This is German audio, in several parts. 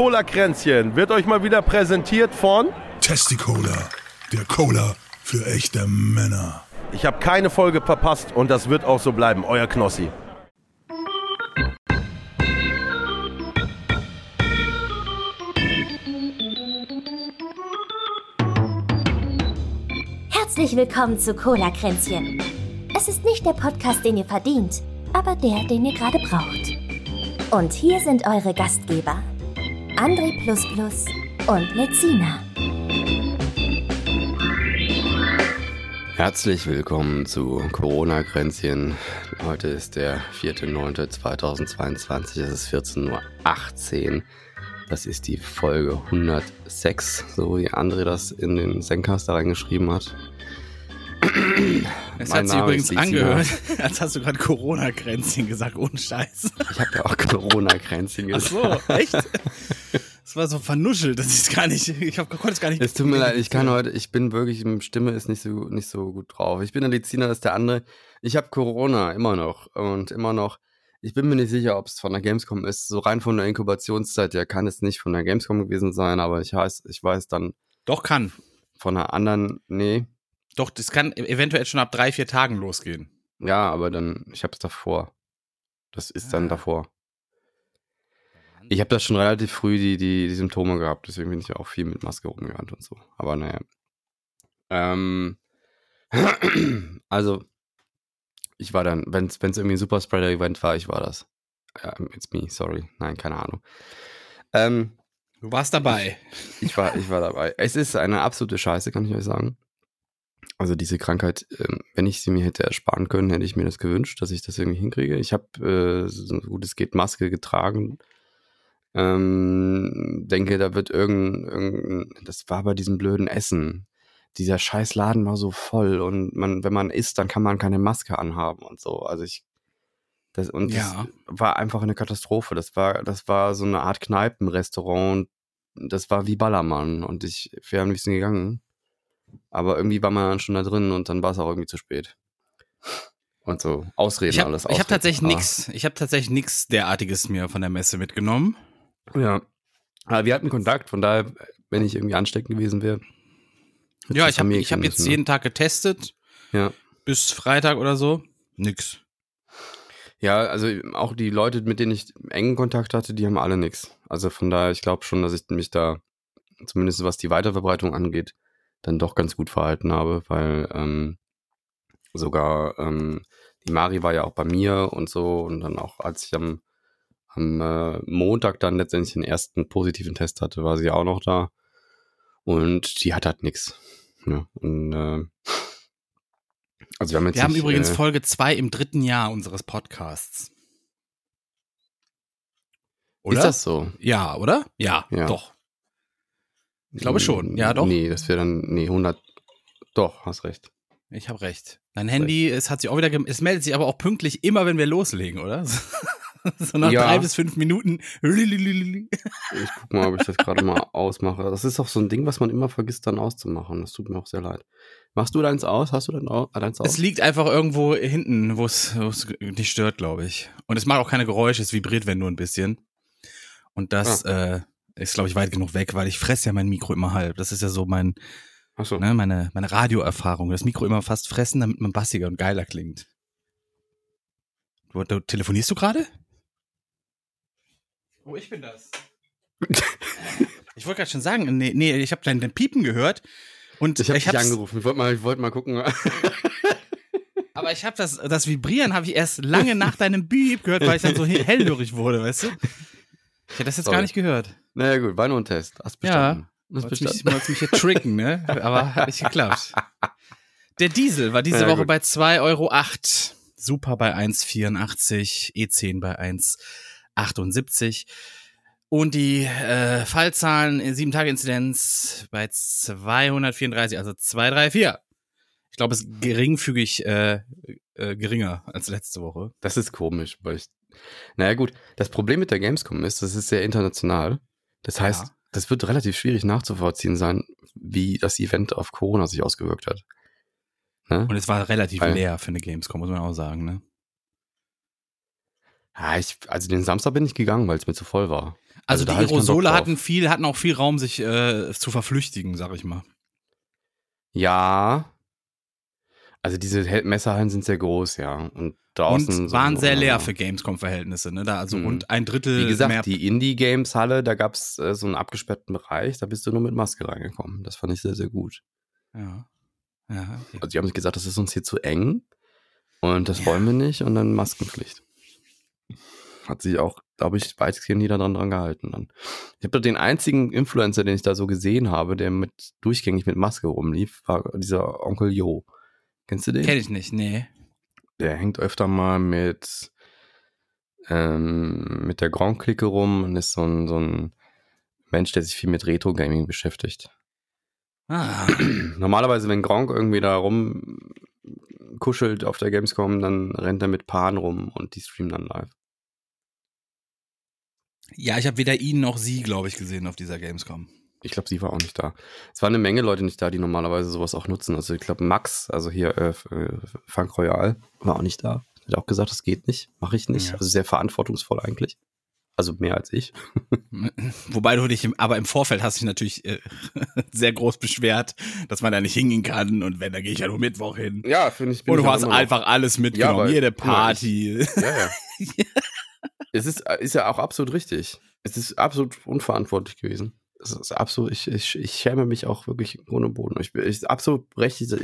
Testicola-Kränzchen wird euch mal wieder präsentiert von Testicola, der Cola für echte Männer. Ich habe keine Folge verpasst und das wird auch so bleiben. Euer Knossi. Herzlich willkommen zu Cola-Kränzchen. Es ist nicht der Podcast, den ihr verdient, aber der, den ihr gerade braucht. Und hier sind eure Gastgeber, AndrePlusPlus und Lehzina. Herzlich willkommen zu Corona-Kränzchen. Heute ist der 4.9.2022, es ist 14.18 Uhr. Das ist die Folge 106, so wie Andre das in den Zencaster reingeschrieben hat. Es hat sich übrigens angehört, als hast du gerade Corona-Kränzchen gesagt, ohne Scheiß. Ich habe ja auch Corona-Kränzchen gesagt. Ach so, echt? Das war so vernuschelt, dass ich es gar nicht, konnte es gar nicht. Es tut mir leid, ich kann heute, ich bin wirklich, meine Stimme ist nicht so gut drauf. Ich bin der Lehzina, das ist der andere. Ich habe Corona, immer noch. Ich bin mir nicht sicher, ob es von der Gamescom ist. So rein von der Inkubationszeit her kann es nicht von der Gamescom gewesen sein, aber ich weiß dann... Doch, kann. Von einer anderen, nee... Doch, das kann eventuell schon ab 3-4 Tagen losgehen. Ja, aber dann, ich hab's davor. Das ist dann davor. Ich habe das schon relativ früh die Symptome gehabt, deswegen bin ich ja auch viel mit Maske rumgerannt und so. Aber naja. Also, ich war dann, wenn es irgendwie ein Superspreader-Event war, ich war das. It's me, sorry. Nein, keine Ahnung. Du warst dabei. Ich war dabei. Es ist eine absolute Scheiße, kann ich euch sagen. Also diese Krankheit, wenn ich sie mir hätte ersparen können, hätte ich mir das gewünscht, dass ich das irgendwie hinkriege. Ich habe, so gut es geht, Maske getragen. Denke, da wird das war bei diesem blöden Essen. Dieser scheiß Laden war so voll und wenn man isst, dann kann man keine Maske anhaben und so. Also das war einfach eine Katastrophe. Das war so eine Art Kneipenrestaurant. Das war wie Ballermann und ich wäre am liebsten gegangen. Aber irgendwie war man dann schon da drin und dann war es auch irgendwie zu spät. Und so, Ausreden. Ich habe tatsächlich nichts derartiges mir von der Messe mitgenommen. Ja, aber wir hatten Kontakt, von daher, wenn ich irgendwie ansteckend gewesen wäre. Ja, ich hab jetzt jeden Tag getestet. Ja. Bis Freitag oder so, nix. Ja, also auch die Leute, mit denen ich engen Kontakt hatte, die haben alle nix. Also von daher, ich glaube schon, dass ich mich da, zumindest was die Weiterverbreitung angeht, dann doch ganz gut verhalten habe, weil sogar die Mari war ja auch bei mir und so und dann auch, als ich am Montag dann letztendlich den ersten positiven Test hatte, war sie auch noch da und die hat halt nichts. Ja, und also wir haben übrigens Folge 2 im 3. Jahr unseres Podcasts. Oder? Ist das so? Ja, oder? Ja. Doch. Ich glaube schon, ja doch. Nee, das wäre dann, 100, doch, hast recht. Ich habe recht. Dein Handy, es hat sich auch wieder, es meldet sich aber auch pünktlich immer, wenn wir loslegen, oder? So nach 3 bis 5 Minuten. Ich guck mal, ob ich das gerade mal ausmache. Das ist auch so ein Ding, was man immer vergisst, dann auszumachen. Das tut mir auch sehr leid. Machst du deins aus? Hast du deins aus? Es liegt einfach irgendwo hinten, wo es nicht stört, glaube ich. Und es macht auch keine Geräusche, es vibriert, wenn nur ein bisschen. Und das, ist, glaube ich, weit genug weg, weil ich fresse ja mein Mikro immer halb. Das ist ja so meine Radioerfahrung. Das Mikro immer fast fressen, damit man bassiger und geiler klingt. Du telefonierst du gerade? Oh, ich bin das. Ich wollte gerade schon sagen, nee, ich habe dein Piepen gehört. Und ich habe dich angerufen. Ich wollte mal gucken. Aber ich habe das Vibrieren habe ich erst lange nach deinem Beep gehört, weil ich dann so hellhörig wurde, weißt du? Ich hätte das jetzt gar nicht gehört. Naja gut, war nur ein Test. Hast bestanden. Ja, wolltest mich hier tricken, ne? Aber hat nicht geklappt. Der Diesel war diese Woche bei 2,08 Euro. Super bei 1,84. E10 bei 1,78. Und die Fallzahlen, 7-Tage-Inzidenz bei 234, also 234. Ich glaube, es ist geringfügig geringer als letzte Woche. Das ist komisch, weil naja gut, das Problem mit der Gamescom ist, das ist sehr international. Das heißt, das wird relativ schwierig nachzuvollziehen sein, wie das Event auf Corona sich ausgewirkt hat. Ne? Und es war relativ leer für eine Gamescom, muss man auch sagen, ne? Ja, den Samstag bin ich gegangen, weil es mir zu voll war. Also die Aerosole hatten auch viel Raum, sich zu verflüchtigen, sag ich mal. Ja. Also diese Messerhallen sind sehr groß, ja. Und draußen. Und waren so, sehr leer für Gamescom-Verhältnisse, ne? Da also rund ein Drittel. Wie gesagt, mehr die Indie-Games-Halle, da gab es so einen abgesperrten Bereich, da bist du nur mit Maske reingekommen. Das fand ich sehr, sehr gut. Ja. Ja, okay. Also die haben gesagt, das ist uns hier zu eng und das wollen wir nicht und dann Maskenpflicht. Hat sich auch, glaube ich, weitgehend jeder dran gehalten. Dann. Ich habe den einzigen Influencer, den ich da so gesehen habe, der durchgängig mit Maske rumlief, war dieser Onkel Jo. Kennst du den? Kenn ich nicht, nee. Der hängt öfter mal mit der Gronk-Clique rum und ist so ein Mensch, der sich viel mit Retro-Gaming beschäftigt. Ah. Normalerweise, wenn Gronk irgendwie da rumkuschelt auf der Gamescom, dann rennt er mit Paaren rum und die streamen dann live. Ja, ich habe weder ihn noch sie, glaube ich, gesehen auf dieser Gamescom. Ich glaube, sie war auch nicht da. Es waren eine Menge Leute nicht da, die normalerweise sowas auch nutzen. Also ich glaube, Max, also hier Frank Royal, war auch nicht da. Hat auch gesagt, das geht nicht, mache ich nicht. Ja. Also sehr verantwortungsvoll eigentlich. Also mehr als ich. Wobei du dich, aber im Vorfeld hast dich natürlich sehr groß beschwert, dass man da nicht hingehen kann und wenn, dann gehe ich ja nur Mittwoch hin. Ja, finde ich. Und du hast einfach alles mitgenommen, jede Party. Ja. Es ist ja auch absolut richtig. Es ist absolut unverantwortlich gewesen. Es ist absolut, ich schäme mich auch wirklich ohne Boden. Ich absolut berechtigt, dass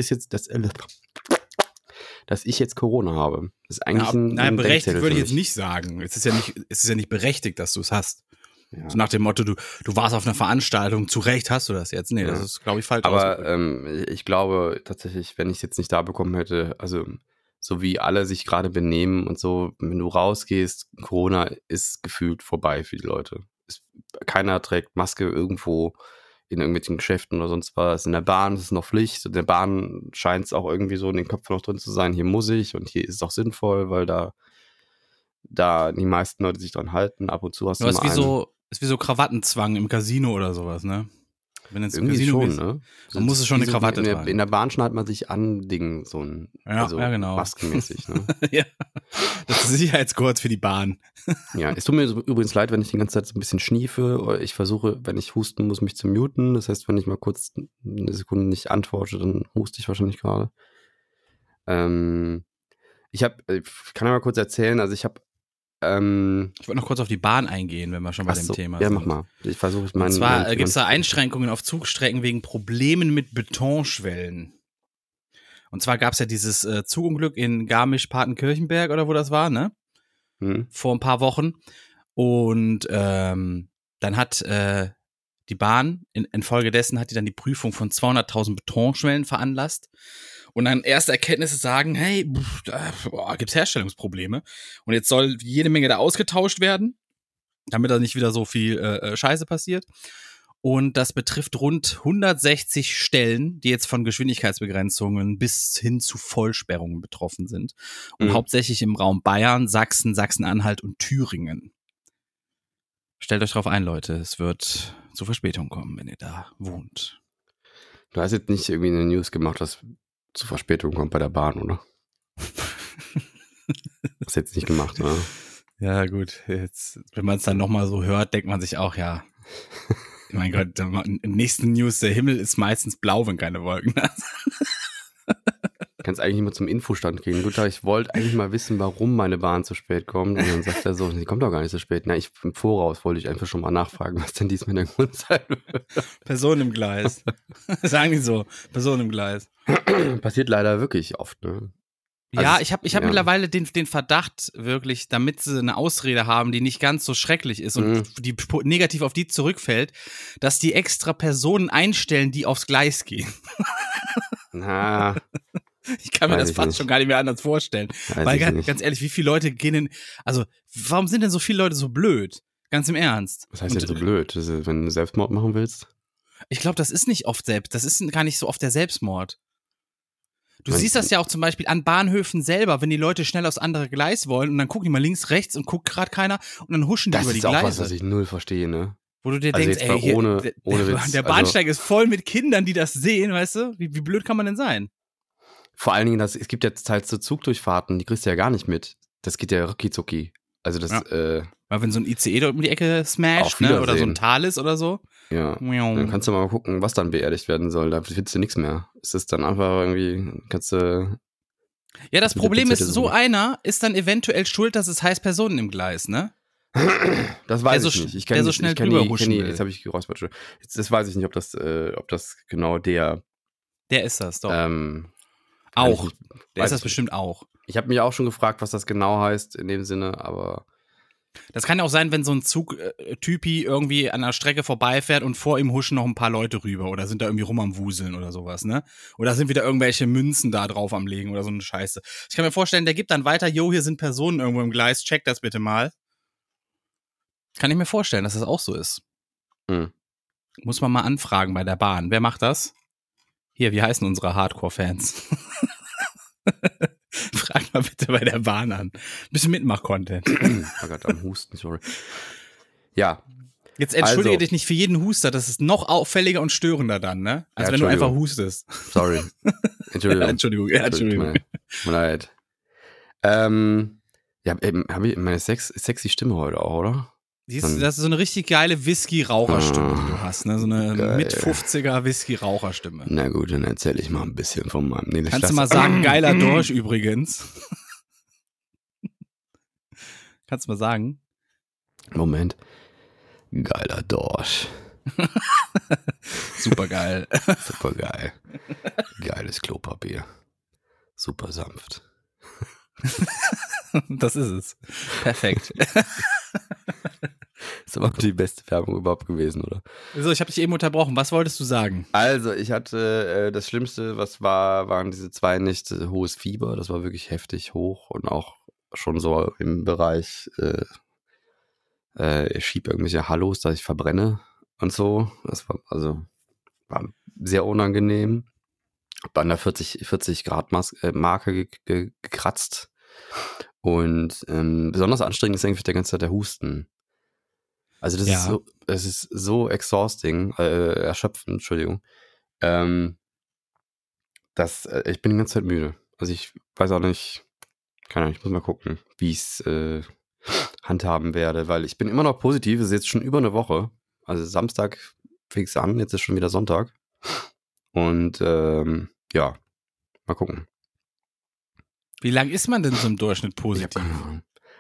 ich jetzt Corona habe. Das ist eigentlich nein, berechtigt würde ich jetzt nicht sagen. Es ist ja nicht berechtigt, dass du es hast. Ja. So nach dem Motto, du warst auf einer Veranstaltung, zu Recht hast du das jetzt. Nee, das ist, glaube ich, falsch. Aber ich glaube tatsächlich, wenn ich es jetzt nicht da bekommen hätte, also so wie alle sich gerade benehmen und so, wenn du rausgehst, Corona ist gefühlt vorbei für die Leute. Keiner trägt Maske irgendwo in irgendwelchen Geschäften oder sonst was. In der Bahn ist es noch Pflicht. In der Bahn scheint es auch irgendwie so in den Köpfen noch drin zu sein, hier muss ich und hier ist es auch sinnvoll, weil da die meisten Leute sich dran halten. Ab und zu hast du mal ist wie so Krawattenzwang im Casino oder sowas, ne? Wenn ins Casino schon, gehst, ne? Man muss es schon eine Krawatte tragen. In der Bahn schnallt man sich an Dingen, so ein genau. Maskenmäßig. Ne? Ja. Das ist Sicherheitsgurt für die Bahn. Ja, es tut mir übrigens leid, wenn ich die ganze Zeit so ein bisschen schniefe. Oder ich versuche, wenn ich husten muss, mich zu muten. Das heißt, wenn ich mal kurz eine Sekunde nicht antworte, dann huste ich wahrscheinlich gerade. Ich kann ja mal kurz erzählen, also ich habe ich wollte noch kurz auf die Bahn eingehen, wenn wir schon bei dem Thema sind. Ja, mach mal. Ich versuche meinen. Und zwar gibt es da Einschränkungen auf Zugstrecken wegen Problemen mit Betonschwellen. Und zwar gab es ja dieses Zugunglück in Garmisch-Partenkirchen oder wo das war, ne? Vor ein paar Wochen. Und dann hat die Bahn, infolgedessen hat die dann die Prüfung von 200.000 Betonschwellen veranlasst. Und dann erste Erkenntnisse sagen, hey, gibt's Herstellungsprobleme. Und jetzt soll jede Menge da ausgetauscht werden, damit da nicht wieder so viel Scheiße passiert. Und das betrifft rund 160 Stellen, die jetzt von Geschwindigkeitsbegrenzungen bis hin zu Vollsperrungen betroffen sind. Und hauptsächlich im Raum Bayern, Sachsen, Sachsen-Anhalt und Thüringen. Stellt euch drauf ein, Leute. Es wird zu Verspätung kommen, wenn ihr da wohnt. Du hast jetzt nicht irgendwie eine News gemacht, was zu Verspätung kommt bei der Bahn, oder? Hast du jetzt nicht gemacht, oder? Ja, gut. Jetzt, wenn man es dann nochmal so hört, denkt man sich auch, ja. Mein Gott, im nächsten News, der Himmel ist meistens blau, wenn keine Wolken da sind. Kannst eigentlich nicht mal zum Infostand gehen. Gut, ich wollte eigentlich mal wissen, warum meine Bahn zu spät kommt. Und dann sagt er so, die kommt doch gar nicht so spät. Na, im Voraus wollte ich einfach schon mal nachfragen, was denn diesmal der Grund sein wird. Person im Gleis. Sagen die so, Person im Gleis. Passiert leider wirklich oft, ne? Also, ja, ich hab mittlerweile den Verdacht wirklich, damit sie eine Ausrede haben, die nicht ganz so schrecklich ist und die negativ auf die zurückfällt, dass die extra Personen einstellen, die aufs Gleis gehen. Na, ich kann mir das fast schon gar nicht mehr anders vorstellen. Weil ganz ehrlich, wie viele Leute gehen also warum sind denn so viele Leute so blöd? Ganz im Ernst. Was heißt denn so blöd? Wenn du Selbstmord machen willst? Ich glaube, das ist nicht oft selbst. Das ist gar nicht so oft der Selbstmord. Du siehst das ja auch zum Beispiel an Bahnhöfen selber, wenn die Leute schnell aufs andere Gleis wollen und dann gucken die mal links, rechts und guckt gerade keiner und dann huschen die über die Gleise. Das ist auch was ich null verstehe, ne? Wo du dir denkst, ey, hier, ohne Witz, der Bahnsteig ist voll mit Kindern, die das sehen, weißt du? Wie blöd kann man denn sein? Vor allen Dingen, es gibt ja teils so Zugdurchfahrten, die kriegst du ja gar nicht mit. Das geht ja rucki zucki. Also das Weil wenn so ein ICE dort um die Ecke smasht, ne? Oder so ein Thales oder so. Ja, dann kannst du mal gucken, was dann beerdigt werden soll. Da findest du nichts mehr. Es ist dann einfach irgendwie, kannst du... Ja, das Problem ist, so einer ist dann eventuell schuld, dass es heißt Personen im Gleis, ne? Das weiß ich nicht. Ich kann so schnell drüber huschen. Jetzt habe ich geräuspert. Das weiß ich nicht, ob das genau der... Der ist das doch. Auch. Der ist das bestimmt auch. Ich habe mich auch schon gefragt, was das genau heißt in dem Sinne, aber... Das kann ja auch sein, wenn so ein Zug-Typi irgendwie an der Strecke vorbeifährt und vor ihm huschen noch ein paar Leute rüber oder sind da irgendwie rum am Wuseln oder sowas, ne? Oder sind wieder irgendwelche Münzen da drauf am Legen oder so eine Scheiße. Ich kann mir vorstellen, der gibt dann weiter, jo, hier sind Personen irgendwo im Gleis, check das bitte mal. Kann ich mir vorstellen, dass das auch so ist. Hm. Muss man mal anfragen bei der Bahn. Wer macht das? Hier, wie heißen unsere Hardcore-Fans? Frag mal bitte bei der Bahn an. Ein bisschen Mitmach-Content. Oh Gott, am Husten, sorry. Ja. Jetzt entschuldige dich nicht für jeden Huster, das ist noch auffälliger und störender dann, ne? Als ja, wenn du einfach hustest. Sorry. Entschuldigung. Tut mir leid. Ja, habe ich meine sexy Stimme heute auch, oder? Siehst du, das ist so eine richtig geile Whisky-Raucherstimme, die du hast, ne? So eine geil. Mit 50er Whisky-Raucherstimme. Na gut, dann erzähle ich mal ein bisschen von meinem... Nee, kannst du mal sagen, geiler Dorsch übrigens. Kannst du mal sagen? Moment. Geiler Dorsch. Supergeil. Supergeil. Geiles Klopapier. Super sanft. Das ist es. Perfekt. Das ist aber auch die beste Werbung überhaupt gewesen, oder? Also, ich habe dich eben unterbrochen. Was wolltest du sagen? Also, ich hatte das Schlimmste, was war, waren diese zwei Nächte hohes Fieber. Das war wirklich heftig hoch und auch schon so im Bereich, ich schiebe irgendwelche Hallos, dass ich verbrenne und so. Das war also war sehr unangenehm. Hab an der 40 Grad Marke gekratzt. Und besonders anstrengend ist eigentlich der ganze Zeit der Husten. Also das ist so, es ist so erschöpfend, Entschuldigung, dass ich bin die ganze Zeit müde. Also ich weiß auch nicht, keine Ahnung, ich muss mal gucken, wie ich es handhaben werde, weil ich bin immer noch positiv, es ist jetzt schon über eine Woche. Also Samstag fing es an, jetzt ist schon wieder Sonntag. Und ja, mal gucken. Wie lang ist man denn so im Durchschnitt positiv?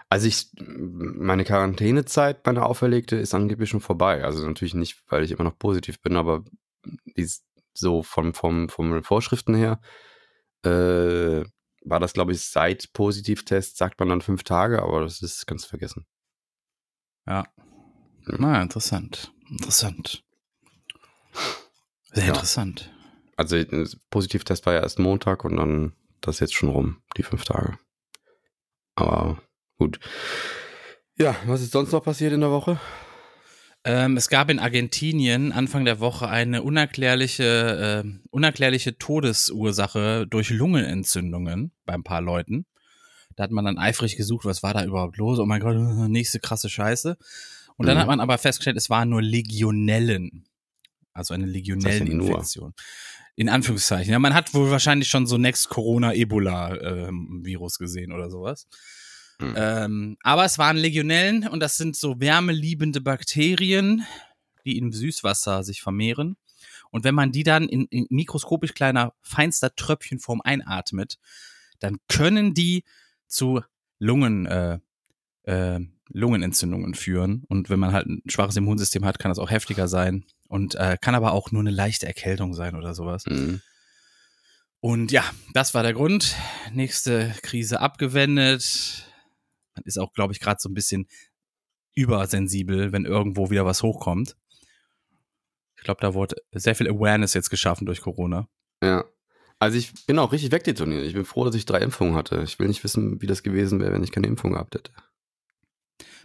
Also meine Quarantänezeit, meine auferlegte, ist angeblich schon vorbei. Also natürlich nicht, weil ich immer noch positiv bin, aber so von Vorschriften her war das, glaube ich, seit Positivtest, sagt man dann 5 Tage, aber das ist ganz vergessen. Ja. Na, interessant. Interessant. Sehr interessant. Also Positivtest war ja erst Montag und dann das ist jetzt schon rum, die 5 Tage. Aber gut. Ja, was ist sonst noch passiert in der Woche? Es gab in Argentinien Anfang der Woche eine unerklärliche Todesursache durch Lungenentzündungen bei ein paar Leuten. Da hat man dann eifrig gesucht, was war da überhaupt los? Oh mein Gott, nächste krasse Scheiße. Und dann hat man aber festgestellt, es waren nur Legionellen. Also eine Legionelleninfektion. In Anführungszeichen. Ja, man hat wohl wahrscheinlich schon so Next-Corona-Ebola-Virus gesehen oder sowas. Mhm. Aber es waren Legionellen und das sind so wärmeliebende Bakterien, die im Süßwasser sich vermehren. Und wenn man die dann in mikroskopisch kleiner, feinster Tröpfchenform einatmet, dann können die zu Lungenentzündungen führen. Und wenn man halt ein schwaches Immunsystem hat, kann das auch heftiger sein. Und kann aber auch nur eine leichte Erkältung sein oder sowas. Mhm. Und ja, das war der Grund. Nächste Krise abgewendet. Man ist auch, glaube ich, gerade so ein bisschen übersensibel, wenn irgendwo wieder was hochkommt. Ich glaube, da wurde sehr viel Awareness jetzt geschaffen durch Corona. Ja. Also ich bin auch richtig wegdetoniert. Ich bin froh, dass ich 3 Impfungen hatte. Ich will nicht wissen, wie das gewesen wäre, wenn ich keine Impfung gehabt hätte.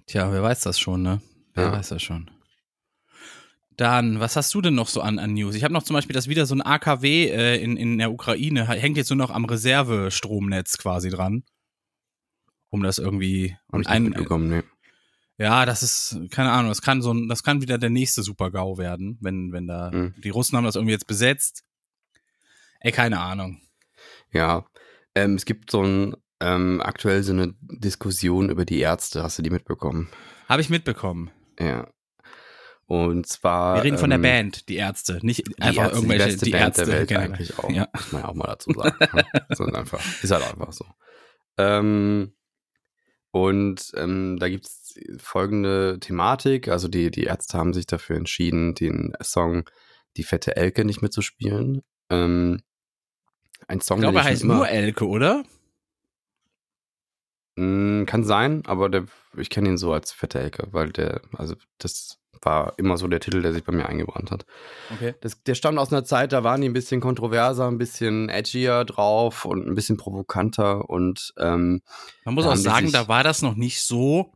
Tja, wer weiß das schon, ne? Wer weiß das schon. Dann, was hast du denn noch so an News? Ich habe noch zum Beispiel, dass wieder so ein AKW in der Ukraine hängt jetzt nur noch am Reservestromnetz quasi dran. Um das irgendwie... Hab ich nicht mitbekommen, ne. Ja, das ist, keine Ahnung, das kann wieder der nächste Super-GAU werden, wenn da... Die Russen haben das irgendwie jetzt besetzt. Ey, keine Ahnung. Ja, es gibt so ein aktuell so eine Diskussion über die Ärzte. Hast du die mitbekommen? Habe ich mitbekommen. Ja. Und zwar... Wir reden von der Band, die Ärzte. Nicht die einfach Ärzte, irgendwelche, die beste die Band Ärzte der Welt generell. Eigentlich auch. Ja. Muss man ja auch mal dazu sagen. Ist halt einfach so. Da gibt es folgende Thematik. Also die Ärzte haben sich dafür entschieden, den Song Die fette Elke nicht mitzuspielen. Ein Song, ich glaube, der heißt nur Elke, oder? Kann sein, aber ich kenne ihn so als fette Elke, weil das war immer so der Titel, der sich bei mir eingebrannt hat. Okay. Der stammt aus einer Zeit, da waren die ein bisschen kontroverser, ein bisschen edgier drauf und ein bisschen provokanter und man muss auch sagen, da war das noch nicht so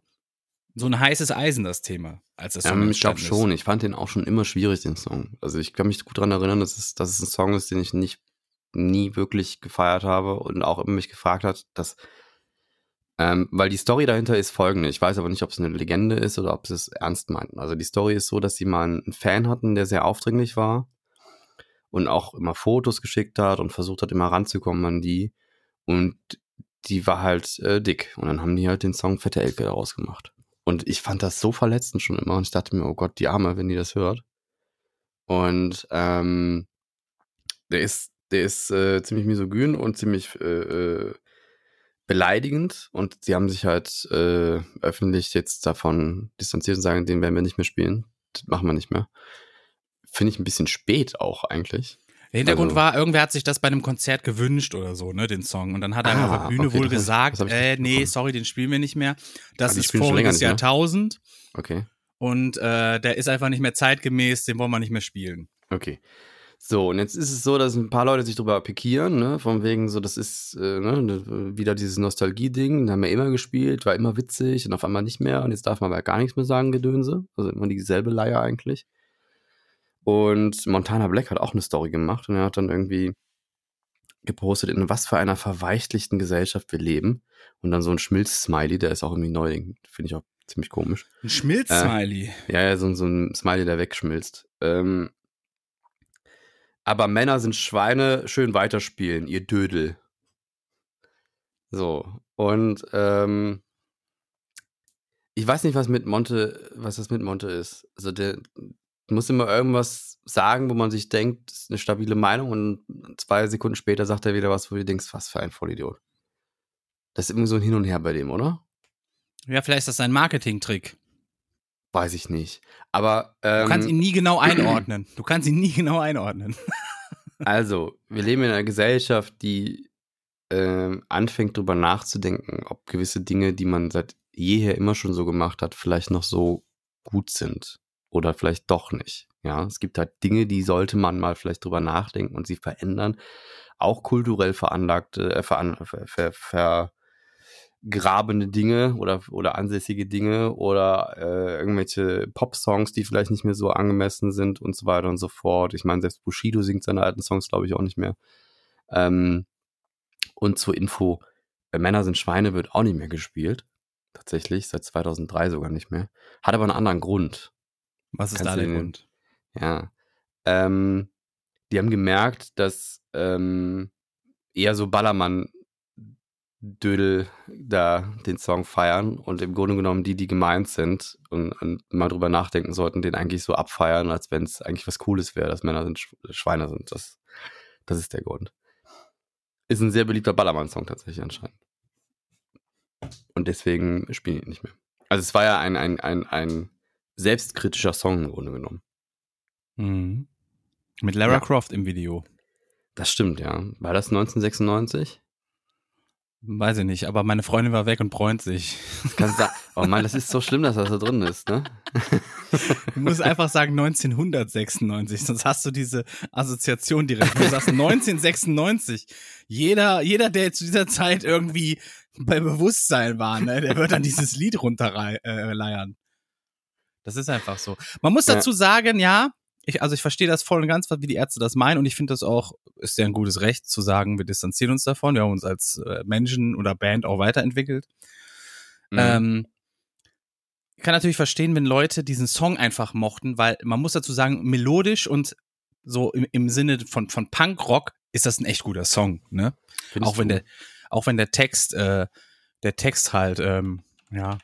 ein heißes Eisen, das Thema. Als das ich glaube schon. Ich fand den auch schon immer schwierig, den Song. Also ich kann mich gut daran erinnern, dass es ein Song ist, den ich nie wirklich gefeiert habe und auch immer mich gefragt hat, dass weil die Story dahinter ist folgende. Ich weiß aber nicht, ob es eine Legende ist oder ob sie es ernst meinten. Also die Story ist so, dass sie mal einen Fan hatten, der sehr aufdringlich war und auch immer Fotos geschickt hat und versucht hat, immer ranzukommen an die. Und die war halt dick. Und dann haben die halt den Song Fette Elke daraus gemacht. Und ich fand das so verletzend schon immer. Und ich dachte mir, oh Gott, die Arme, wenn die das hört. Und der ist ziemlich misogyn und ziemlich... beleidigend und sie haben sich halt öffentlich jetzt davon distanziert und sagen, den werden wir nicht mehr spielen. Das machen wir nicht mehr. Finde ich ein bisschen spät auch eigentlich. Der Hintergrund war, irgendwer hat sich das bei einem Konzert gewünscht oder so, ne, den Song. Und dann hat einer auf der Bühne wohl gesagt, nee, sorry, den spielen wir nicht mehr. Das ist voriges Jahrtausend. Okay. Und der ist einfach nicht mehr zeitgemäß, den wollen wir nicht mehr spielen. Okay. So, und jetzt ist es so, dass ein paar Leute sich drüber pikieren, ne, von wegen so, das ist wieder dieses Nostalgie-Ding, da haben wir immer gespielt, war immer witzig und auf einmal nicht mehr und jetzt darf man aber gar nichts mehr sagen, Gedönse, also immer dieselbe Leier eigentlich. Und Montana Black hat auch eine Story gemacht und er hat dann irgendwie gepostet, in was für einer verweichlichten Gesellschaft wir leben und dann so ein Schmilz-Smiley, der ist auch irgendwie neu, finde ich auch ziemlich komisch. Ein Schmilz-Smiley? So ein Smiley, der wegschmilzt. Aber Männer sind Schweine, schön weiterspielen, ihr Dödel. So, und ich weiß nicht, was das mit Monte ist. Also der muss immer irgendwas sagen, wo man sich denkt, das ist eine stabile Meinung und 2 Sekunden später sagt er wieder was, wo du denkst, was für ein Vollidiot. Das ist irgendwie so ein Hin und Her bei dem, oder? Ja, vielleicht ist das ein Marketing-Trick. Weiß ich nicht, aber... du kannst ihn nie genau einordnen. Also, wir leben in einer Gesellschaft, die anfängt, drüber nachzudenken, ob gewisse Dinge, die man seit jeher immer schon so gemacht hat, vielleicht noch so gut sind oder vielleicht doch nicht. Ja, es gibt halt Dinge, die sollte man mal vielleicht drüber nachdenken und sie verändern. Auch kulturell veranlagte, grabende Dinge oder ansässige Dinge oder irgendwelche Pop-Songs, die vielleicht nicht mehr so angemessen sind und so weiter und so fort. Ich meine, selbst Bushido singt seine alten Songs, glaube ich, auch nicht mehr. Und zur Info, Männer sind Schweine wird auch nicht mehr gespielt. Tatsächlich, seit 2003 sogar nicht mehr. Hat aber einen anderen Grund. Was ist da der Grund? Ja. Die haben gemerkt, dass eher so Ballermann Dödel da den Song feiern und im Grunde genommen die gemeint sind und mal drüber nachdenken sollten, den eigentlich so abfeiern, als wenn es eigentlich was Cooles wäre, dass Männer sind Schweine sind. Das ist der Grund. Ist ein sehr beliebter Ballermann-Song tatsächlich anscheinend. Und deswegen spielen die nicht mehr. Also es war ja ein selbstkritischer Song im Grunde genommen. Mhm. Mit Lara Croft im Video. Das stimmt, ja. War das 1996? Weiß ich nicht, aber meine Freundin war weg und bräunt sich. Oh Mann, das ist so schlimm, dass das da drin ist, ne? Du musst einfach sagen 1996, sonst hast du diese Assoziation direkt. Du sagst 1996. Jeder, der zu dieser Zeit irgendwie bei Bewusstsein war, ne, der wird dann dieses Lied runterleiern. Das ist einfach so. Man muss dazu sagen, ich verstehe das voll und ganz, wie die Ärzte das meinen und ich finde das auch, ist ja ein gutes Recht zu sagen, wir distanzieren uns davon, wir haben uns als Menschen oder Band auch weiterentwickelt. Mhm. Ich kann natürlich verstehen, wenn Leute diesen Song einfach mochten, weil man muss dazu sagen, melodisch und so im Sinne von Punkrock ist das ein echt guter Song, ne? Findest auch wenn du? Auch wenn der Text halt, ja,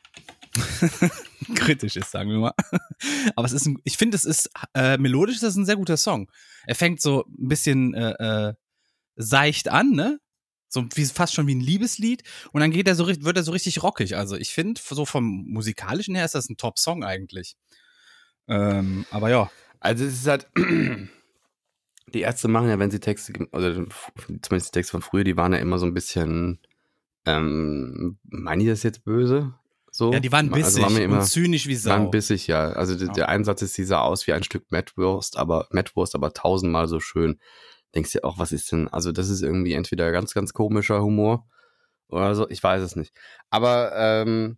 kritisch ist, sagen wir mal. Aber es ist ich finde, es ist melodisch, das ist ein sehr guter Song. Er fängt so ein bisschen seicht an, ne? So wie, fast schon wie ein Liebeslied. Und dann wird er so richtig rockig. Also ich finde, so vom musikalischen her ist das ein Top-Song eigentlich. Aber ja. Also es ist halt, die Ärzte machen ja, wenn sie Texte, oder zumindest die Texte von früher, die waren ja immer so ein bisschen, meine ich das jetzt böse? So, ja, die waren bissig, also waren immer, und zynisch wie Sau. Die waren bissig, ja. Also der Einsatz ist, die sah aus wie ein Stück Mettwurst, aber tausendmal so schön. Denkst dir auch, was ist denn, also das ist irgendwie entweder ganz, ganz komischer Humor oder so, ich weiß es nicht. Aber,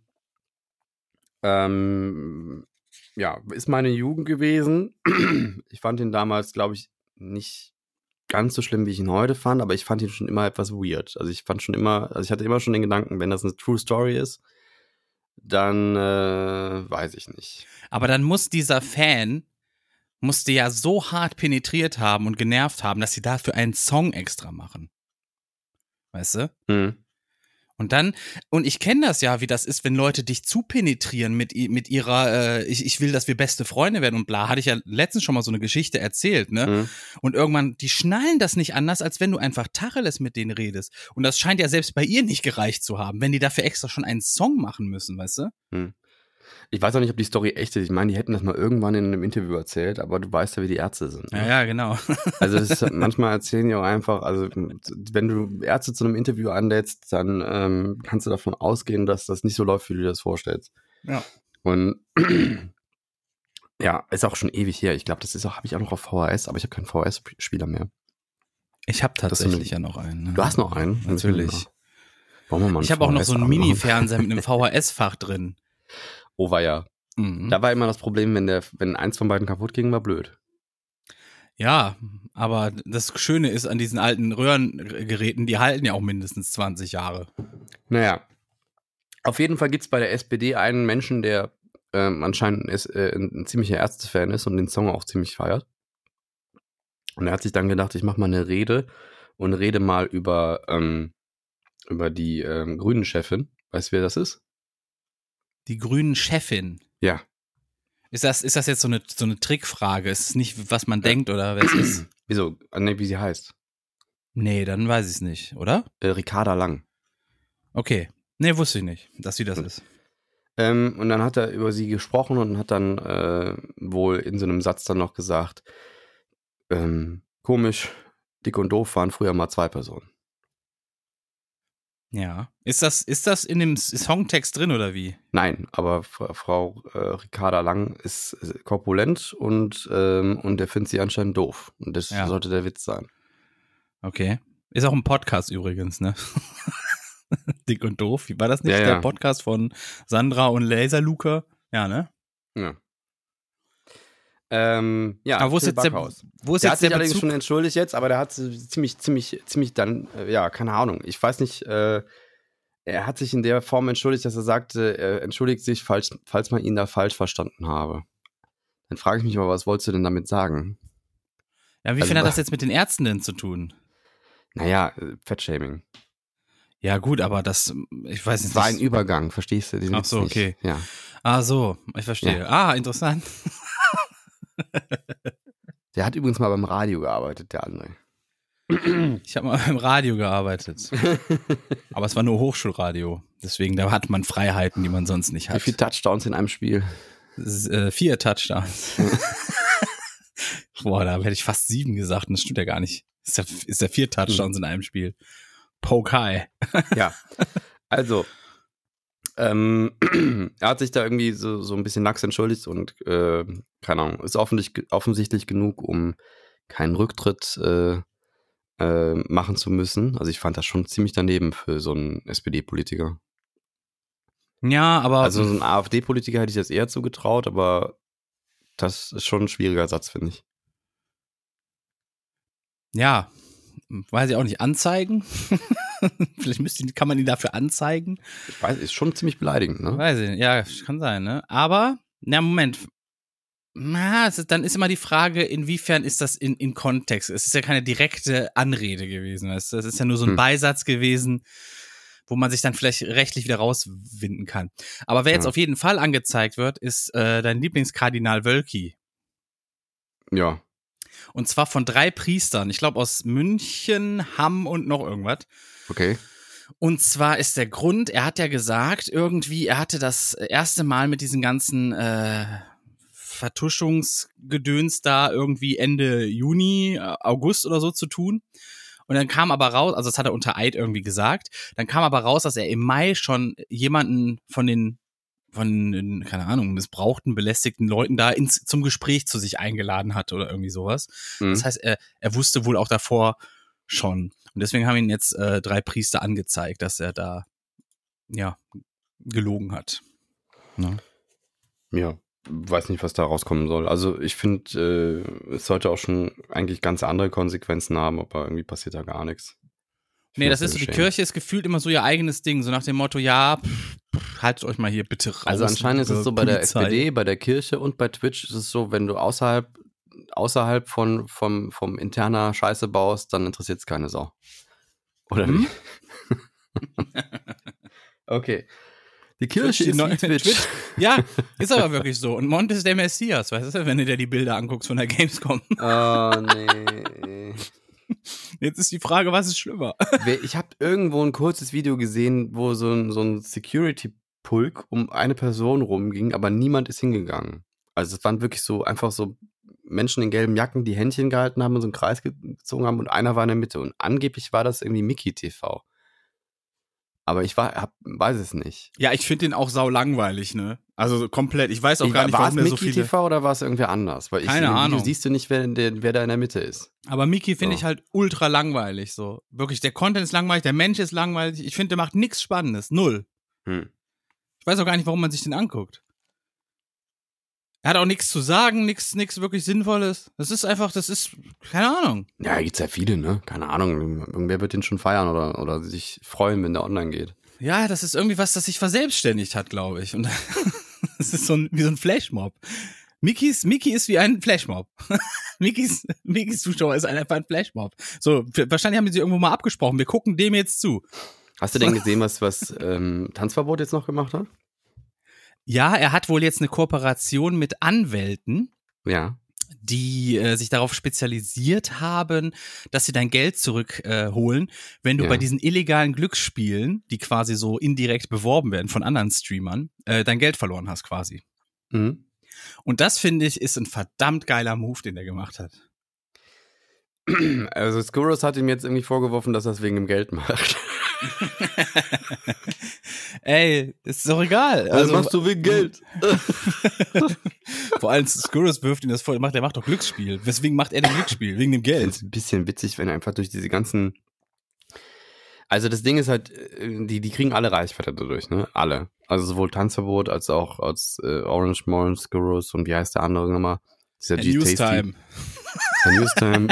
ja, ist meine Jugend gewesen. Ich fand ihn damals, glaube ich, nicht ganz so schlimm, wie ich ihn heute fand, aber ich fand ihn schon immer etwas weird. Also ich hatte immer schon den Gedanken, wenn das eine True Story ist, dann weiß ich nicht. Aber dann muss dieser Fan, musste ja so hart penetriert haben und genervt haben, dass sie dafür einen Song extra machen. Weißt du? Mhm. Und ich kenne das ja, wie das ist, wenn Leute dich zu penetrieren mit ihrer, ich will, dass wir beste Freunde werden und bla, hatte ich ja letztens schon mal so eine Geschichte erzählt, ne? Mhm. Und irgendwann, die schnallen das nicht anders, als wenn du einfach Tacheles mit denen redest. Und das scheint ja selbst bei ihr nicht gereicht zu haben, wenn die dafür extra schon einen Song machen müssen, weißt du? Mhm. Ich weiß auch nicht, ob die Story echt ist. Ich meine, die hätten das mal irgendwann in einem Interview erzählt, aber du weißt ja, wie die Ärzte sind. Ne? Ja, genau. Also das ist, manchmal erzählen die auch einfach, also wenn du Ärzte zu einem Interview anlädst, dann kannst du davon ausgehen, dass das nicht so läuft, wie du dir das vorstellst. Ja. Und ja, ist auch schon ewig her. Ich glaube, das ist auch, habe ich auch noch auf VHS, aber ich habe keinen VHS-Spieler mehr. Ich habe tatsächlich ja noch einen. Ne? Du hast noch einen? Natürlich. Ich habe auch noch so einen Mini-Fernseher mit einem VHS-Fach drin. Oh, war ja. Mhm. Da war immer das Problem, wenn eins von beiden kaputt ging, war blöd. Ja, aber das Schöne ist an diesen alten Röhrengeräten, die halten ja auch mindestens 20 Jahre. Naja. Auf jeden Fall gibt es bei der SPD einen Menschen, der anscheinend ist, ein ziemlicher Ärztefan ist und den Song auch ziemlich feiert. Und er hat sich dann gedacht, ich mache mal eine Rede und rede mal über die Grünen-Chefin. Weißt du, wer das ist? Die grünen Chefin. Ja. Ist das jetzt so eine Trickfrage? Ist es nicht, was man denkt oder wer es ist? Wieso? Nee, wie sie heißt. Nee, dann weiß ich es nicht, oder? Ricarda Lang. Okay. Nee, wusste ich nicht, dass sie das ist. Und dann hat er über sie gesprochen und hat dann wohl in so einem Satz dann noch gesagt, komisch, dick und doof waren früher mal zwei Personen. Ja. Ist das in dem Songtext drin oder wie? Nein, aber Frau Ricarda Lang ist korpulent und der findet sie anscheinend doof. Und das sollte der Witz sein. Okay. Ist auch ein Podcast übrigens, ne? Dick und doof. War das nicht der Podcast von Sandra und Laserluca? Ja, ne? Ja. Aber wo ist jetzt der hat sich allerdings Bezug? Schon entschuldigt jetzt, aber der hat ziemlich dann, keine Ahnung, ich weiß nicht, er hat sich in der Form entschuldigt, dass er sagte, er entschuldigt sich, falls man ihn da falsch verstanden habe. Dann frage ich mich aber, was wolltest du denn damit sagen? Ja, wie viel hat das jetzt mit den Ärzten denn zu tun? Naja, Fettshaming. Ja gut, aber das, ich weiß nicht. Das war ein Übergang, verstehst du? Ach so, okay. Ja. Ah so, ich verstehe. Ja. Ah, interessant. Der hat übrigens mal beim Radio gearbeitet, der André. Ich habe mal beim Radio gearbeitet. Aber es war nur Hochschulradio. Deswegen, da hat man Freiheiten, die man sonst nicht hat. Wie viele Touchdowns in einem Spiel? 4 Touchdowns. Boah, da hätte ich fast 7 gesagt. Das stimmt ja gar nicht. Ist ja 4 Touchdowns in einem Spiel. Poke high. Ja, also... er hat sich da irgendwie so ein bisschen lax entschuldigt und keine Ahnung, ist offensichtlich genug, um keinen Rücktritt machen zu müssen. Also ich fand das schon ziemlich daneben für so einen SPD-Politiker. Ja, aber... Also so einen AfD-Politiker hätte ich das eher zugetraut, aber das ist schon ein schwieriger Satz, finde ich. Ja, weiß ich auch nicht, anzeigen? Vielleicht kann man ihn dafür anzeigen. Ich weiß, ist schon ziemlich beleidigend, ne? Weiß ich, ja, kann sein, ne? Aber, Moment. Na, dann ist immer die Frage, inwiefern ist das in Kontext? Es ist ja keine direkte Anrede gewesen, weißt du? Es ist ja nur so ein Beisatz gewesen. wo man sich dann vielleicht rechtlich wieder rauswinden kann. Aber wer jetzt auf jeden Fall angezeigt wird, ist dein Lieblingskardinal Wölki. Ja. Und zwar von 3 Priestern. Ich glaube aus München, Hamm und noch irgendwas. Okay. Und zwar ist der Grund, er hat ja gesagt, irgendwie, er hatte das erste Mal mit diesen ganzen Vertuschungsgedöns da irgendwie Ende Juni, August oder so zu tun. Und dann kam aber raus, also das hat er unter Eid irgendwie gesagt, dann kam aber raus, dass er im Mai schon jemanden von den, keine Ahnung, missbrauchten, belästigten Leuten da zum Gespräch zu sich eingeladen hat oder irgendwie sowas. Mhm. Das heißt, er wusste wohl auch davor schon. Und deswegen haben ihn jetzt 3 Priester angezeigt, dass er da, ja, gelogen hat. Ne? Ja, weiß nicht, was da rauskommen soll. Also ich finde, es sollte auch schon eigentlich ganz andere Konsequenzen haben, aber irgendwie passiert da gar nichts. Nee, das ist so, die Kirche ist gefühlt immer so ihr eigenes Ding, so nach dem Motto, ja, haltet euch mal hier bitte raus. Also anscheinend ist es so bei der SPD, bei der Kirche und bei Twitch ist es so, wenn du außerhalb vom interner Scheiße baust, dann interessiert es keine Sau. Oder wie? Okay. Die Kirche ist wie Twitch. Ja, ist aber wirklich so. Und Mont ist der Messias, weißt du, wenn du dir die Bilder anguckst von der Gamescom. Oh, nee. Jetzt ist die Frage, was ist schlimmer? Ich habe irgendwo ein kurzes Video gesehen, wo so ein Security-Pulk um eine Person rumging, aber niemand ist hingegangen. Also es waren wirklich so einfach so Menschen in gelben Jacken, die Händchen gehalten haben und so einen Kreis gezogen haben und einer war in der Mitte. Und angeblich war das irgendwie Mickey TV. Aber ich weiß es nicht. Ja, ich finde den auch saulangweilig, ne? Also komplett. Ich weiß auch gar nicht, warum der so viele... War es Mickey TV oder war es irgendwie anders? Weil keine Ahnung. Du siehst nicht, wer da in der Mitte ist. Aber Mickey finde ich halt ultra langweilig, so. Wirklich, der Content ist langweilig, der Mensch ist langweilig. Ich finde, der macht nichts Spannendes. Null. Ich weiß auch gar nicht, warum man sich den anguckt. Er hat auch nichts zu sagen, nichts wirklich Sinnvolles. Das ist einfach, keine Ahnung. Ja, gibt's ja viele, ne? Keine Ahnung, irgendwer wird den schon feiern oder sich freuen, wenn der online geht. Ja, das ist irgendwie was, das sich verselbstständigt hat, glaube ich. Und das ist wie so ein Flashmob. Mickey ist wie ein Flashmob. Mickys Zuschauer ist einfach ein Flashmob. So, wahrscheinlich haben die sich irgendwo mal abgesprochen. Wir gucken dem jetzt zu. Hast du denn gesehen, was Tanzverbot jetzt noch gemacht hat? Ja, er hat wohl jetzt eine Kooperation mit Anwälten, die sich darauf spezialisiert haben, dass sie dein Geld zurückholen, wenn du bei diesen illegalen Glücksspielen, die quasi so indirekt beworben werden von anderen Streamern, dein Geld verloren hast quasi. Mhm. Und das, finde ich, ist ein verdammt geiler Move, den der gemacht hat. Also Scurrows hat ihm jetzt irgendwie vorgeworfen, dass er es wegen dem Geld macht. Ey, ist doch egal. Also machst du wegen Geld. Vor allem Scurrows wirft ihn das vor, der macht doch Glücksspiel. Weswegen macht er denn Glücksspiel? Wegen dem Geld. Ich finde es ein bisschen witzig, wenn er einfach durch diese ganzen... Also das Ding ist halt, die kriegen alle Reichweite dadurch, ne? Alle. Also sowohl Tanzverbot als auch als Orange Motion, Scurrows und wie heißt der andere nochmal? Dieser G-Tasty. Newstime.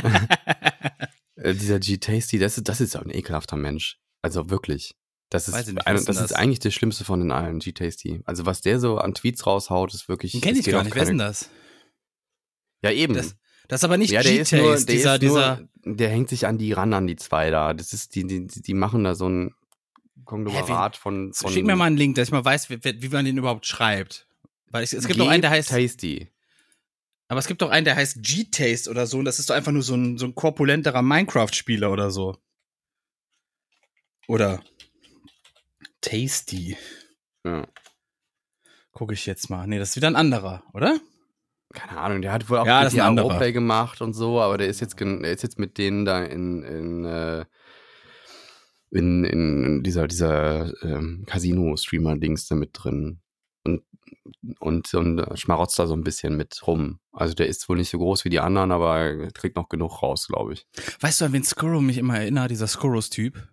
Dieser G-Tasty, das ist auch ein ekelhafter Mensch. Also wirklich. Das ist eigentlich das Schlimmste von den allen, G-Tasty. Also was der so an Tweets raushaut, ist wirklich... Den kenne ich gar nicht, wer ist denn das? Ja, eben. Das ist aber nicht G-Tasty. Der hängt sich an die ran, an die 2 da. Das ist, die machen da so ein Konglomerat von... Schick mir mal einen Link, dass ich mal weiß, wie man den überhaupt schreibt. Weil es gibt noch einen, der heißt... G-Tasty. Aber es gibt doch einen, der heißt G-Taste oder so. Und das ist doch einfach nur so ein korpulenterer Minecraft-Spieler oder so. Oder Tasty. Ja. Gucke ich jetzt mal. Nee, das ist wieder ein anderer, oder? Keine Ahnung, der hat wohl auch GTA Roleplay gemacht und so. Aber der ist jetzt mit denen da in dieser Casino-Streamer-Dings da mit drin. Und schmarotzt da so ein bisschen mit rum. Also der ist wohl nicht so groß wie die anderen, aber er kriegt noch genug raus, glaube ich. Weißt du, an wen Scurrow mich immer erinnert, dieser Scurrows-Typ?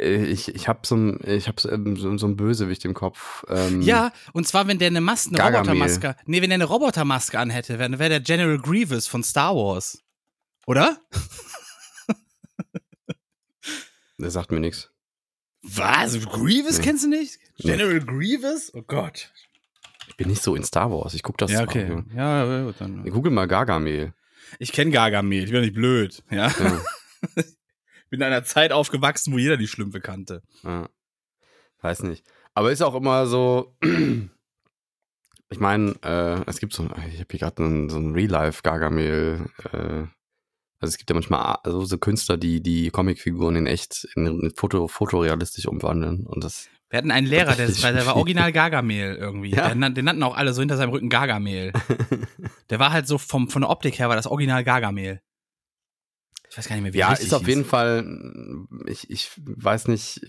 Ich hab so einen Bösewicht im Kopf. Ja, und zwar, wenn der eine Robotermaske anhätte, dann wäre der General Grievous von Star Wars. Oder? Der sagt mir nichts. Was? Grievous kennst du nicht? General Grievous? Oh Gott. Ich bin nicht so in Star Wars. Ich guck das mal. Okay. Ja, gut, dann. Ich google mal Gargamel. Ich kenne Gargamel. Ich bin nicht blöd. Ja. bin in einer Zeit aufgewachsen, wo jeder die Schlümpfe kannte. Ja. Weiß nicht. Aber ist auch immer so, ich meine, es gibt so, ich habe hier gerade so ein Real-Life-Gargamel, also es gibt ja manchmal so Künstler, die Comicfiguren in echt, in fotorealistisch umwandeln. Und das wir hatten einen Lehrer, der war original Gargamel irgendwie. Ja. Den nannten auch alle so hinter seinem Rücken Gargamel. Der war halt so, von der Optik her war das original Gargamel. Ich weiß gar nicht mehr, wie ja, ist auf jeden Fall, ich weiß nicht,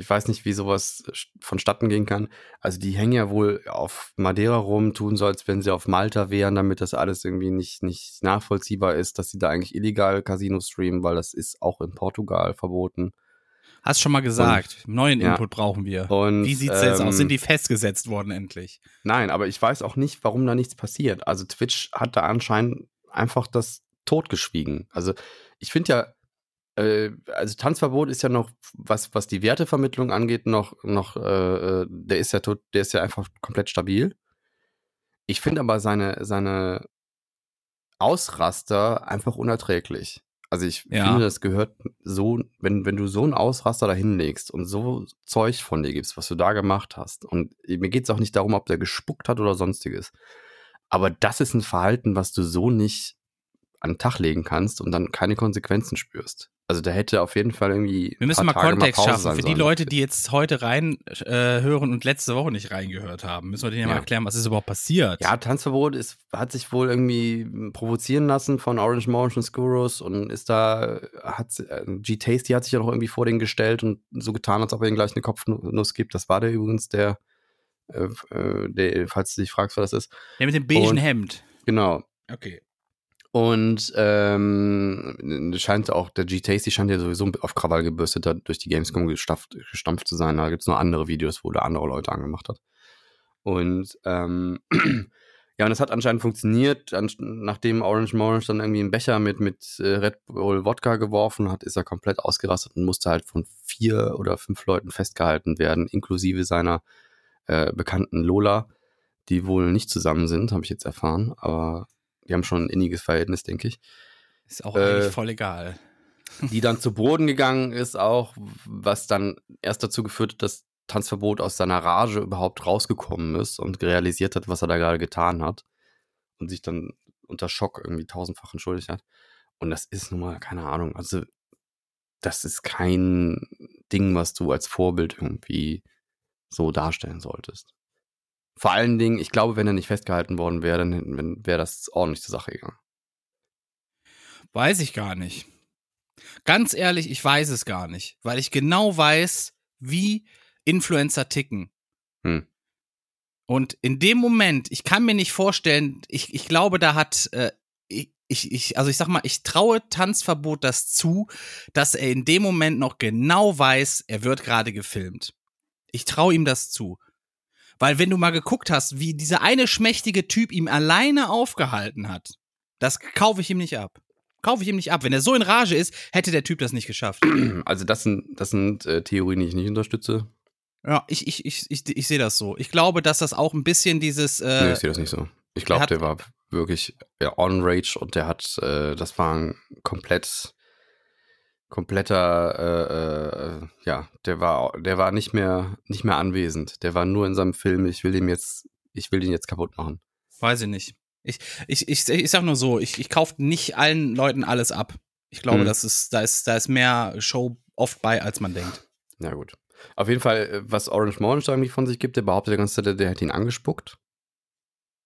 wie sowas vonstatten gehen kann. Also die hängen ja wohl auf Madeira rum, tun so, als wenn sie auf Malta wären, damit das alles irgendwie nicht nachvollziehbar ist, dass sie da eigentlich illegal Casino streamen, weil das ist auch in Portugal verboten. Hast schon mal gesagt, neuen Input brauchen wir. Und, wie sieht's jetzt aus? Sind die festgesetzt worden endlich? Nein, aber ich weiß auch nicht, warum da nichts passiert. Also Twitch hat da anscheinend einfach das totgeschwiegen. Also ich finde ja, also Tanzverbot ist ja noch, was die Wertevermittlung angeht, noch der ist ja einfach komplett stabil. Ich finde aber seine Ausraster einfach unerträglich. Also ich finde, das gehört so, wenn du so einen Ausraster da hinlegst und so Zeug von dir gibst, was du da gemacht hast. Und mir geht es auch nicht darum, ob der gespuckt hat oder sonstiges. Aber das ist ein Verhalten, was du so nicht an den Tag legen kannst und dann keine Konsequenzen spürst. Also da hätte auf jeden Fall irgendwie wir müssen mal Tage Kontext mal schaffen. Für die Leute, die jetzt heute reinhören und letzte Woche nicht reingehört haben, müssen wir denen ja mal erklären, was ist überhaupt passiert. Ja, Tanzverbot hat sich wohl irgendwie provozieren lassen von Orange Motion, Scurrows und G-Tasty hat sich ja noch irgendwie vor denen gestellt und so getan, als ob er ihnen gleich eine Kopfnuss gibt. Das war der übrigens, der falls du dich fragst, wer das ist. Der mit dem beigen Hemd. Genau. Okay. Und scheint auch, der G-Tasty scheint ja sowieso auf Krawall gebürstet, durch die Gamescom gestampft zu sein. Da gibt es noch andere Videos, wo der andere Leute angemacht hat. Und und das hat anscheinend funktioniert. Nachdem Orange Morange dann irgendwie einen Becher mit Red Bull Wodka geworfen hat, ist er komplett ausgerastet und musste halt von 4 oder 5 Leuten festgehalten werden, inklusive seiner bekannten Lola, die wohl nicht zusammen sind, habe ich jetzt erfahren, aber die haben schon ein inniges Verhältnis, denke ich. Ist auch eigentlich voll egal. Die dann zu Boden gegangen ist auch, was dann erst dazu geführt hat, dass Tanzverbot aus seiner Rage überhaupt rausgekommen ist und realisiert hat, was er da gerade getan hat. Und sich dann unter Schock irgendwie 1000-fach entschuldigt hat. Und das ist nun mal, keine Ahnung, also das ist kein Ding, was du als Vorbild irgendwie so darstellen solltest. Vor allen Dingen, ich glaube, wenn er nicht festgehalten worden wäre, dann wäre das ordentlich zur Sache gegangen. Weiß ich gar nicht. Ganz ehrlich, ich weiß es gar nicht, weil ich genau weiß, wie Influencer ticken. Und in dem Moment, ich kann mir nicht vorstellen, ich glaube, da hat, also ich sag mal, ich traue Tanzverbot das zu, dass er in dem Moment noch genau weiß, er wird gerade gefilmt. Ich traue ihm das zu. Weil wenn du mal geguckt hast, wie dieser eine schmächtige Typ ihm alleine aufgehalten hat, das kaufe ich ihm nicht ab. Wenn er so in Rage ist, hätte der Typ das nicht geschafft. Also das sind Theorien, die ich nicht unterstütze. Ja, ich sehe das so. Ich glaube, dass das auch ein bisschen dieses... nee, ich sehe das nicht so. Ich glaube, der war wirklich on Rage und der hat, das war ein kompletter, der war nicht mehr anwesend. Der war nur in seinem Film, ich will den jetzt kaputt machen. Weiß ich nicht. Ich sag nur so, ich kaufe nicht allen Leuten alles ab. Ich glaube, da ist mehr Show oft bei, als man denkt. Na ja, gut. Auf jeden Fall, was Orange Morange eigentlich von sich gibt, der behauptet die ganze Zeit, der hätte ihn angespuckt.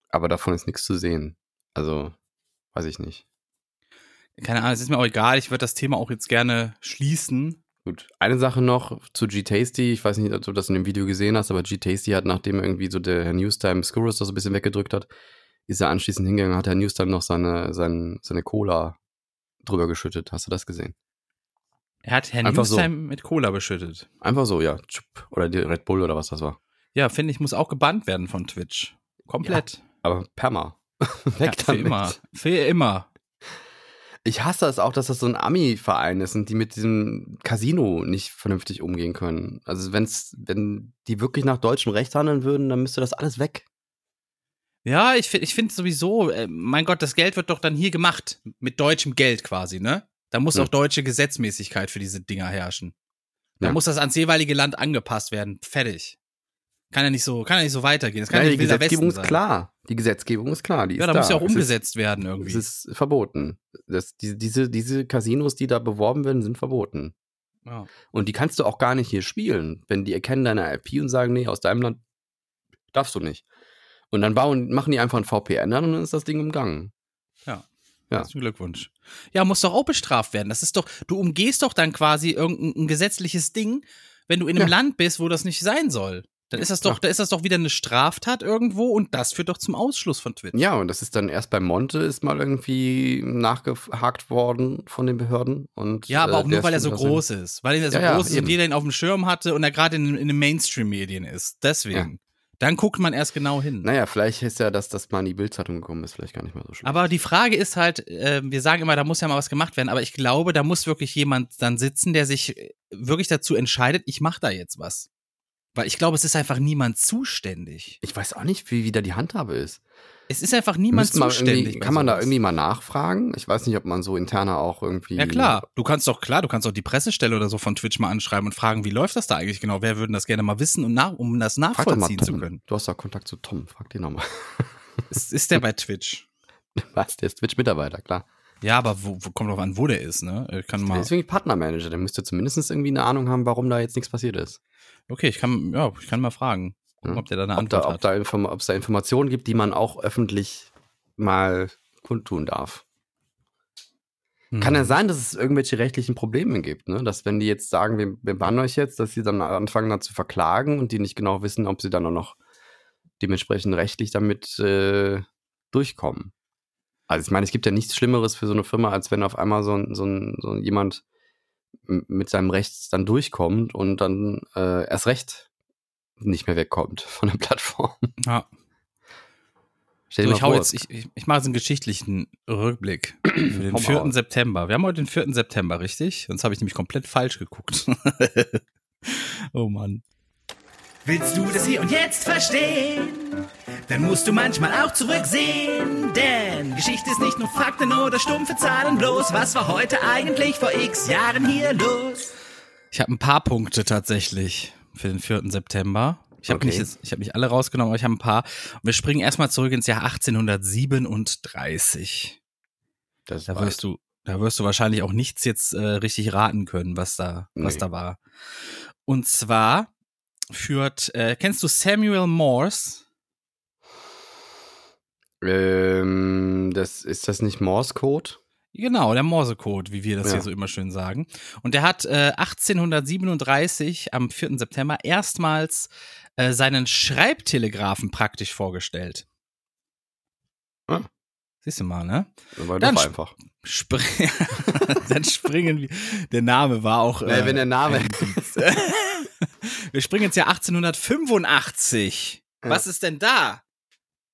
Aber davon ist nichts zu sehen. Also, weiß ich nicht. Keine Ahnung, es ist mir auch egal, ich würde das Thema auch jetzt gerne schließen. Gut, eine Sache noch zu G-Tasty, ich weiß nicht, ob du das in dem Video gesehen hast, aber G-Tasty hat, nachdem irgendwie so der Herr Newstime Scurrows das so ein bisschen weggedrückt hat, ist er anschließend hingegangen und hat Herr Newstime noch seine Cola drüber geschüttet. Hast du das gesehen? Er hat Herr Newstime mit Cola beschüttet? Einfach so, ja. Oder die Red Bull oder was das war. Ja, finde ich, muss auch gebannt werden von Twitch. Komplett. Ja, aber perma. Weg ja, damit. Für immer. Ich hasse es auch, dass das so ein Ami-Verein ist und die mit diesem Casino nicht vernünftig umgehen können. Also wenn die wirklich nach deutschem Recht handeln würden, dann müsste das alles weg. Ja, ich finde sowieso, mein Gott, das Geld wird doch dann hier gemacht. Mit deutschem Geld quasi, ne? Da muss auch deutsche Gesetzmäßigkeit für diese Dinger herrschen. Da muss das ans jeweilige Land angepasst werden. Fertig. Kann ja nicht so weitergehen. Das kann ja nicht Wilder Westen sein. Die Gesetzgebung ist klar. Die ist da. Ja, da muss ja auch umgesetzt werden irgendwie. Es ist verboten. Diese Casinos, die da beworben werden, sind verboten. Ja. Und die kannst du auch gar nicht hier spielen, wenn die erkennen deine IP und sagen, nee, aus deinem Land darfst du nicht. Und dann machen die einfach ein VPN an und dann ist das Ding umgangen. Ja. Herzlichen Glückwunsch. Ja, muss doch auch bestraft werden. Das ist doch, du umgehst doch dann quasi irgendein gesetzliches Ding, wenn du in einem Land bist, wo das nicht sein soll. Dann ist das doch, da ist das doch wieder eine Straftat irgendwo und das führt doch zum Ausschluss von Twitch. Ja, und das ist dann erst bei Monte ist mal irgendwie nachgehakt worden von den Behörden. Und, ja, aber auch nur, weil er so groß ist. Weil er so groß ist und jeder ihn auf dem Schirm hatte und er gerade in den Mainstream-Medien ist. Deswegen. Ja. Dann guckt man erst genau hin. Naja, vielleicht ist ja, dass das mal in die Bild-Zeitung gekommen ist, vielleicht gar nicht mal so schlimm. Aber die Frage ist halt, wir sagen immer, da muss ja mal was gemacht werden, aber ich glaube, da muss wirklich jemand dann sitzen, der sich wirklich dazu entscheidet, ich mache da jetzt was. Weil ich glaube, es ist einfach niemand zuständig. Ich weiß auch nicht, wie da die Handhabe ist. Es ist einfach niemand zuständig. Kann man da irgendwie mal nachfragen? Ich weiß nicht, ob man so interner auch irgendwie... Ja klar, du kannst doch die Pressestelle oder so von Twitch mal anschreiben und fragen, wie läuft das da eigentlich genau? Wer würden das gerne mal wissen, und um das nachvollziehen zu können? Du hast da Kontakt zu Tom, frag den nochmal. Ist der bei Twitch? Was, der ist Twitch-Mitarbeiter, klar. Ja, aber kommt drauf an, wo der ist, ne? Der ist wirklich Partnermanager, der müsste zumindest irgendwie eine Ahnung haben, warum da jetzt nichts passiert ist. Okay, ich kann mal fragen. Gucken, ob der da eine Antwort hat. Ob es da Informationen gibt, die man auch öffentlich mal kundtun darf. Kann ja sein, dass es irgendwelche rechtlichen Probleme gibt, ne? Dass wenn die jetzt sagen, wir bannen euch jetzt, dass sie dann anfangen dann zu verklagen und die nicht genau wissen, ob sie dann auch noch dementsprechend rechtlich damit durchkommen. Also ich meine, es gibt ja nichts Schlimmeres für so eine Firma, als wenn auf einmal so jemand mit seinem Recht dann durchkommt und dann erst recht nicht mehr wegkommt von der Plattform. Ja. Ich mache jetzt einen geschichtlichen Rückblick für den 4. September. Wir haben heute den 4. September, richtig? Sonst habe ich nämlich komplett falsch geguckt. Oh Mann. Willst du das Hier und Jetzt verstehen? Dann musst du manchmal auch zurücksehen, denn Geschichte ist nicht nur Fakten oder stumpfe Zahlen bloß. Was war heute eigentlich vor x Jahren hier los? Ich habe ein paar Punkte tatsächlich für den 4. September. Ich hab nicht alle rausgenommen, aber ich habe ein paar. Und wir springen erstmal zurück ins Jahr 1837. Da wirst du wahrscheinlich auch nichts jetzt richtig raten können, was da war. Und zwar führt, kennst du Samuel Morse? Ist das nicht Morse-Code? Genau, der Morse-Code, wie wir das hier so immer schön sagen. Und der hat 1837 am 4. September erstmals seinen Schreibtelegraphen praktisch vorgestellt. Ah. Siehst du mal, ne? Das war doch einfach. Dann springen wir. Der Name war auch... wenn der Name... Wir springen ins Jahr 1885. Ja. Was ist denn da?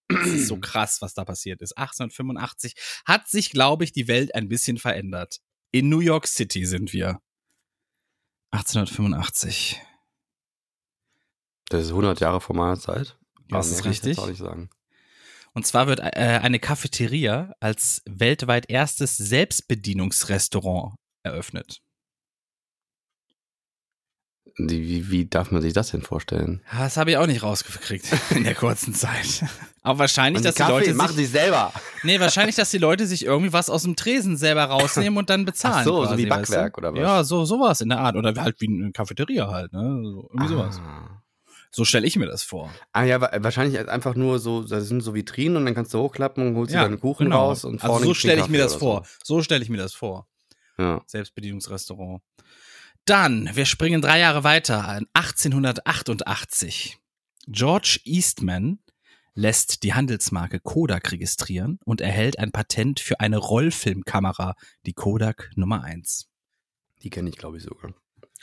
Das ist so krass, was da passiert ist. 1885 hat sich, glaube ich, die Welt ein bisschen verändert. In New York City sind wir. 1885. Das ist 100 Jahre vor meiner Zeit. Das ist richtig. Kann ich jetzt auch nicht sagen. Und zwar wird eine Cafeteria als weltweit erstes Selbstbedienungsrestaurant eröffnet. Wie darf man sich das denn vorstellen? Das habe ich auch nicht rausgekriegt in der kurzen Zeit. Aber wahrscheinlich, dass die Leute sich... machen sie selber. Nee, wahrscheinlich, dass die Leute sich irgendwie was aus dem Tresen selber rausnehmen und dann bezahlen. Ach so, quasi, so wie Backwerk, weißt du? Oder was? Ja, sowas in der Art. Oder halt wie eine Cafeteria halt, ne? Sowas. So stelle ich mir das vor. Ah ja, wahrscheinlich einfach nur so, da sind so Vitrinen und dann kannst du hochklappen und holst dir deinen Kuchen raus. Und also so stelle ich mir das vor. So stelle ich mir das vor. Ja. Selbstbedienungsrestaurant. Dann, wir springen 3 Jahre weiter, 1888. George Eastman lässt die Handelsmarke Kodak registrieren und erhält ein Patent für eine Rollfilmkamera, die Kodak Nummer 1. Die kenne ich, glaube ich, sogar.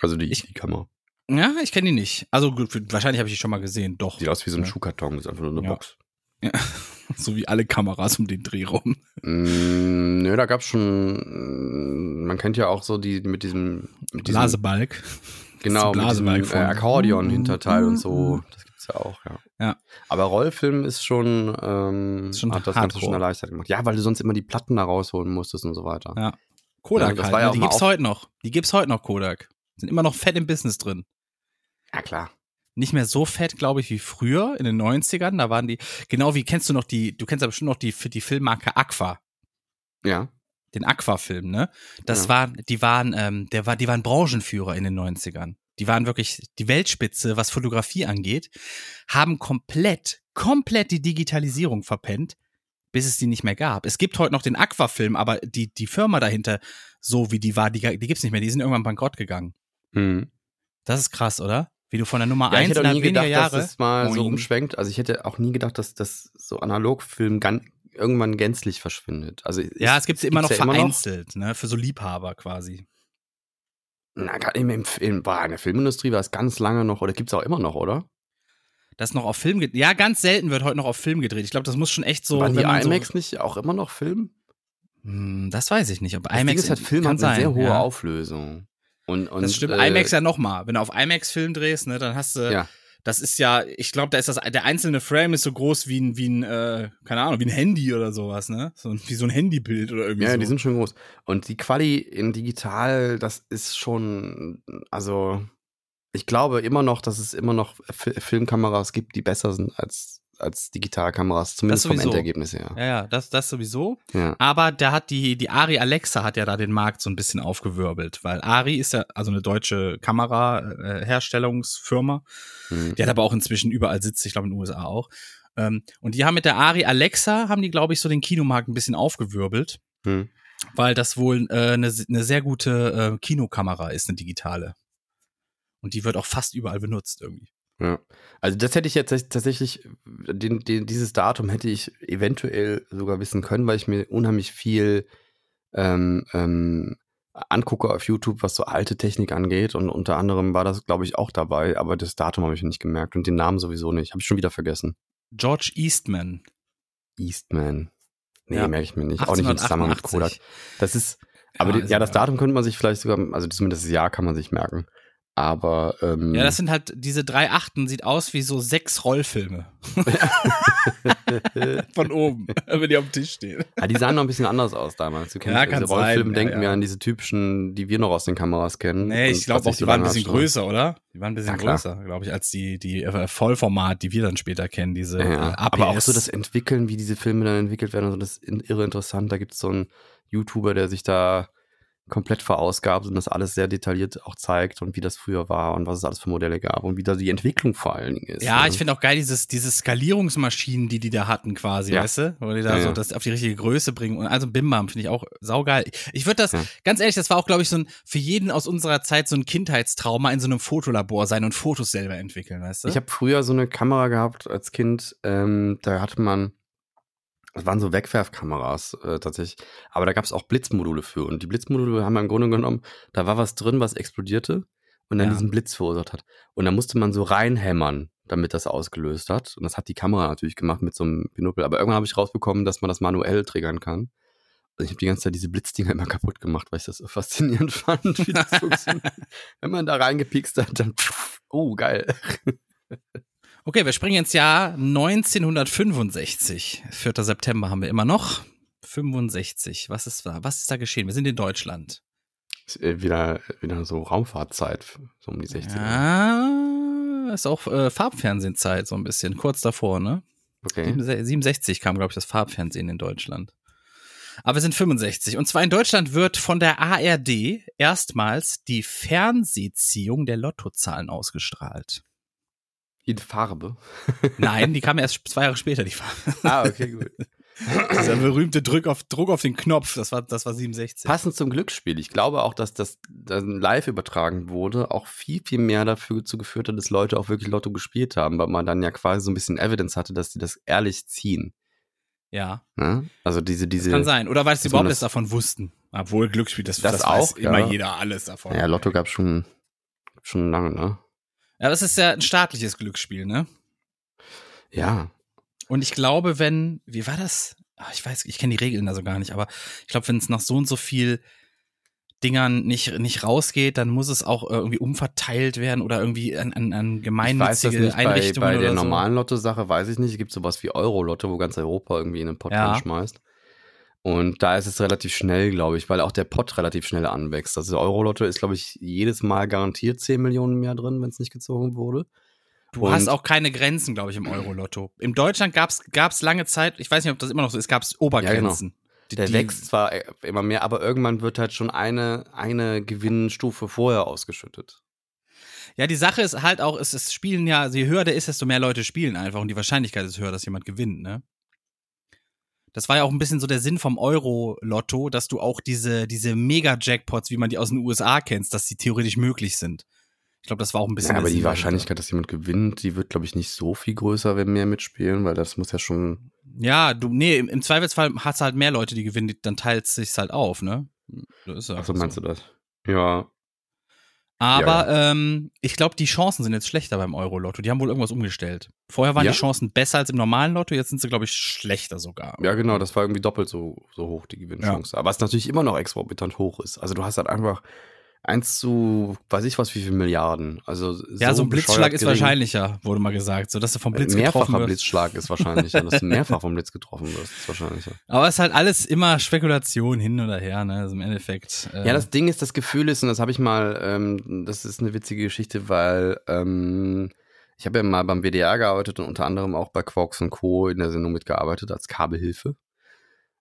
Also die Kamera. Ja, ich kenne die nicht. Also wahrscheinlich habe ich die schon mal gesehen, doch. Sieht aus wie so ein Schuhkarton, das ist einfach nur eine Box. Ja. So wie alle Kameras um den Dreh rum. Nö, da gab's schon, man kennt ja auch so die mit diesem Blasebalg. Genau, Blasebalg mit dem Akkordeon-Hinterteil und so. Das gibt's ja auch, ja. Aber Rollfilm ist schon, hat das Ganze schon erleichtert gemacht. Ja, weil du sonst immer die Platten da rausholen musstest und so weiter. Ja. Kodak, ja, halt, ja, die gibt's heute noch. Die gibt's heute noch, Kodak. Sind immer noch fett im Business drin. Ja, klar. Nicht mehr so fett, glaube ich, wie früher in den 90ern. Da waren die, genau wie, kennst du noch die, du kennst ja bestimmt noch die Filmmarke Agfa. Ja. Den Agfa-Film, ne? Das ja. Die waren Branchenführer in den 90ern. Die waren wirklich die Weltspitze, was Fotografie angeht, haben komplett die Digitalisierung verpennt, bis es die nicht mehr gab. Es gibt heute noch den Agfa-Film, aber die Firma dahinter, so wie die war, die gibt's nicht mehr, die sind irgendwann bankrott gegangen. Mhm. Das ist krass, oder? Wie du von der Nummer 1 nach weniger Jahre... Ich hätte auch nie gedacht, dass es mal so umschwenkt. Also ich hätte auch nie gedacht, dass so Analogfilm irgendwann gänzlich verschwindet. Also ja, es gibt es immer noch vereinzelt, ne? Für so Liebhaber quasi. Na, in der Filmindustrie war es ganz lange noch, oder gibt es auch immer noch, oder? Das noch auf Film gedreht. Ja, ganz selten wird heute noch auf Film gedreht. Ich glaube, das muss schon echt so... War die IMAX so nicht auch immer noch Film? Das weiß ich nicht. Aber das IMAX ist halt Film, hat eine sehr hohe Auflösung. Und, das stimmt, IMAX ja nochmal. Wenn du auf IMAX-Film drehst, ne, dann hast du... Ja. Das ist ja, ich glaube, da ist der einzelne Frame ist so groß wie ein Handy oder sowas, ne? So, wie so ein Handybild oder irgendwie so. Ja, die sind schon groß. Und die Quali in digital, das ist schon, also ich glaube immer noch, dass es immer noch Filmkameras gibt, die besser sind als Digitalkameras, zumindest vom Endergebnis her. Ja, ja, das sowieso. Ja. Aber da hat die Arri Alexa hat ja da den Markt so ein bisschen aufgewirbelt, weil Arri ist ja also eine deutsche Kameraherstellungsfirma. Die hat aber auch inzwischen überall Sitz, ich glaube in den USA auch. Und die haben mit der Arri Alexa, glaube ich, so den Kinomarkt ein bisschen aufgewirbelt, weil das wohl eine sehr gute Kinokamera ist, eine digitale. Und die wird auch fast überall benutzt irgendwie. Ja, also das hätte ich jetzt tatsächlich, dieses Datum hätte ich eventuell sogar wissen können, weil ich mir unheimlich viel angucke auf YouTube, was so alte Technik angeht, und unter anderem war das, glaube ich, auch dabei, aber das Datum habe ich nicht gemerkt und den Namen sowieso nicht, habe ich schon wieder vergessen. George Eastman. Nee, ja. Merke ich mir nicht, auch nicht im Zusammenhang mit Kodak. Das ist, aber ja, das Datum könnte man sich vielleicht sogar, also zumindest das Jahr kann man sich merken. Aber, ja, das sind halt, diese 3/8 sieht aus wie so 6 Rollfilme. Von oben, wenn die auf dem Tisch stehen. Ja, die sahen noch ein bisschen anders aus damals. Du kennst ja, diese Rollfilme, denken wir an diese typischen, die wir noch aus den Kameras kennen. Nee, ich glaube auch, die waren ein bisschen größer, oder? Die waren ein bisschen größer, glaube ich, als die Vollformat, die wir dann später kennen, diese APS. Aber auch so das Entwickeln, wie diese Filme dann entwickelt werden, also das ist irre interessant. Da gibt es so einen YouTuber, der sich da komplett verausgabt und das alles sehr detailliert auch zeigt und wie das früher war und was es alles für Modelle gab und wie da die Entwicklung vor allen Dingen ist. Ja, ich finde auch geil, diese Skalierungsmaschinen, die da hatten quasi, weißt du? Wo die da so das auf die richtige Größe bringen und also Bim Bam finde ich auch saugeil. Ich würde das, ganz ehrlich, das war auch, glaube ich, so ein, für jeden aus unserer Zeit so ein Kindheitstrauma, in so einem Fotolabor sein und Fotos selber entwickeln, weißt du? Ich habe früher so eine Kamera gehabt als Kind, da hatte man, das waren so Wegwerfkameras tatsächlich, aber da gab es auch Blitzmodule für und die Blitzmodule haben wir im Grunde genommen, da war was drin, was explodierte und dann diesen Blitz verursacht hat und da musste man so reinhämmern, damit das ausgelöst hat und das hat die Kamera natürlich gemacht mit so einem Pinöppel, aber irgendwann habe ich rausbekommen, dass man das manuell triggern kann. Also ich habe die ganze Zeit diese Blitzdinger immer kaputt gemacht, weil ich das so faszinierend fand, wie das funktioniert. Wenn man da reingepikst hat, dann pff, oh geil. Okay, wir springen ins Jahr 1965. 4. September haben wir immer noch. 65. Was ist da geschehen? Wir sind in Deutschland. Ist wieder so Raumfahrtzeit, so um die 60er. Ja, ist auch Farbfernsehzeit so ein bisschen, kurz davor, ne? Okay. 67 kam, glaube ich, das Farbfernsehen in Deutschland. Aber wir sind 65. Und zwar in Deutschland wird von der ARD erstmals die Fernsehziehung der Lottozahlen ausgestrahlt. In Farbe? Nein, die kam erst 2 Jahre später, die Farbe. Ah, okay, gut. Dieser berühmte Druck auf den Knopf, das war 67. Passend zum Glücksspiel. Ich glaube auch, dass das live übertragen wurde, auch viel, viel mehr dafür geführt hat, dass Leute auch wirklich Lotto gespielt haben, weil man dann ja quasi so ein bisschen Evidence hatte, dass die das ehrlich ziehen. Ja. Na? Also diese. Das kann sein. Oder weil sie überhaupt nichts davon wussten. Obwohl Glücksspiel, das auch weiß immer jeder alles davon. Ja, Lotto gab es schon lange, ne? Ja, das ist ja ein staatliches Glücksspiel, ne? Ja. Und ich glaube, wie war das? Ach, ich weiß, ich kenne die Regeln da so gar nicht, aber ich glaube, wenn es nach so und so viel Dingern nicht rausgeht, dann muss es auch irgendwie umverteilt werden oder irgendwie an gemeinnützige Einrichtungen bei der normalen Lotto-Sache, weiß ich nicht. Es gibt sowas wie Euro-Lotto, wo ganz Europa irgendwie in den Pott schmeißt. Und da ist es relativ schnell, glaube ich, weil auch der Pot relativ schnell anwächst. Also der Euro-Lotto ist, glaube ich, jedes Mal garantiert 10 Millionen mehr drin, wenn es nicht gezogen wurde. Du hast auch keine Grenzen, glaube ich, im Euro-Lotto. In Deutschland gab's lange Zeit, ich weiß nicht, ob das immer noch so ist, gab es Obergrenzen. Ja, genau. Der wächst zwar immer mehr, aber irgendwann wird halt schon eine Gewinnstufe vorher ausgeschüttet. Ja, die Sache ist halt auch, es spielen ja, je höher der ist, desto mehr Leute spielen einfach und die Wahrscheinlichkeit ist höher, dass jemand gewinnt, ne? Das war ja auch ein bisschen so der Sinn vom Euro-Lotto, dass du auch diese Mega-Jackpots, wie man die aus den USA kennt, dass die theoretisch möglich sind. Ich glaube, das war auch ein bisschen... Ja, aber die Wahrscheinlichkeit, dass jemand gewinnt, die wird, glaube ich, nicht so viel größer, wenn mehr mitspielen, weil das muss ja schon... Ja, im Zweifelsfall hast du halt mehr Leute, die gewinnen, dann teilt es sich halt auf, ne? Ja. Ach so, meinst du das? Ja. Aber ja. Ich glaube, die Chancen sind jetzt schlechter beim Euro-Lotto. Die haben wohl irgendwas umgestellt. Vorher waren die Chancen besser als im normalen Lotto, jetzt sind sie, glaube ich, schlechter sogar. Ja, genau, das war irgendwie doppelt so hoch, die Gewinnchance. Ja. Aber es natürlich immer noch exorbitant hoch ist. Also du hast halt einfach 1 zu, weiß ich was, wie viel Milliarden. Also ja, so ein Blitzschlag ist wahrscheinlicher, wurde mal gesagt. So, dass du vom Blitz getroffen wirst. Mehrfacher Blitzschlag ist wahrscheinlicher. Dass du mehrfach vom Blitz getroffen wirst, ist wahrscheinlicher. Aber es ist halt alles immer Spekulation hin oder her, ne? Also im Endeffekt. Ja, das Ding ist, das Gefühl ist, und das habe ich mal, das ist eine witzige Geschichte, weil ich habe ja mal beim WDR gearbeitet und unter anderem auch bei Quarks und Co. in der Sendung mitgearbeitet, als Kabelhilfe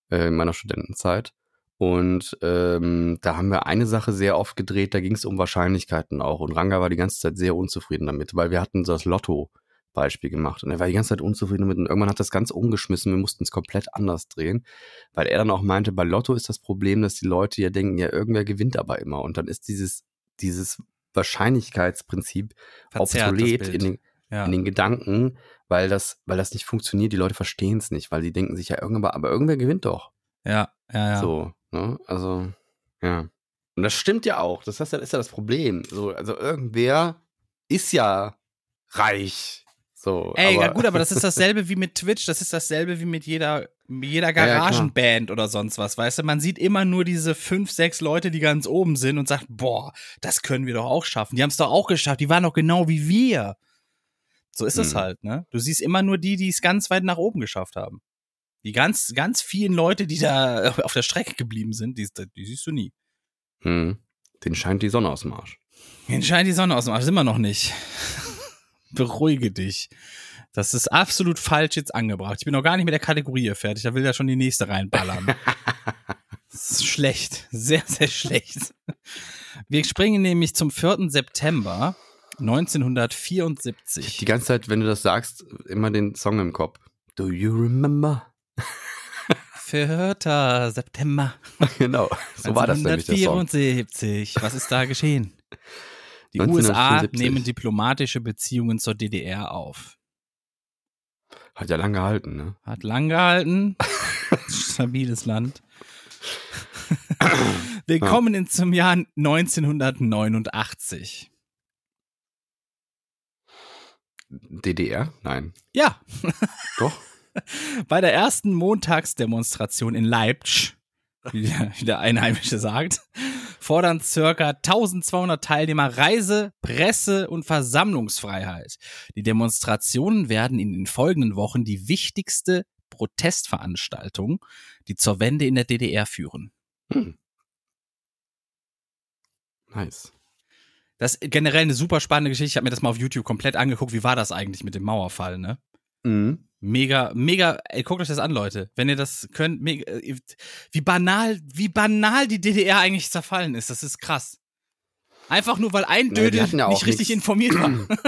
in meiner Studentenzeit. Und da haben wir eine Sache sehr oft gedreht, da ging es um Wahrscheinlichkeiten auch. Und Ranga war die ganze Zeit sehr unzufrieden damit, weil wir hatten so das Lotto-Beispiel gemacht. Und er war die ganze Zeit unzufrieden damit und irgendwann hat das ganz umgeschmissen. Wir mussten es komplett anders drehen, weil er dann auch meinte, bei Lotto ist das Problem, dass die Leute ja denken, ja, irgendwer gewinnt aber immer. Und dann ist dieses Wahrscheinlichkeitsprinzip verzerrt, obsolet in den Gedanken, weil das nicht funktioniert. Die Leute verstehen es nicht, weil die denken sich ja irgendwann, aber irgendwer gewinnt doch. Ja. So. Ne? Also, ja. Und das stimmt ja auch. Das heißt, das ist ja das Problem. So, also irgendwer ist ja reich. So, ey, aber ja gut, aber das ist dasselbe wie mit Twitch. Das ist dasselbe wie mit jeder Garagenband oder sonst was. Weißt du, man sieht immer nur diese 5, 6 Leute, die ganz oben sind und sagt, boah, das können wir doch auch schaffen. Die haben es doch auch geschafft. Die waren doch genau wie wir. So ist es halt, ne? Du siehst immer nur die, die es ganz weit nach oben geschafft haben. Die ganz, ganz vielen Leute, die da auf der Strecke geblieben sind, die siehst du nie. Denen scheint die Sonne aus dem Arsch. Sind wir noch nicht. Beruhige dich. Das ist absolut falsch jetzt angebracht. Ich bin noch gar nicht mit der Kategorie hier fertig. Da will ja schon die nächste reinballern. Das ist schlecht. Sehr, sehr schlecht. Wir springen nämlich zum 4. September 1974. Die ganze Zeit, wenn du das sagst, immer den Song im Kopf. Do you remember? 4. September. Genau, so war das nämlich der Song. 1974, was ist da geschehen? Die USA nehmen diplomatische Beziehungen zur DDR auf. Hat ja lang gehalten, ne? Stabiles Land. Wir kommen zum Jahr 1989. DDR? Nein. Ja. Doch. Bei der ersten Montagsdemonstration in Leipzig, wie der Einheimische sagt, fordern ca. 1200 Teilnehmer Reise-, Presse- und Versammlungsfreiheit. Die Demonstrationen werden in den folgenden Wochen die wichtigste Protestveranstaltung, die zur Wende in der DDR führen. Nice. Das ist generell eine super spannende Geschichte. Ich habe mir das mal auf YouTube komplett angeguckt. Wie war das eigentlich mit dem Mauerfall, ne? Mega, mega, ey, guckt euch das an, Leute, wenn ihr das könnt, mega, wie banal die DDR eigentlich zerfallen ist, das ist krass. Einfach nur, weil ein Dödel nicht richtig informiert war.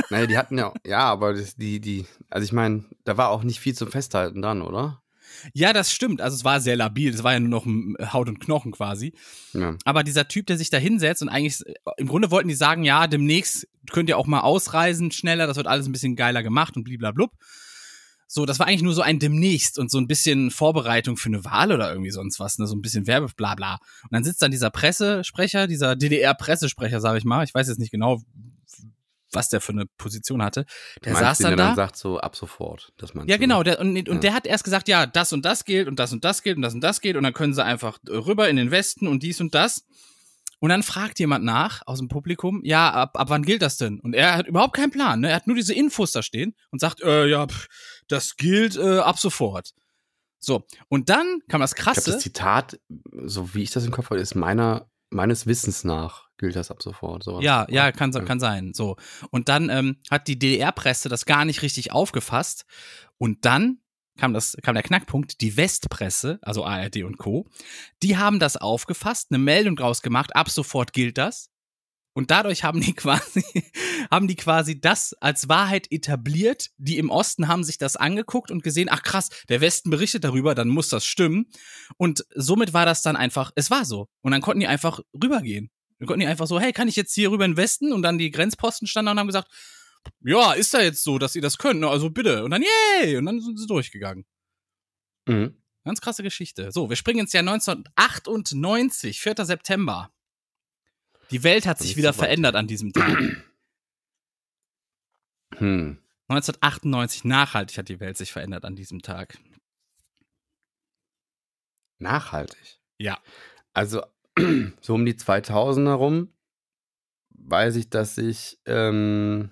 Naja, die hatten ja, aber also ich meine, da war auch nicht viel zum Festhalten dran, oder? Ja, das stimmt, also es war sehr labil, es war ja nur noch Haut und Knochen quasi, ja. Aber dieser Typ, der sich da hinsetzt und eigentlich, im Grunde wollten die sagen, ja, demnächst könnt ihr auch mal ausreisen, schneller, das wird alles ein bisschen geiler gemacht und bliblablub. So, das war eigentlich nur so ein demnächst und so ein bisschen Vorbereitung für eine Wahl oder irgendwie sonst was, ne? So ein bisschen Werbeblabla. Und dann sitzt dann dieser Pressesprecher, dieser DDR-Pressesprecher, sage ich mal, ich weiß jetzt nicht genau, was der für eine Position hatte. Der saß dann da. Der sagt so, ab sofort, dass man. Ja, genau. Der hat erst gesagt, ja, das und das gilt und das und das gilt und das und das gilt und dann können sie einfach rüber in den Westen und dies und das. Und dann fragt jemand nach aus dem Publikum, ja, ab wann gilt das denn? Und er hat überhaupt keinen Plan, ne? Er hat nur diese Infos da stehen und sagt, das gilt ab sofort. So, und dann kam das Krasse. Ich glaub, das Zitat, so wie ich das im Kopf habe, ist meines Wissens nach gilt das ab sofort. Sowas. Ja, kann sein. So. Und dann hat die DDR-Presse das gar nicht richtig aufgefasst. Und dann kam der Knackpunkt, die Westpresse, also ARD und Co., die haben das aufgefasst, eine Meldung draus gemacht, ab sofort gilt das. Und dadurch haben die quasi das als Wahrheit etabliert. Die im Osten haben sich das angeguckt und gesehen, ach krass, der Westen berichtet darüber, dann muss das stimmen. Und somit war das dann einfach, es war so. Und dann konnten die einfach rübergehen. Dann konnten die einfach so, hey, kann ich jetzt hier rüber in den Westen? Und dann die Grenzposten standen und haben gesagt, ja, ist da jetzt so, dass ihr das könnt, also bitte. Und dann, yay! Und dann sind sie durchgegangen. Mhm. Ganz krasse Geschichte. So, wir springen ins Jahr 1998, 4. September. Die Welt hat sich wieder verändert an diesem Tag. 1998, nachhaltig hat die Welt sich verändert an diesem Tag. Nachhaltig? Ja. Also, so um die 2000 herum weiß ich, dass ich nee,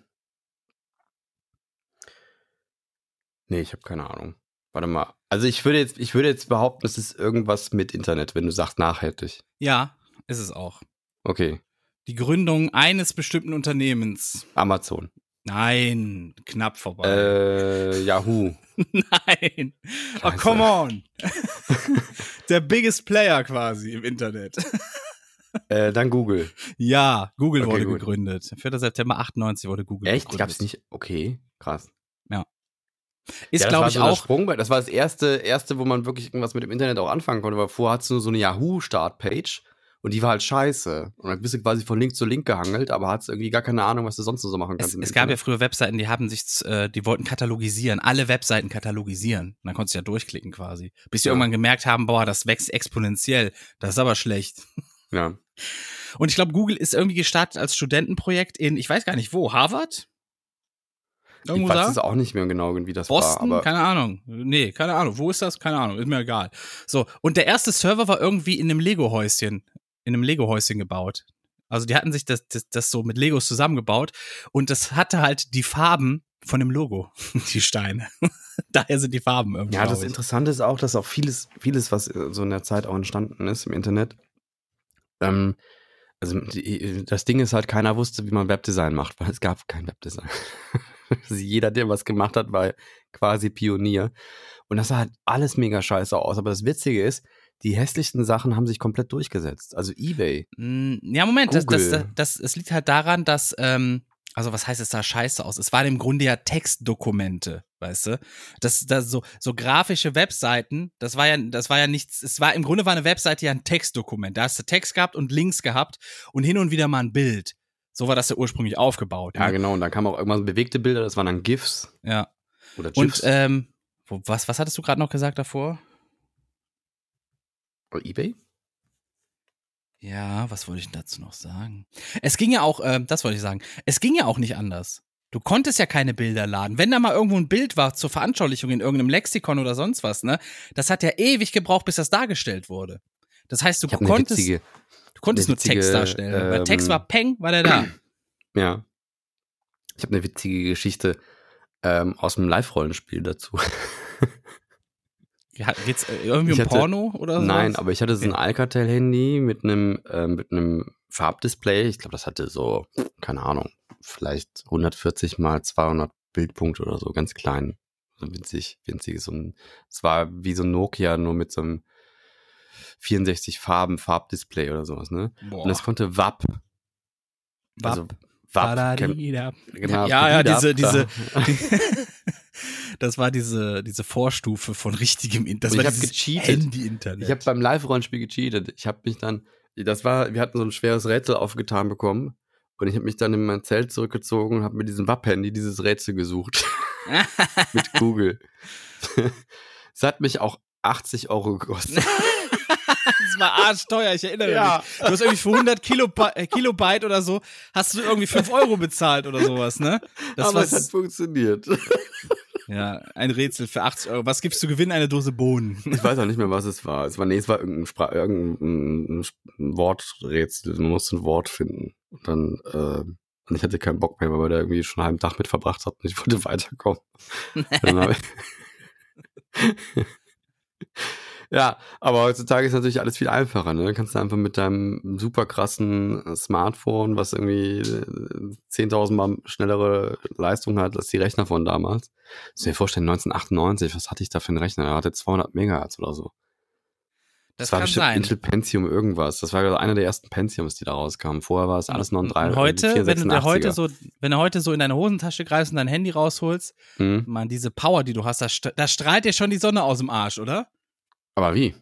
ich habe keine Ahnung. Warte mal. Also ich würde jetzt behaupten, es ist irgendwas mit Internet, wenn du sagst nachhaltig. Ja, ist es auch. Okay. Die Gründung eines bestimmten Unternehmens. Amazon. Nein, knapp vorbei. Yahoo. Nein. Scheiße. Oh, come on. Der biggest player quasi im Internet. Dann Google. Ja, Google wurde gegründet. 4. September 1998 wurde Google gegründet. Echt? Gab's nicht? Okay, krass. Ja. Ist, ja, glaube ich, so auch. Das war das erste, wo man wirklich irgendwas mit dem Internet auch anfangen konnte, weil vorher hattest du nur so eine Yahoo-Startpage. Und die war halt scheiße. Und dann bist du quasi von Link zu Link gehangelt, aber hast irgendwie gar keine Ahnung, was du sonst noch so machen kannst. Es gab ja früher Webseiten, die wollten katalogisieren, alle Webseiten katalogisieren. Und dann konntest du ja durchklicken quasi. Bis die irgendwann gemerkt haben, boah, das wächst exponentiell. Das ist aber schlecht. Ja. Und ich glaube, Google ist irgendwie gestartet als Studentenprojekt in, ich weiß gar nicht wo, Harvard? Irgendwo, ich weiß es auch nicht mehr genau, wie das Boston, war. Boston, keine Ahnung. Nee, keine Ahnung. Wo ist das? Keine Ahnung. Ist mir egal. So, und der erste Server war irgendwie in einem Lego-Häuschen gebaut. Also die hatten sich das so mit Legos zusammengebaut und das hatte halt die Farben von dem Logo, die Steine. Daher sind die Farben irgendwie. Ja, das Interessante ist auch, dass auch vieles, was so in der Zeit auch entstanden ist im Internet, also das Ding ist halt, keiner wusste, wie man Webdesign macht, weil es gab kein Webdesign. Jeder, der was gemacht hat, war quasi Pionier. Und das sah halt alles mega scheiße aus. Aber das Witzige ist, die hässlichsten Sachen haben sich komplett durchgesetzt. Also eBay. Ja, Moment, es liegt halt daran, dass, also was heißt, es sah scheiße aus? Es waren im Grunde ja Textdokumente, weißt du? Das so grafische Webseiten, das war ja nichts, im Grunde war eine Webseite ja ein Textdokument. Da hast du Text gehabt und Links gehabt und hin und wieder mal ein Bild. So war das ja ursprünglich aufgebaut. Ja, genau. Und dann kamen auch irgendwann bewegte Bilder, das waren dann GIFs. Ja. Oder GIFs. Und was hattest du gerade noch gesagt davor? Oder eBay? Ja, was wollte ich dazu noch sagen? Es ging ja auch, das wollte ich sagen, es ging ja auch nicht anders. Du konntest ja keine Bilder laden. Wenn da mal irgendwo ein Bild war zur Veranschaulichung in irgendeinem Lexikon oder sonst was, ne? Das hat ja ewig gebraucht, bis das dargestellt wurde. Das heißt, du konntest nur Text darstellen. Weil Text war peng, war der da. Ja. Ich habe eine witzige Geschichte aus dem Live-Rollenspiel dazu. Geht's irgendwie um Porno oder so? Nein, aber ich hatte so ein Alcatel-Handy mit einem Farbdisplay. Ich glaube, das hatte so, keine Ahnung, vielleicht 140x200 Bildpunkte oder so, ganz klein. So winzig. Es war wie so ein Nokia, nur mit so einem 64 Farben, Farbdisplay oder sowas, ne? Boah. Und das konnte WAP. Genau, ja, das war diese Vorstufe von richtigem Internet. Also ich habe gecheatet. Ich habe beim Live-Rollenspiel gecheatet. Ich habe mich dann, wir hatten so ein schweres Rätsel aufgetan bekommen und ich habe mich dann in mein Zelt zurückgezogen und habe mit diesem WAP-Handy dieses Rätsel gesucht. Mit Google. Es hat mich auch 80 € gekostet. Das war arschteuer, ich erinnere mich. Du hast irgendwie für 100 Kilobyte oder so, hast du irgendwie 5 € bezahlt oder sowas, ne? Aber es hat funktioniert. Ja, ein Rätsel für 80 €. Was gibst du Gewinn? Eine Dose Bohnen. Ich weiß auch nicht mehr, was es war. Es war irgendein Worträtsel. Man musste ein Wort finden. Und dann, und ich hatte keinen Bock mehr, weil wir da irgendwie schon einen halben Tag mit verbracht hatten. Ich wollte weiterkommen. Ja, aber heutzutage ist natürlich alles viel einfacher, ne? Du kannst einfach mit deinem super krassen Smartphone, was irgendwie 10.000 Mal schnellere Leistung hat als die Rechner von damals. Kannst du dir vorstellen, 1998, was hatte ich da für einen Rechner? Der hatte 200 Megahertz oder so. Das war bestimmt Intel Pentium irgendwas. Das war einer der ersten Pentiums, die da rauskamen. Vorher war es alles noch ein 3. Heute, wenn du heute so in deine Hosentasche greifst und dein Handy rausholst, man, diese Power, die du hast, da strahlt dir schon die Sonne aus dem Arsch, oder? Aber wie?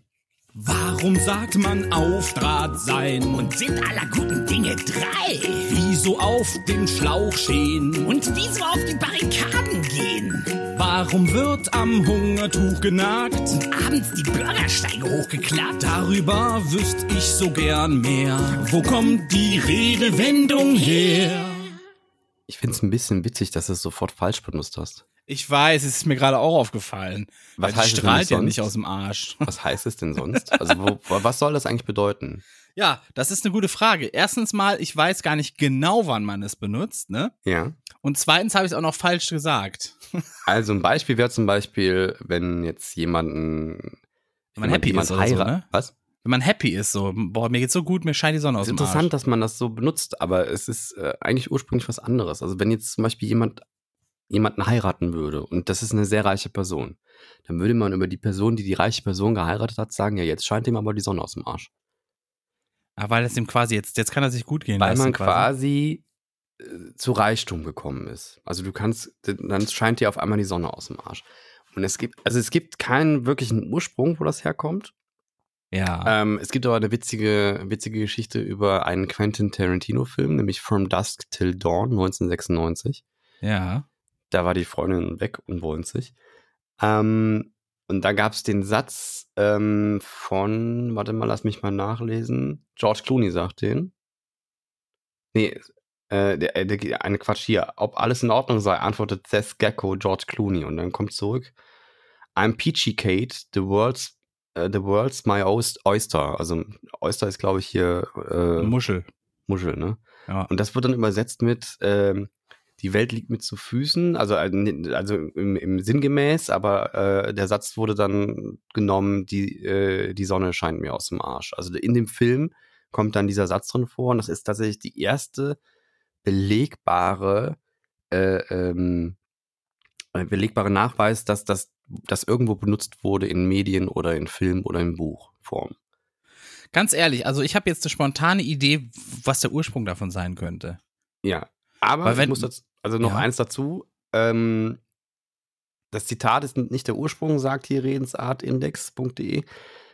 Warum sagt man auf Draht sein und sind aller guten Dinge drei? Wieso auf dem Schlauch stehen und wieso auf die Barrikaden gehen? Warum wird am Hungertuch genagt und abends die Bürgersteige hochgeklappt? Darüber wüsste ich so gern mehr. Wo kommt die Redewendung her? Ich find's ein bisschen witzig, dass du es sofort falsch benutzt hast. Ich weiß, es ist mir gerade auch aufgefallen. Was heißt es strahlt ja nicht aus dem Arsch. Was heißt es denn sonst? Also was soll das eigentlich bedeuten? Ja, das ist eine gute Frage. Erstens mal, ich weiß gar nicht genau, wann man es benutzt, ne? Ja. Und zweitens habe ich es auch noch falsch gesagt. Also ein Beispiel wäre zum Beispiel, wenn jetzt jemand happy ist, was? Wenn man happy ist, so, boah, mir geht's so gut, mir scheint die Sonne aus dem Arsch. Es ist interessant, dass man das so benutzt, aber es ist eigentlich ursprünglich was anderes. Also wenn jetzt zum Beispiel jemanden heiraten würde und das ist eine sehr reiche Person, dann würde man über die Person, die reiche Person geheiratet hat, sagen, ja, jetzt scheint ihm aber die Sonne aus dem Arsch. Aber weil es ihm quasi, jetzt kann er sich gut gehen lassen. Weil man quasi zu Reichtum gekommen ist. Also dann scheint dir auf einmal die Sonne aus dem Arsch. Und es gibt keinen wirklichen Ursprung, wo das herkommt. Ja. Es gibt aber eine witzige Geschichte über einen Quentin Tarantino-Film, nämlich From Dusk Till Dawn, 1996. Ja. Da war die Freundin weg und wohnt sich. Und da gab es den Satz von, warte mal, lass mich mal nachlesen. George Clooney sagt den. Nee, eine Quatsch hier. Ob alles in Ordnung sei, antwortet Seth Gecko George Clooney. Und dann kommt zurück, I'm Peachy Kate, the world's my oyster. Also Oyster ist, glaube ich, hier Muschel. Muschel, ne? Ja. Und das wird dann übersetzt mit die Welt liegt mir zu Füßen, also im sinngemäß, aber der Satz wurde dann genommen, die Sonne scheint mir aus dem Arsch. Also in dem Film kommt dann dieser Satz drin vor und das ist tatsächlich die erste belegbare Nachweis, dass das irgendwo benutzt wurde in Medien oder in Film oder in Buchform. Ganz ehrlich, also ich habe jetzt eine spontane Idee, was der Ursprung davon sein könnte. Ja, aber ich muss eins dazu, das Zitat ist nicht der Ursprung, sagt hier redensartindex.de,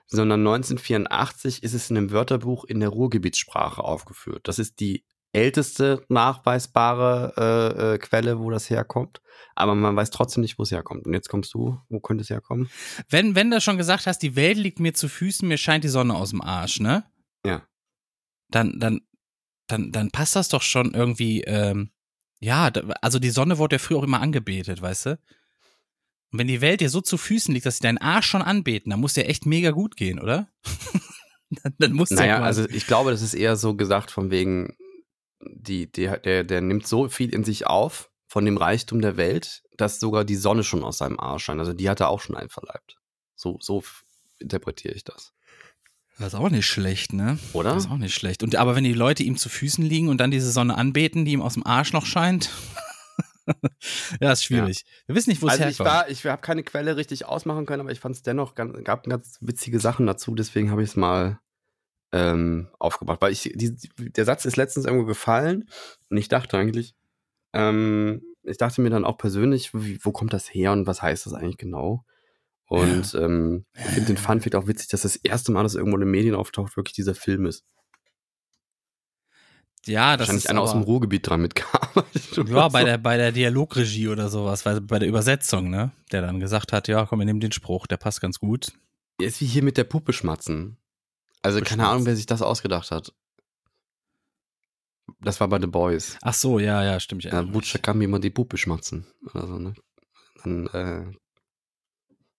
sondern 1984 ist es in einem Wörterbuch in der Ruhrgebietssprache aufgeführt. Das ist die älteste nachweisbare Quelle, wo das herkommt, aber man weiß trotzdem nicht, wo es herkommt. Und jetzt kommst du, wo könnte es herkommen? Wenn du schon gesagt hast, die Welt liegt mir zu Füßen, mir scheint die Sonne aus dem Arsch, ne? Ja. Dann passt das doch schon irgendwie, also die Sonne wurde ja früher auch immer angebetet, weißt du? Und wenn die Welt dir so zu Füßen liegt, dass sie deinen Arsch schon anbeten, dann muss dir echt mega gut gehen, oder? dann muss naja, ja also ich glaube, das ist eher so gesagt von wegen, der nimmt so viel in sich auf von dem Reichtum der Welt, dass sogar die Sonne schon aus seinem Arsch scheint. Also die hat er auch schon einverleibt. So interpretiere ich das. Das ist auch nicht schlecht, ne? Oder? Das ist auch nicht schlecht. Aber wenn die Leute ihm zu Füßen liegen und dann diese Sonne anbeten, die ihm aus dem Arsch noch scheint, ja, ist schwierig. Ja. Wir wissen nicht, wo es herkommt. Ich habe keine Quelle richtig ausmachen können, aber ich fand es dennoch, gab ganz witzige Sachen dazu, deswegen habe ich es mal aufgebracht. Weil der Satz ist letztens irgendwo gefallen und ich dachte eigentlich, ich dachte mir dann auch persönlich, wo kommt das her und was heißt das eigentlich genau? Und ich finde den Funfact auch witzig, dass das erste Mal, dass irgendwo in den Medien auftaucht, wirklich dieser Film ist. Ja, das wahrscheinlich ist einer aus dem Ruhrgebiet dran mitgearbeitet. Ja, bei der Dialogregie oder sowas, weil bei der Übersetzung, ne? Der dann gesagt hat, ja, komm, wir nehmen den Spruch, der passt ganz gut. Der ist wie hier mit der Puppe schmatzen. Also keine Ahnung, wer sich das ausgedacht hat. Das war bei The Boys. Ach so, ja, stimmt. Ja, Butcher kann mir mal die Puppe schmatzen. Oder so, ne? Dann,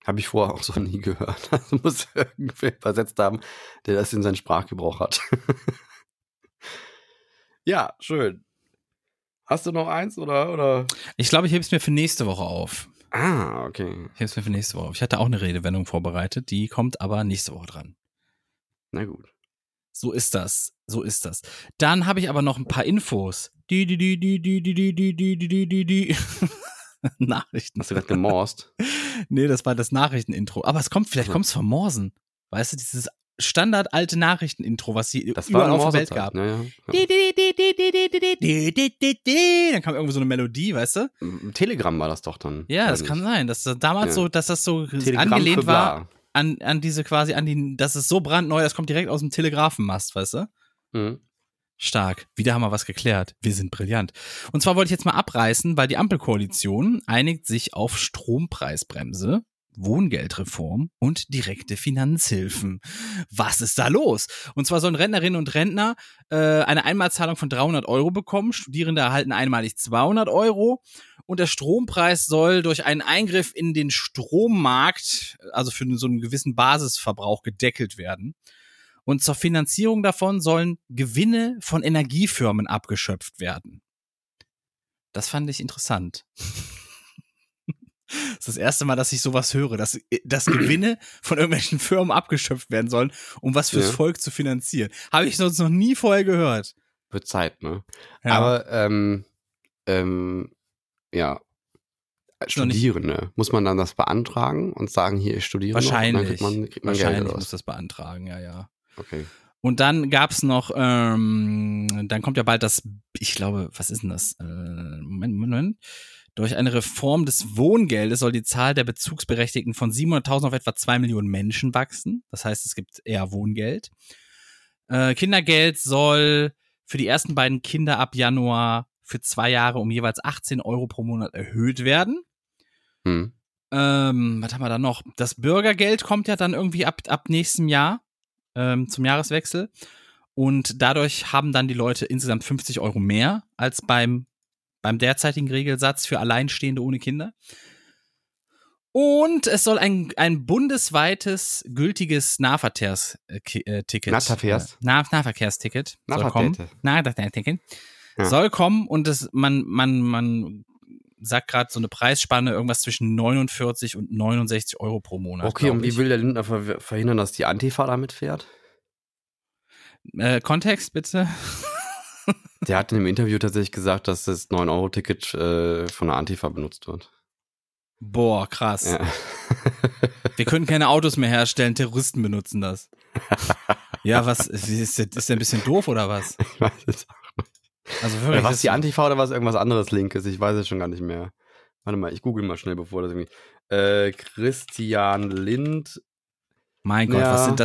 habe ich vorher auch so nie gehört. Also muss irgendwer übersetzt haben, der das in seinen Sprachgebrauch hat. Ja, schön. Hast du noch eins, oder? Ich glaube, ich hebe es mir für nächste Woche auf. Ah, okay. Ich habe es mir für nächste Woche. Ich hatte auch eine Redewendung vorbereitet, die kommt aber nächste Woche dran. Na gut. So ist das. So ist das. Dann habe ich aber noch ein paar Infos. Nachrichten. Hast du gerade gemorst? Nee, das war das Nachrichtenintro. Aber es kommt, vielleicht kommt es vom Morsen. Weißt du, dieses standardalte Nachrichtenintro, was sie überall auf der Welt gab. Ja, ja. Dann kam irgendwie so eine Melodie, weißt du? Telegram war das doch dann. Ja, das kann sein, dass das damals so, dass das so Telegram angelehnt war an diese quasi, an die, das ist so brandneu, das kommt direkt aus dem Telegrafenmast, weißt du? Mhm. Stark. Wieder haben wir was geklärt. Wir sind brillant. Und zwar wollte ich jetzt mal abreißen, weil die Ampelkoalition einigt sich auf Strompreisbremse, Wohngeldreform und direkte Finanzhilfen. Was ist da los? Und zwar sollen Rentnerinnen und Rentner eine Einmalzahlung von 300 Euro bekommen, Studierende erhalten einmalig 200 Euro und der Strompreis soll durch einen Eingriff in den Strommarkt, also für so einen gewissen Basisverbrauch, gedeckelt werden. Und zur Finanzierung davon sollen Gewinne von Energiefirmen abgeschöpft werden. Das fand ich interessant. Das ist das erste Mal, dass ich sowas höre, dass Gewinne von irgendwelchen Firmen abgeschöpft werden sollen, um was fürs Volk zu finanzieren. Habe ich sonst noch nie vorher gehört. Wird Zeit, ne? Ja. Aber, ja. Studierende. Muss man dann das beantragen und sagen, hier, ich studiere wahrscheinlich. Noch? Wahrscheinlich. Wahrscheinlich muss das beantragen, ja, ja. Okay. Und dann gab's noch, dann kommt ja bald das, ich glaube, was ist denn das? Moment. Durch eine Reform des Wohngeldes soll die Zahl der Bezugsberechtigten von 700.000 auf etwa 2 Millionen Menschen wachsen. Das heißt, es gibt eher Wohngeld. Kindergeld soll für die ersten beiden Kinder ab Januar für 2 Jahre um jeweils 18 Euro pro Monat erhöht werden. Hm. Was haben wir da noch? Das Bürgergeld kommt ja dann irgendwie ab nächstem Jahr, zum Jahreswechsel. Und dadurch haben dann die Leute insgesamt 50 Euro mehr als beim derzeitigen Regelsatz für Alleinstehende ohne Kinder. Und es soll ein bundesweites gültiges Nahverkehrsticket. Nahverkehrsticket. Nahverkehrsticket. Soll kommen und man sagt gerade so eine Preisspanne, irgendwas zwischen 49 und 69 Euro pro Monat. Okay, und wie will der Lindner verhindern, dass die Antifa damit fährt? Kontext bitte. Der hat in dem Interview tatsächlich gesagt, dass das 9-Euro-Ticket von der Antifa benutzt wird. Boah, krass. Ja. Wir können keine Autos mehr herstellen, Terroristen benutzen das. Ja, was, ist der ein bisschen doof oder was? Ich weiß es auch nicht. Also wirklich, was die Antifa oder was irgendwas anderes Linkes? Ich weiß es schon gar nicht mehr. Warte mal, ich google mal schnell, bevor das irgendwie... Christian Lind... Mein Gott, was sind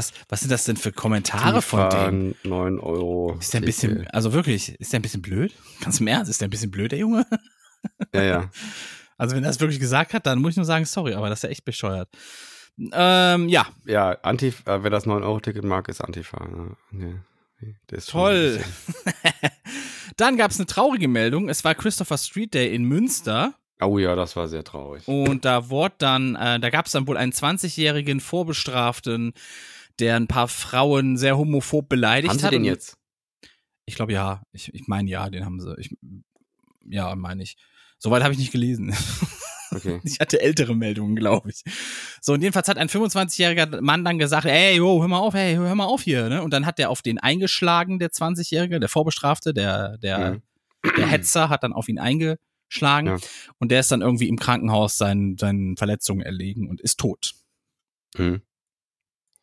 das denn für Kommentare von dem? 9 Euro. Ist der ein bisschen, also wirklich, ist der ein bisschen blöd? Ganz im Ernst, ist der ein bisschen blöd, der Junge? Ja, ja. Also wenn er das wirklich gesagt hat, dann muss ich nur sagen, sorry, aber das ist ja echt bescheuert. Ja. Ja, Antifa, wer das 9-Euro-Ticket mag, ist Antifa. Ne? Der ist toll. Dann gab es eine traurige Meldung. Es war Christopher Street Day in Münster. Oh ja, das war sehr traurig. Und da gab es dann wohl einen 20-jährigen Vorbestraften, der ein paar Frauen sehr homophob beleidigt hat. Haben sie den jetzt? Ich glaube ja. Ich meine ja, den haben sie. Ich meine. Soweit habe ich nicht gelesen. Okay. Ich hatte ältere Meldungen, glaube ich. So, und jedenfalls hat ein 25-jähriger Mann dann gesagt, hör mal auf hier. Ne? Und dann hat der auf den eingeschlagen, der 20-Jährige, der Vorbestrafte, der Hetzer hat dann auf ihn eingeschlagen und der ist dann irgendwie im Krankenhaus seinen Verletzungen erlegen und ist tot. Mhm.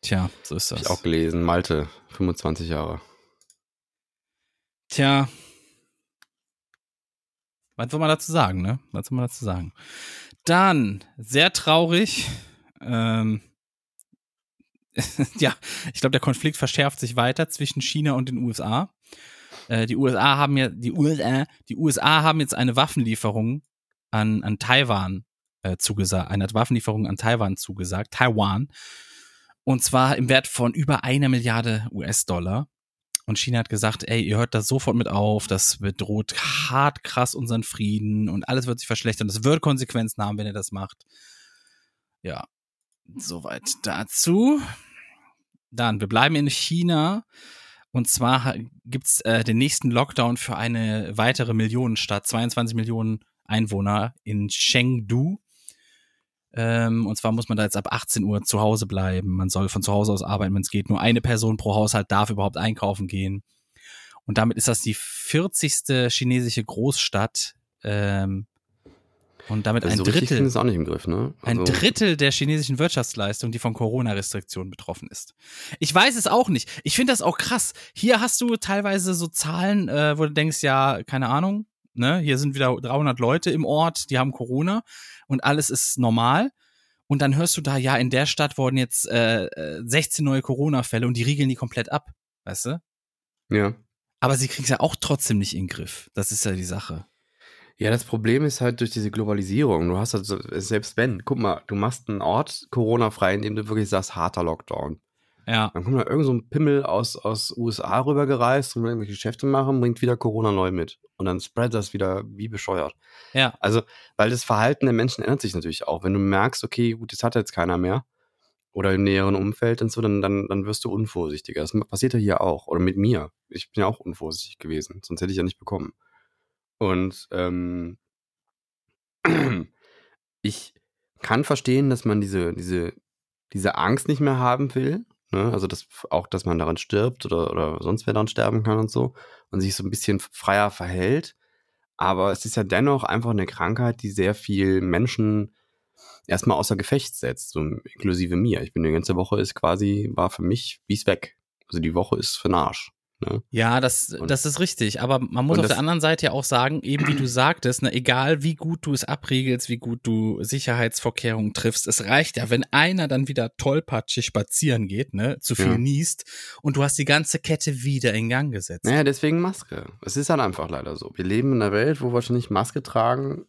Tja, so ist das. Hab ich auch gelesen, Malte, 25 Jahre. Tja, was soll man dazu sagen, ne? Dann, sehr traurig, ja, ich glaube, der Konflikt verschärft sich weiter zwischen China und den USA. Die USA haben jetzt eine Waffenlieferung an Taiwan zugesagt. Eine Waffenlieferung an Taiwan zugesagt. Taiwan. Und zwar im Wert von über 1 Milliarde US-Dollar. Und China hat gesagt, ey, ihr hört da sofort mit auf. Das bedroht hart krass unseren Frieden. Und alles wird sich verschlechtern. Das wird Konsequenzen haben, wenn ihr das macht. Ja. Soweit dazu. Dann, wir bleiben in China. Und zwar gibt's den nächsten Lockdown für eine weitere Millionenstadt, 22 Millionen Einwohner in Chengdu. Und zwar muss man da jetzt ab 18 Uhr zu Hause bleiben. Man soll von zu Hause aus arbeiten, wenn es geht. Nur eine Person pro Haushalt darf überhaupt einkaufen gehen. Und damit ist das die 40. chinesische Großstadt. Und damit also ein Drittel ist auch nicht im Griff, ne? Also ein Drittel der chinesischen Wirtschaftsleistung, die von Corona-Restriktionen betroffen ist. Ich weiß es auch nicht. Ich finde das auch krass. Hier hast du teilweise so Zahlen, wo du denkst, ja, keine Ahnung, ne? Hier sind wieder 300 Leute im Ort, die haben Corona und alles ist normal. Und dann hörst du da, ja, in der Stadt wurden jetzt 16 neue Corona-Fälle und die riegeln die komplett ab, weißt du? Ja. Aber sie kriegen es ja auch trotzdem nicht in den Griff. Das ist ja die Sache. Ja, das Problem ist halt durch diese Globalisierung. Du hast halt, selbst wenn, guck mal, du machst einen Ort Corona-frei, indem du wirklich sagst, harter Lockdown. Ja. Dann kommt da irgend so ein Pimmel aus USA rübergereist und will irgendwelche Geschäfte machen, bringt wieder Corona neu mit. Und dann spreadet das wieder wie bescheuert. Ja. Also, weil das Verhalten der Menschen ändert sich natürlich auch. Wenn du merkst, okay, gut, das hat jetzt keiner mehr oder im näheren Umfeld und so, dann wirst du unvorsichtiger. Das passiert ja hier auch. Oder mit mir. Ich bin ja auch unvorsichtig gewesen. Sonst hätte ich ja nicht bekommen. Und ich kann verstehen, dass man diese Angst nicht mehr haben will, ne? Also dass man daran stirbt oder sonst wer daran sterben kann und so und sich so ein bisschen freier verhält, aber es ist ja dennoch einfach eine Krankheit, die sehr viel Menschen erstmal außer Gefecht setzt, so inklusive mir. Ich bin die ganze Woche war für mich wie es weg. Also die Woche ist für den Arsch. Ne? Ja, das ist richtig, aber man muss auf der anderen Seite ja auch sagen, eben wie du sagtest, ne, egal wie gut du es abriegelst, wie gut du Sicherheitsvorkehrungen triffst, es reicht ja, wenn einer dann wieder tollpatschig spazieren geht, ne, zu viel niest und du hast die ganze Kette wieder in Gang gesetzt. Naja, deswegen Maske. Es ist halt einfach leider so. Wir leben in einer Welt, wo wahrscheinlich Maske tragen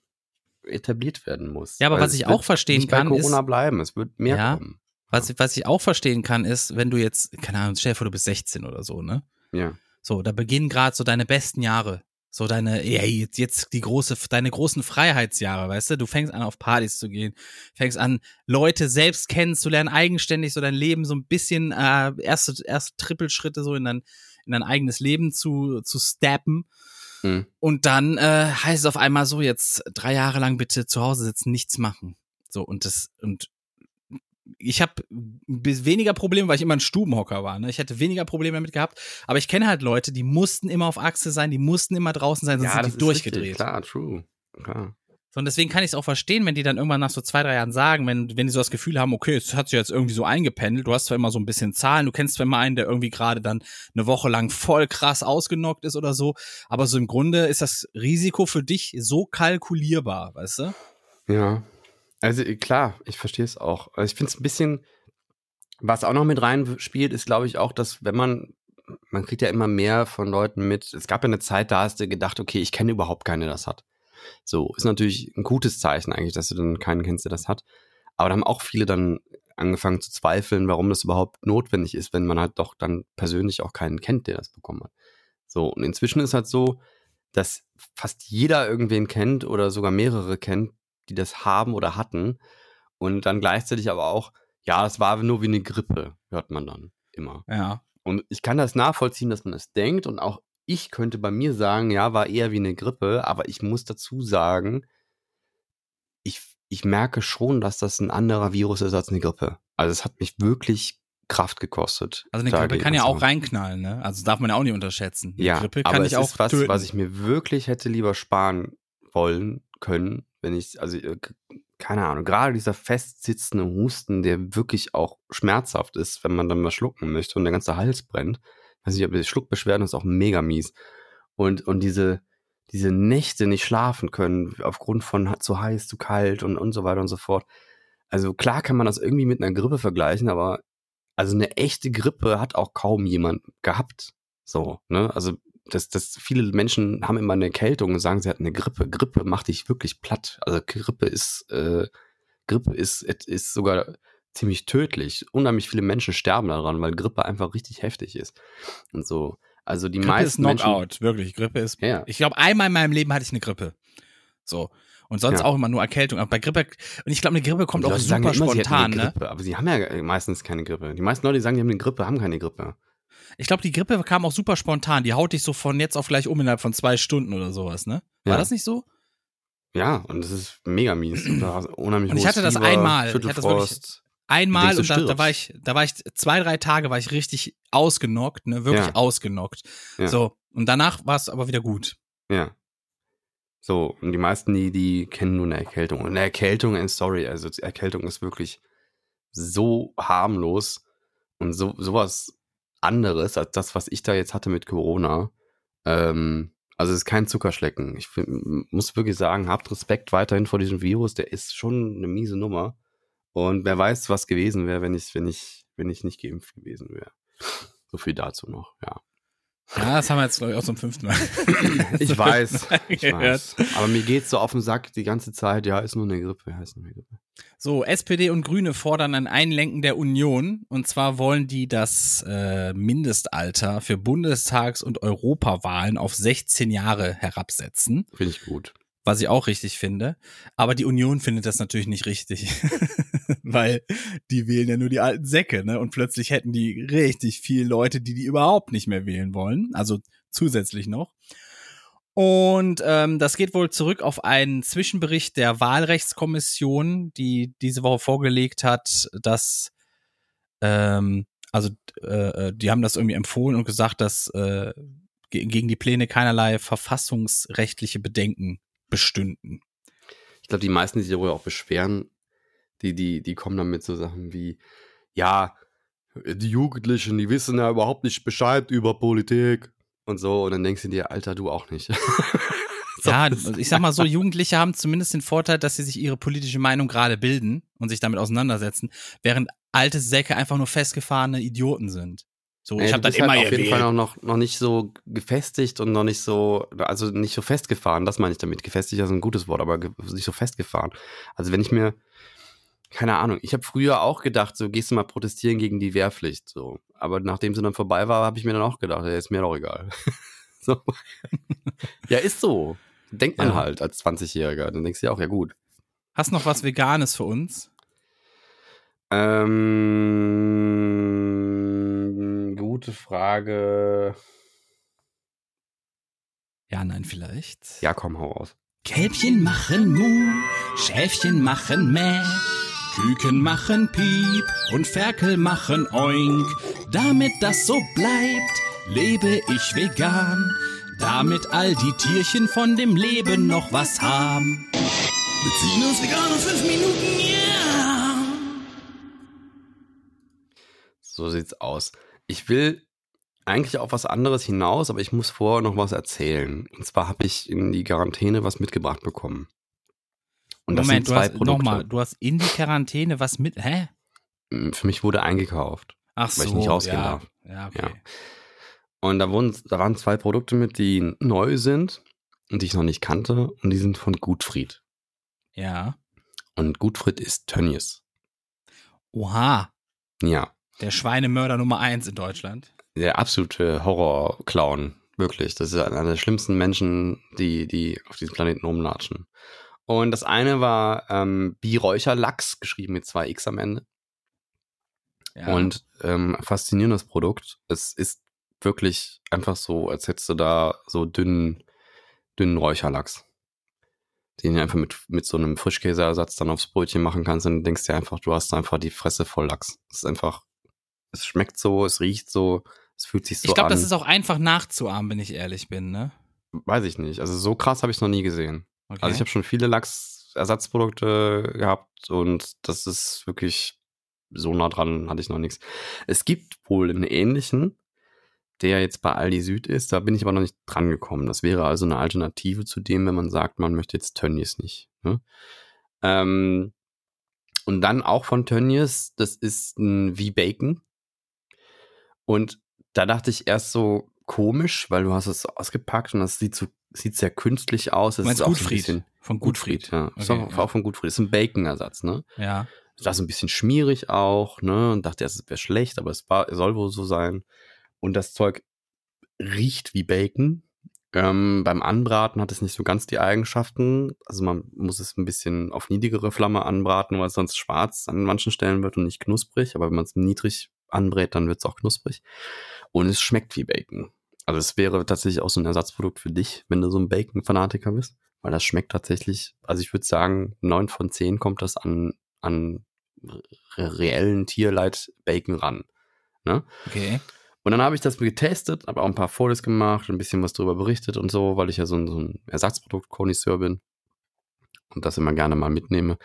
etabliert werden muss. Ja, aber was ich auch verstehen kann, ist, es wird nicht bei Corona bleiben, es wird mehr kommen. Was ich auch verstehen kann, ist, wenn du jetzt, keine Ahnung, stell dir vor, du bist 16 oder so, ne? Ja. So, da beginnen gerade so deine besten Jahre. So deine großen Freiheitsjahre, weißt du? Du fängst an, auf Partys zu gehen, fängst an, Leute selbst kennenzulernen, eigenständig so dein Leben so ein bisschen, erste Trippelschritte so in dein eigenes Leben zu steppen. Mhm. Und dann heißt es auf einmal so, jetzt 3 Jahre lang bitte zu Hause sitzen, nichts machen. So, und ich habe weniger Probleme, weil ich immer ein Stubenhocker war. Ne? Ich hätte weniger Probleme damit gehabt. Aber ich kenne halt Leute, die mussten immer auf Achse sein, die mussten immer draußen sein, sonst sind die durchgedreht. Richtig, klar, true. Klar. So, und deswegen kann ich es auch verstehen, wenn die dann irgendwann nach so 2, 3 Jahren sagen, wenn die so das Gefühl haben, okay, es hat sich jetzt irgendwie so eingependelt, du hast zwar immer so ein bisschen Zahlen, du kennst zwar immer einen, der irgendwie gerade dann eine Woche lang voll krass ausgenockt ist oder so, aber so im Grunde ist das Risiko für dich so kalkulierbar, weißt du? Ja. Also klar, ich verstehe es auch. Also ich finde es ein bisschen, was auch noch mit reinspielt, ist glaube ich auch, dass wenn man kriegt ja immer mehr von Leuten mit, es gab ja eine Zeit, da hast du gedacht, okay, ich kenne überhaupt keinen, der das hat. So, ist natürlich ein gutes Zeichen eigentlich, dass du dann keinen kennst, der das hat. Aber da haben auch viele dann angefangen zu zweifeln, warum das überhaupt notwendig ist, wenn man halt doch dann persönlich auch keinen kennt, der das bekommen hat. So, und inzwischen ist halt so, dass fast jeder irgendwen kennt oder sogar mehrere kennt, die das haben oder hatten und dann gleichzeitig aber auch, ja, das war nur wie eine Grippe, hört man dann immer. Ja. Und ich kann das nachvollziehen, dass man das denkt und auch ich könnte bei mir sagen, ja, war eher wie eine Grippe, aber ich muss dazu sagen, ich merke schon, dass das ein anderer Virus ist als eine Grippe. Also es hat mich wirklich Kraft gekostet. Also eine Grippe kann ja auch reinknallen, ne? Also darf man ja auch nicht unterschätzen. Eine Grippe kann ich auch töten. Aber es ist was ich mir wirklich hätte lieber sparen wollen, können, wenn ich, also keine Ahnung, gerade dieser festsitzende Husten, der wirklich auch schmerzhaft ist, wenn man dann mal schlucken möchte und der ganze Hals brennt. Ich weiß nicht, ob die Schluckbeschwerden ist auch mega mies. Und diese Nächte nicht schlafen können, aufgrund von zu heiß, zu kalt und so weiter und so fort. Also klar kann man das irgendwie mit einer Grippe vergleichen, aber also eine echte Grippe hat auch kaum jemand gehabt. So, ne? Also dass viele Menschen haben immer eine Erkältung und sagen, sie hatten eine Grippe. Grippe macht dich wirklich platt. Also Grippe ist sogar ziemlich tödlich. Unheimlich viele Menschen sterben daran, weil Grippe einfach richtig heftig ist. Und so, also die Grippe meisten Grippe ist Knockout, Menschen, wirklich. Grippe ist, ja. Ich glaube, einmal in meinem Leben hatte ich eine Grippe. So. Und sonst auch immer nur Erkältung. Aber bei Grippe, und ich glaube, eine Grippe kommt auch super sagen ja immer, spontan, sie hätten eine Grippe, ne? Aber sie haben ja meistens keine Grippe. Die meisten Leute, die sagen, die haben eine Grippe, haben keine Grippe. Ich glaube, die Grippe kam auch super spontan. Die haut dich so von jetzt auf gleich um innerhalb von 2 Stunden oder sowas, ne? War das nicht so? Ja, und es ist mega mies. Und da unheimlich und ich hatte das Fieber, einmal. Einmal und da war ich 2-3 Tage war ich richtig ausgenockt, ne, wirklich ausgenockt. Ja. So, und danach war es aber wieder gut. Ja. So, und die meisten, die kennen nur eine Erkältung. Und eine Erkältung, also Erkältung ist wirklich so harmlos und sowas anderes als das, was ich da jetzt hatte mit Corona. Also es ist kein Zuckerschlecken. Ich muss wirklich sagen, habt Respekt weiterhin vor diesem Virus, der ist schon eine miese Nummer. Und wer weiß, was gewesen wäre, wenn ich nicht geimpft gewesen wäre. So viel dazu noch, ja. Ja, das haben wir jetzt, glaube ich, auch zum 5. Mal. Ich weiß. Aber mir geht's so auf den Sack die ganze Zeit. Ja, ist nur eine Grippe. So, SPD und Grüne fordern ein Einlenken der Union. Und zwar wollen die das Mindestalter für Bundestags- und Europawahlen auf 16 Jahre herabsetzen. Finde ich gut. Was ich auch richtig finde. Aber die Union findet das natürlich nicht richtig. Weil die wählen ja nur die alten Säcke, ne? Und plötzlich hätten die richtig viele Leute, die überhaupt nicht mehr wählen wollen. Also zusätzlich noch. Und das geht wohl zurück auf einen Zwischenbericht der Wahlrechtskommission, die diese Woche vorgelegt hat, dass die haben das irgendwie empfohlen und gesagt, dass gegen die Pläne keinerlei verfassungsrechtliche Bedenken bestünden. Ich glaube, die meisten, die sich darüber auch beschweren, die kommen dann mit so Sachen wie, ja, die Jugendlichen, die wissen ja überhaupt nicht Bescheid über Politik und so. Und dann denkst du dir, Alter, du auch nicht. Ja, ich sag mal so, Jugendliche haben zumindest den Vorteil, dass sie sich ihre politische Meinung gerade bilden und sich damit auseinandersetzen, während alte Säcke einfach nur festgefahrene Idioten sind. So, ich habe das immer auf jeden Fall noch nicht so gefestigt und noch nicht so, also nicht so festgefahren, das meine ich damit. Gefestigt ist ein gutes Wort, aber nicht so festgefahren. Also wenn ich mir, keine Ahnung, ich habe früher auch gedacht, so gehst du mal protestieren gegen die Wehrpflicht, so. Aber nachdem sie dann vorbei war, habe ich mir dann auch gedacht, ja, ist mir doch egal. So. Ja, ist so. Denkt man halt als 20-Jähriger, dann denkst du ja auch, ja gut. Hast noch was Veganes für uns? Gute Frage. Ja, nein, vielleicht. Ja, komm, hau raus. Kälbchen machen Mu, Schäfchen machen Mäh, Küken machen Piep und Ferkel machen Oink. Damit das so bleibt, lebe ich vegan, damit all die Tierchen von dem Leben noch was haben. Beziehen uns vegan in 5 Minuten, yeah! So sieht's aus. Ich will eigentlich auf was anderes hinaus, aber ich muss vorher noch was erzählen. Und zwar habe ich in die Quarantäne was mitgebracht bekommen. Und Moment, das sind 2 Produkte. Nochmal, du hast in die Quarantäne was mit, hä? Für mich wurde eingekauft, weil ich nicht rausgehen darf. Ja, okay. Ja. Und da waren 2 Produkte mit, die neu sind und die ich noch nicht kannte. Und die sind von Gutfried. Ja. Und Gutfried ist Tönnies. Oha. Ja. Der Schweinemörder Nummer 1 in Deutschland. Der absolute Horrorclown, wirklich. Das ist einer der schlimmsten Menschen, die auf diesem Planeten rumlatschen. Und das eine war Bi-Räucherlachs, geschrieben mit 2 X am Ende. Ja. Und faszinierendes Produkt. Es ist wirklich einfach so, als hättest du da so dünnen Räucherlachs, den du einfach mit so einem Frischkäseersatz dann aufs Brötchen machen kannst und denkst dir einfach, du hast einfach die Fresse voll Lachs. Das ist einfach. Es schmeckt so, es riecht so, es fühlt sich so an. Ich glaube, das ist auch einfach nachzuahmen, wenn ich ehrlich bin, ne? Weiß ich nicht. Also so krass habe ich es noch nie gesehen. Okay. Also ich habe schon viele Lachsersatzprodukte gehabt und das ist wirklich so nah dran, hatte ich noch nichts. Es gibt wohl einen ähnlichen, der jetzt bei Aldi Süd ist, da bin ich aber noch nicht dran gekommen. Das wäre also eine Alternative zu dem, wenn man sagt, man möchte jetzt Tönnies nicht. Ne? Und dann auch von Tönnies, das ist ein V-Bacon. Und da dachte ich erst so komisch, weil du hast es ausgepackt und das sieht sehr künstlich aus. Es ist auch Gutfried? So ein bisschen von Gutfried. Ja. Okay, auch von Gutfried. Das ist ein Bacon-Ersatz, ne? Ja. Das war so ein bisschen schmierig auch, ne? Und dachte erst, es wäre schlecht, aber soll wohl so sein. Und das Zeug riecht wie Bacon. Beim Anbraten hat es nicht so ganz die Eigenschaften. Also man muss es ein bisschen auf niedrigere Flamme anbraten, weil es sonst schwarz an manchen Stellen wird und nicht knusprig. Aber wenn man es niedrig anbrät, dann wird es auch knusprig. Und es schmeckt wie Bacon. Also es wäre tatsächlich auch so ein Ersatzprodukt für dich, wenn du so ein Bacon-Fanatiker bist. weil das schmeckt tatsächlich, also ich würde sagen, 9 von 10 kommt das an reellen Tierleid-Bacon ran. Ne? Okay. Und dann habe ich das getestet, habe auch ein paar Fotos gemacht, ein bisschen was drüber berichtet und so, weil ich ja so ein Ersatzprodukt-Konisseur bin und das immer gerne mal mitnehme.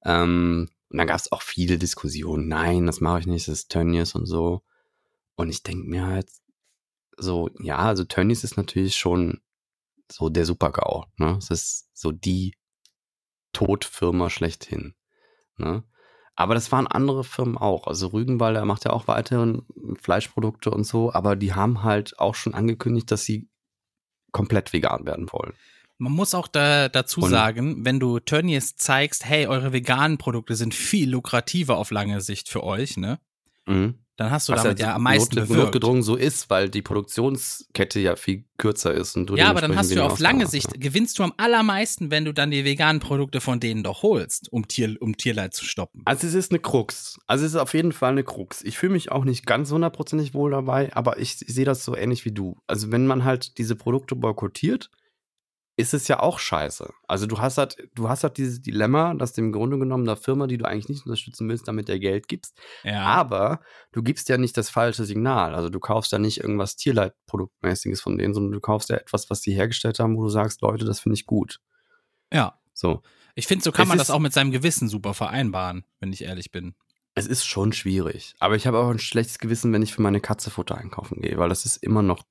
Und dann gab es auch viele Diskussionen. Nein, das mache ich nicht, das ist Tönnies und so. Und ich denke mir halt so, ja, also Tönnies ist natürlich schon so der Super-GAU. Ne? Es ist so die Todfirma schlechthin. Ne? Aber das waren andere Firmen auch. Also Rügenwalder macht ja auch weitere Fleischprodukte und so, aber die haben halt auch schon angekündigt, dass sie komplett vegan werden wollen. Man muss auch dazu sagen, wenn du Tönnies zeigst, hey, eure veganen Produkte sind viel lukrativer auf lange Sicht für euch, ne? Mhm. Dann hast du damit ja am meisten bewirkt. Notgedrungen so ist, weil die Produktionskette ja viel kürzer ist. Und du ja, aber dann hast du auf lange Sicht, gewinnst du am allermeisten, wenn du dann die veganen Produkte von denen doch holst, um Tierleid zu stoppen. Also es ist eine Krux. Also es ist auf jeden Fall eine Krux. Ich fühle mich auch nicht ganz 100% wohl dabei, aber ich sehe das so ähnlich wie du. Also wenn man halt diese Produkte boykottiert, ist es ja auch scheiße. Also du hast halt dieses Dilemma, dass du im Grunde genommen der Firma, die du eigentlich nicht unterstützen willst, damit der Geld gibst. Ja. Aber du gibst ja nicht das falsche Signal. Also du kaufst ja nicht irgendwas Tierleidproduktmäßiges von denen, sondern du kaufst ja etwas, was die hergestellt haben, wo du sagst, Leute, das finde ich gut. Ja. So. Ich finde, so kann man das auch mit seinem Gewissen super vereinbaren, wenn ich ehrlich bin. Es ist schon schwierig. Aber ich habe auch ein schlechtes Gewissen, wenn ich für meine Katze Futter einkaufen gehe, weil das ist immer noch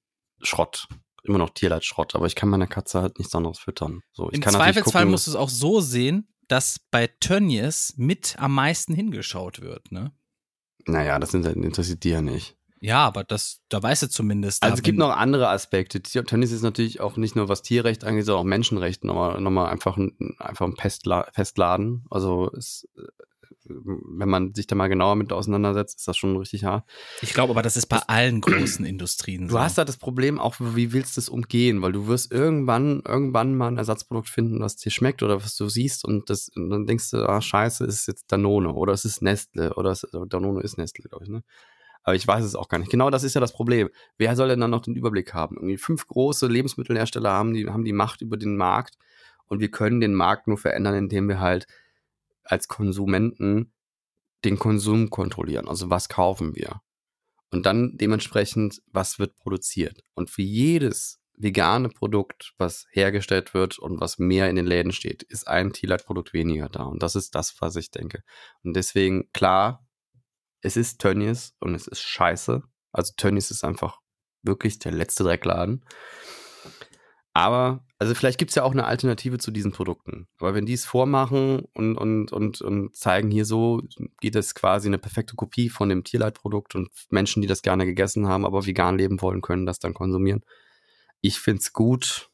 Schrott. Immer noch Tierleidschrott, aber ich kann meiner Katze halt nichts anderes füttern. So, ich kann natürlich gucken, Zweifelsfall musst du es auch so sehen, dass bei Tönnies mit am meisten hingeschaut wird, ne? Naja, das interessiert die ja nicht. Ja, aber da weißt du zumindest. Also es gibt noch andere Aspekte. Tönnies ist natürlich auch nicht nur was Tierrecht angeht, sondern auch Menschenrecht. Nochmal einfach ein Festladen. Also es, wenn man sich da mal genauer mit auseinandersetzt, ist das schon richtig hart. Ich glaube aber, das ist bei allen großen Industrien so. Du hast da das Problem auch, wie willst du es umgehen? Weil du wirst irgendwann mal ein Ersatzprodukt finden, das dir schmeckt oder was du siehst und dann denkst du, ah, scheiße, ist es jetzt Danone oder es ist Nestle oder Danone ist Nestle, glaube ich, ne? Aber ich weiß es auch gar nicht. Genau das ist ja das Problem. Wer soll denn dann noch den Überblick haben? Irgendwie 5 große Lebensmittelhersteller haben die Macht über den Markt und wir können den Markt nur verändern, indem wir halt als Konsumenten den Konsum kontrollieren. Also was kaufen wir? Und dann dementsprechend, was wird produziert? Und für jedes vegane Produkt, was hergestellt wird und was mehr in den Läden steht, ist ein Tierleidprodukt weniger da. Und das ist das, was ich denke. Und deswegen, klar, es ist Tönnies und es ist scheiße. Also Tönnies ist einfach wirklich der letzte Dreckladen. Aber, also vielleicht gibt es ja auch eine Alternative zu diesen Produkten. Aber wenn die es vormachen und zeigen, hier so geht es quasi eine perfekte Kopie von dem Tierleidprodukt und Menschen, die das gerne gegessen haben, aber vegan leben wollen, können das dann konsumieren. Ich finde es gut.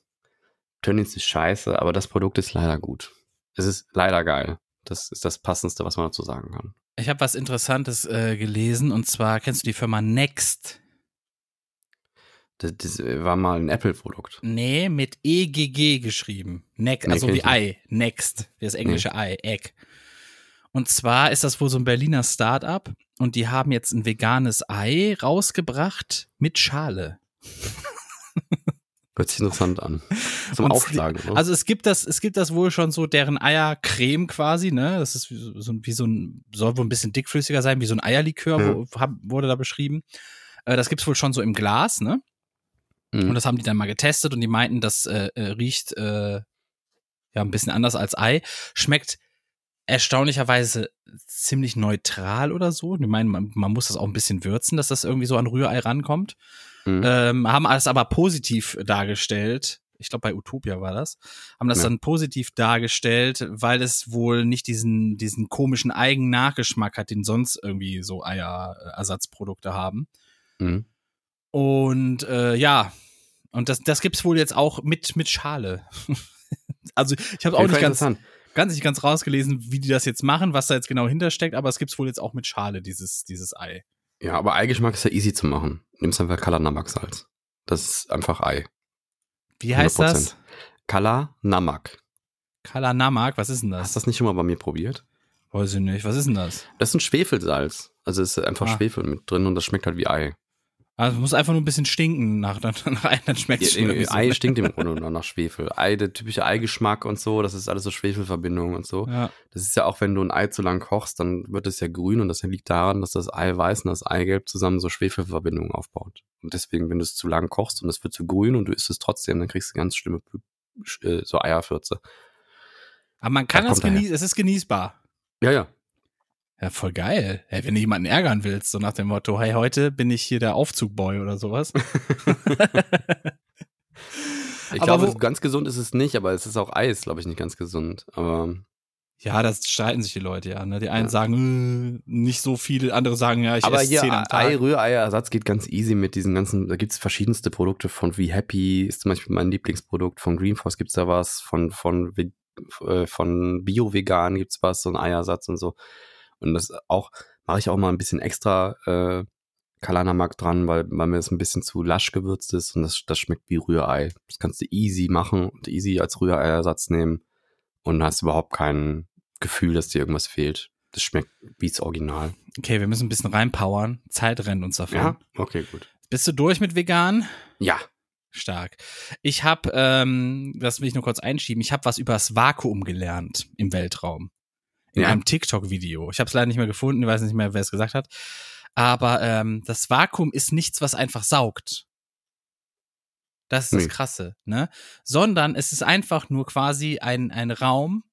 Tönnies ist scheiße, aber das Produkt ist leider gut. Es ist leider geil. Das ist das Passendste, was man dazu sagen kann. Ich habe was Interessantes gelesen und zwar, kennst du die Firma Next? Das war mal ein Apple-Produkt. Nee, mit EGG geschrieben. Next, also wie Ei. Next, wie das englische Ei. Egg. Und zwar ist das wohl so ein Berliner Start-up und die haben jetzt ein veganes Ei rausgebracht mit Schale. Hört sich interessant an. Zum Aufschlagen. Oder? Also es gibt das wohl schon so, deren Eiercreme quasi, ne? Das ist wie so ein, soll wohl ein bisschen dickflüssiger sein, wie so ein Eierlikör, wurde da beschrieben. Das gibt's wohl schon so im Glas, ne? Und das haben die dann mal getestet und die meinten, das riecht ja ein bisschen anders als Ei. Schmeckt erstaunlicherweise ziemlich neutral oder so. Die meinen, man muss das auch ein bisschen würzen, dass das irgendwie so an Rührei rankommt. Haben alles aber positiv dargestellt. Ich glaube, bei Utopia war das. Haben das dann positiv dargestellt, weil es wohl nicht diesen komischen Eigen-Nachgeschmack hat, den sonst irgendwie so Eierersatzprodukte haben. Mhm. Und und das gibt's wohl jetzt auch mit Schale. Also ich habe auch nicht ganz rausgelesen, wie die das jetzt machen, was da jetzt genau hintersteckt, aber es gibt's wohl jetzt auch mit Schale, dieses Ei. Ja, aber Eigeschmack ist ja easy zu machen. Nimmst einfach Kalanamak-Salz. Das ist einfach Ei. Wie heißt 100%. Das? Kalanamak. Kalanamak, was ist denn das? Hast du das nicht schon mal bei mir probiert? Weiß ich nicht, was ist denn das? Das ist ein Schwefelsalz. Also ist einfach Schwefel mit drin und das schmeckt halt wie Ei. Also muss einfach nur ein bisschen stinken nach Ei, dann schmeckt es schon. Ei stinkt im Grunde nur nach Schwefel. Ei, der typische Eigeschmack und so, das ist alles so Schwefelverbindungen und so. Ja. Das ist ja auch, wenn du ein Ei zu lang kochst, dann wird es ja grün und das liegt daran, dass das Eiweiß und das Eigelb zusammen so Schwefelverbindungen aufbaut. Und deswegen, wenn du es zu lang kochst und es wird zu grün und du isst es trotzdem, dann kriegst du ganz schlimme so Eierfürze. Aber man kann das genießen, es ist genießbar. Ja, ja. Ja, voll geil. Hey, wenn du jemanden ärgern willst, so nach dem Motto, hey, heute bin ich hier der Aufzugboy oder sowas. Ich glaube, ganz gesund ist es nicht, aber es ist auch Eis, glaube ich, nicht ganz gesund. Aber ja, das streiten sich die Leute ja. Ne? Die einen sagen, nicht so viel, andere sagen, ja, ich esse 10 am Tag. Aber hier Rührei-Ersatz geht ganz easy mit diesen ganzen, da gibt es verschiedenste Produkte von Wie Happy, ist zum Beispiel mein Lieblingsprodukt, von Greenforce gibt es da was, von Bio-Vegan gibt es was, so ein Eiersatz und so. Und das auch, mache ich auch mal ein bisschen extra Kalanamak dran, weil mir das ein bisschen zu lasch gewürzt ist und das schmeckt wie Rührei. Das kannst du easy machen und easy als Rührei-Ersatz nehmen und hast überhaupt kein Gefühl, dass dir irgendwas fehlt. Das schmeckt wie das Original. Okay, wir müssen ein bisschen reinpowern. Zeit rennt uns davon. Ja, okay, gut. Bist du durch mit vegan? Ja. Stark. Ich habe, das will ich nur kurz einschieben, ich habe was über das Vakuum gelernt im Weltraum. In einem TikTok-Video. Ich habe es leider nicht mehr gefunden, ich weiß nicht mehr, wer es gesagt hat. Aber das Vakuum ist nichts, was einfach saugt. Das ist das Krasse, ne? Sondern es ist einfach nur quasi ein Raum,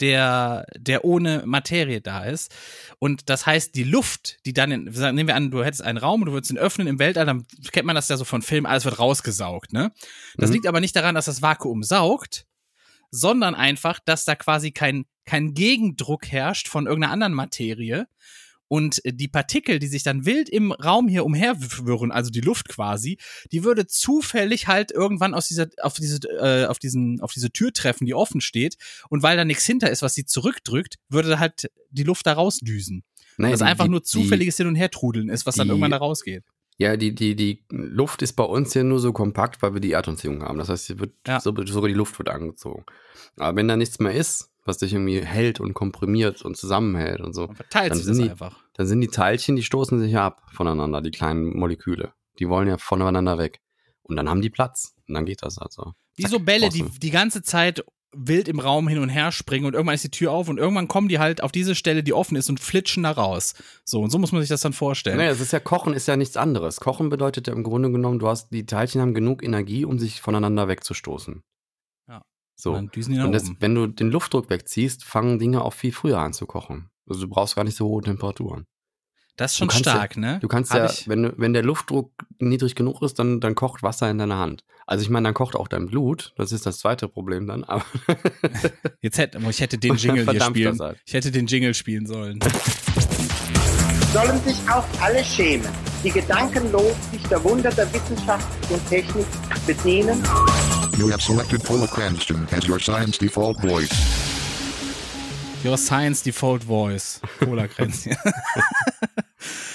der ohne Materie da ist. Und das heißt, die Luft, die dann, nehmen wir an, du hättest einen Raum und du würdest ihn öffnen im Weltall, dann kennt man das ja so von Filmen, alles wird rausgesaugt, ne? Das liegt aber nicht daran, dass das Vakuum saugt, sondern einfach, dass da quasi kein Gegendruck herrscht von irgendeiner anderen Materie und die Partikel, die sich dann wild im Raum hier umherwirren, also die Luft quasi, die würde zufällig halt irgendwann auf diese Tür treffen, die offen steht, und weil da nichts hinter ist, was sie zurückdrückt, würde halt die Luft da rausdüsen. Nein, was einfach nur zufälliges Hin- und Hertrudeln ist, was dann irgendwann da rausgeht. Ja, die Luft ist bei uns ja nur so kompakt, weil wir die Erdanziehung haben. Das heißt, sogar die Luft wird angezogen. Aber wenn da nichts mehr ist, was dich irgendwie hält und komprimiert und zusammenhält und so, und verteilt sich das einfach. Dann sind die Teilchen, die stoßen sich ja ab voneinander, die kleinen Moleküle. Die wollen ja voneinander weg. Und dann haben die Platz. Und dann geht das also. Zack, wie so Bälle, die ganze Zeit wild im Raum hin und her springen und irgendwann ist die Tür auf und irgendwann kommen die halt auf diese Stelle, die offen ist, und flitschen da raus. So, und so muss man sich das dann vorstellen. Naja, Kochen ist ja nichts anderes. Kochen bedeutet ja im Grunde genommen, die Teilchen haben genug Energie, um sich voneinander wegzustoßen. So. Und wenn du den Luftdruck wegziehst, fangen Dinge auch viel früher an zu kochen. Also du brauchst gar nicht so hohe Temperaturen. Das ist schon stark, ne? Du kannst wenn der Luftdruck niedrig genug ist, dann kocht Wasser in deiner Hand. Also ich meine, dann kocht auch dein Blut. Das ist das zweite Problem dann. Aber ich hätte den Jingle hier spielen. Halt. Ich hätte den Jingle spielen sollen. Sollen sich auch alle schämen, die gedankenlos sich der Wunder der Wissenschaft und Technik bedienen. You have selected Paula Cranston as your science default voice. Your science default voice. Paula Cranston.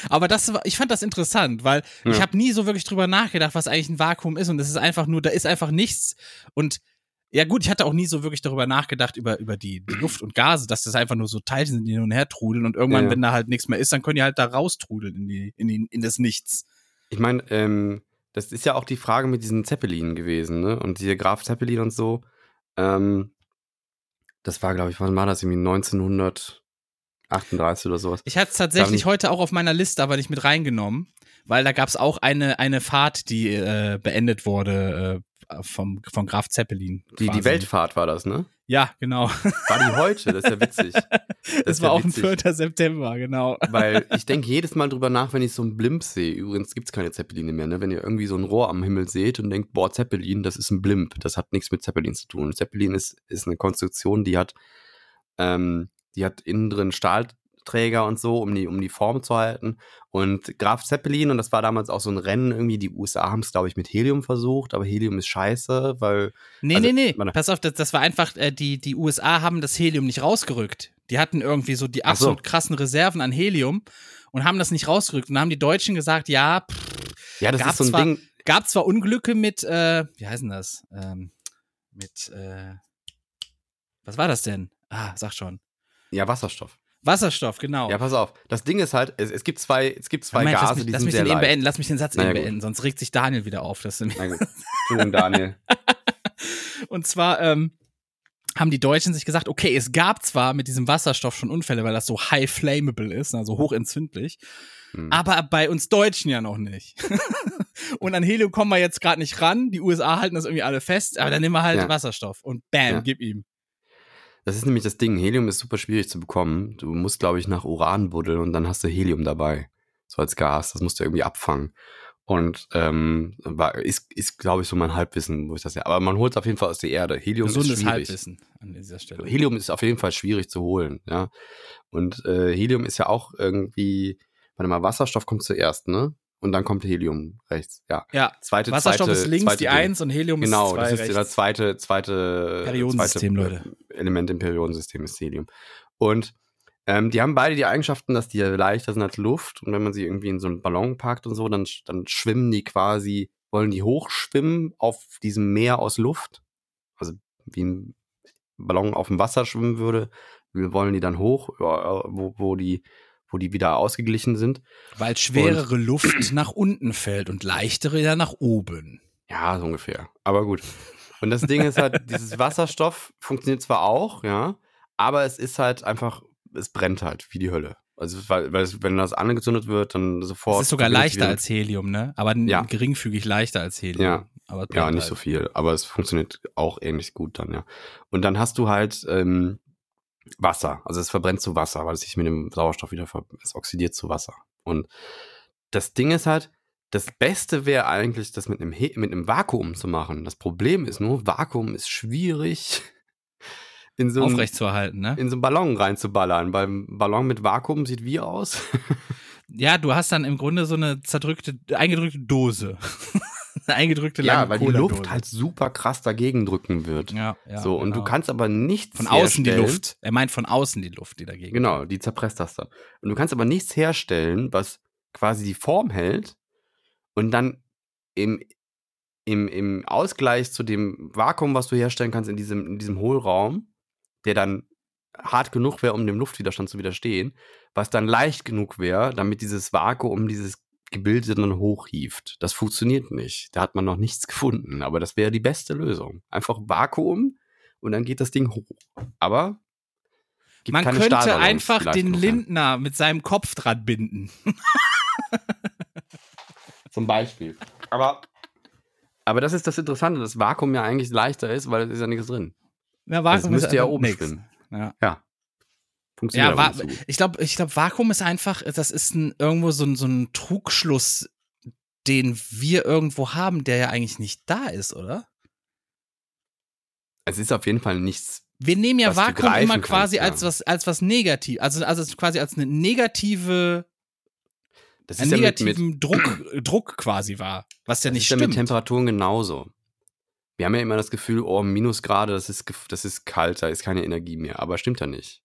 Aber ich fand das interessant, weil ich habe nie so wirklich drüber nachgedacht, was eigentlich ein Vakuum ist, und es ist einfach nur, da ist einfach nichts. Und ja gut, ich hatte auch nie so wirklich darüber nachgedacht, über die Luft und Gase, dass das einfach nur so Teilchen sind, die hin und her trudeln, und irgendwann, wenn da halt nichts mehr ist, dann können die halt da raustrudeln in das Nichts. Ich meine, das ist ja auch die Frage mit diesen Zeppelinen gewesen, ne? Und diese Graf Zeppelin und so. Das war, glaube ich, wann war das? Irgendwie 1938 oder sowas. Ich hatte es tatsächlich heute auch auf meiner Liste, aber nicht mit reingenommen, weil da gab es auch eine Fahrt, die beendet wurde von Graf Zeppelin. Die Weltfahrt war das, ne? Ja, genau. War die heute? Das ist ja witzig. Das war auch am 4. September, genau. Weil ich denke jedes Mal drüber nach, wenn ich so einen Blimp sehe. Übrigens gibt es keine Zeppeline mehr, ne? Wenn ihr irgendwie so ein Rohr am Himmel seht und denkt, boah, Zeppelin, das ist ein Blimp. Das hat nichts mit Zeppelin zu tun. Zeppelin ist eine Konstruktion, die hat innen drin Stahlträger und so, um die Form zu halten. Und Graf Zeppelin, und das war damals auch so ein Rennen, irgendwie die USA haben es, glaube ich, mit Helium versucht, aber Helium ist scheiße, weil... Nee, pass auf, das war einfach, die USA haben das Helium nicht rausgerückt. Die hatten irgendwie so die absolut krassen Reserven an Helium und haben das nicht rausgerückt. Und dann haben die Deutschen gesagt, das ist so ein Ding. Gab zwar Unglücke mit, wie heißen das? Was war das denn? Ah, sag schon. Ja, Wasserstoff. Wasserstoff, genau. Ja, pass auf. Das Ding ist halt, es gibt zwei Mensch, Gase, die sind sehr leicht. Lass mich den Satz eben beenden, sonst regt sich Daniel wieder auf. Entschuldigung, Daniel. Und zwar haben die Deutschen sich gesagt, okay, es gab zwar mit diesem Wasserstoff schon Unfälle, weil das so high flammable ist, also hochentzündlich, aber bei uns Deutschen ja noch nicht. Und an Helium kommen wir jetzt gerade nicht ran, die USA halten das irgendwie alle fest, aber dann nehmen wir halt Wasserstoff und bam, gib ihm. Das ist nämlich das Ding, Helium ist super schwierig zu bekommen. Du musst, glaube ich, nach Uran buddeln und dann hast du Helium dabei, so als Gas, das musst du irgendwie abfangen. Und ist glaube ich, so mein Halbwissen, wo ich das ja. Aber man holt es auf jeden Fall aus der Erde. Helium ist schwierig. Halbwissen an dieser Stelle. Helium ist auf jeden Fall schwierig zu holen, ja. Und Helium ist ja auch irgendwie, warte mal, Wasserstoff kommt zuerst, ne? Und dann kommt Helium rechts, ja. Ja. Wasserstoff ist links, die 1 und Helium ist 2 rechts. Genau, das ist das zweite Periodensystem, Leute. Element im Periodensystem ist Helium. Und die haben beide die Eigenschaften, dass die leichter sind als Luft. Und wenn man sie irgendwie in so einen Ballon packt und so, dann schwimmen die quasi, wollen die hochschwimmen auf diesem Meer aus Luft. Also wie ein Ballon auf dem Wasser schwimmen würde, wollen die dann hoch, wo die wieder ausgeglichen sind. Weil schwerere Luft nach unten fällt und leichtere ja nach oben. Ja, so ungefähr. Aber gut. Und das Ding ist halt, dieses Wasserstoff funktioniert zwar auch, ja, aber es ist halt einfach... Es brennt halt wie die Hölle. Also, weil wenn das angezündet wird, dann sofort. Es ist sogar leichter als Helium, ne? Aber geringfügig leichter als Helium. Ja, aber ja nicht halt so viel. Aber es funktioniert auch ähnlich gut dann, ja. Und dann hast du halt Wasser. Also, es verbrennt zu Wasser, weil es sich mit dem Sauerstoff wieder es oxidiert zu Wasser. Und das Ding ist halt, das Beste wäre eigentlich, das mit einem Vakuum zu machen. Das Problem ist nur, Vakuum ist schwierig. Aufrecht zu erhalten, ne? In so einen Ballon reinzuballern. Beim Ballon mit Vakuum sieht wie aus? Ja, du hast dann im Grunde so eine eingedrückte Dose. Eine eingedrückte lange Cola-Dose. Ja, weil die Luft halt super krass dagegen drücken wird. Ja, so, und genau. Du kannst aber nichts herstellen. Von außen die Luft. Er meint von außen die Luft, die dagegen. Genau, die zerpresst das dann. Und du kannst aber nichts herstellen, was quasi die Form hält und dann im Ausgleich zu dem Vakuum, was du herstellen kannst in diesem Hohlraum, der dann hart genug wäre, um dem Luftwiderstand zu widerstehen, was dann leicht genug wäre, damit dieses Vakuum dieses Gebilde dann hochhieft. Das funktioniert nicht. Da hat man noch nichts gefunden. Aber das wäre die beste Lösung. Einfach Vakuum und dann geht das Ding hoch. Aber man könnte einfach den Lindner mit seinem Kopf dran binden. Zum Beispiel. Aber das ist das Interessante, dass Vakuum ja eigentlich leichter ist, weil es ist ja nichts drin. Ja, Vakuum also müsste ja oben schwimmen. Ja. Funktioniert ja, aber nicht so. Ich glaube, Vakuum ist einfach, das ist irgendwo so ein Trugschluss, den wir irgendwo haben, der ja eigentlich nicht da ist, oder? Es ist auf jeden Fall nichts. Wir nehmen ja Vakuum immer quasi kannst, als was negativ, also quasi als eine negative. Das ist einen negativen Druck quasi war, was ja das nicht stimmt. Das ist ja mit Temperaturen genauso. Wir haben ja immer das Gefühl, oh, Minusgrade, das ist kalt, da ist keine Energie mehr. Aber stimmt ja nicht.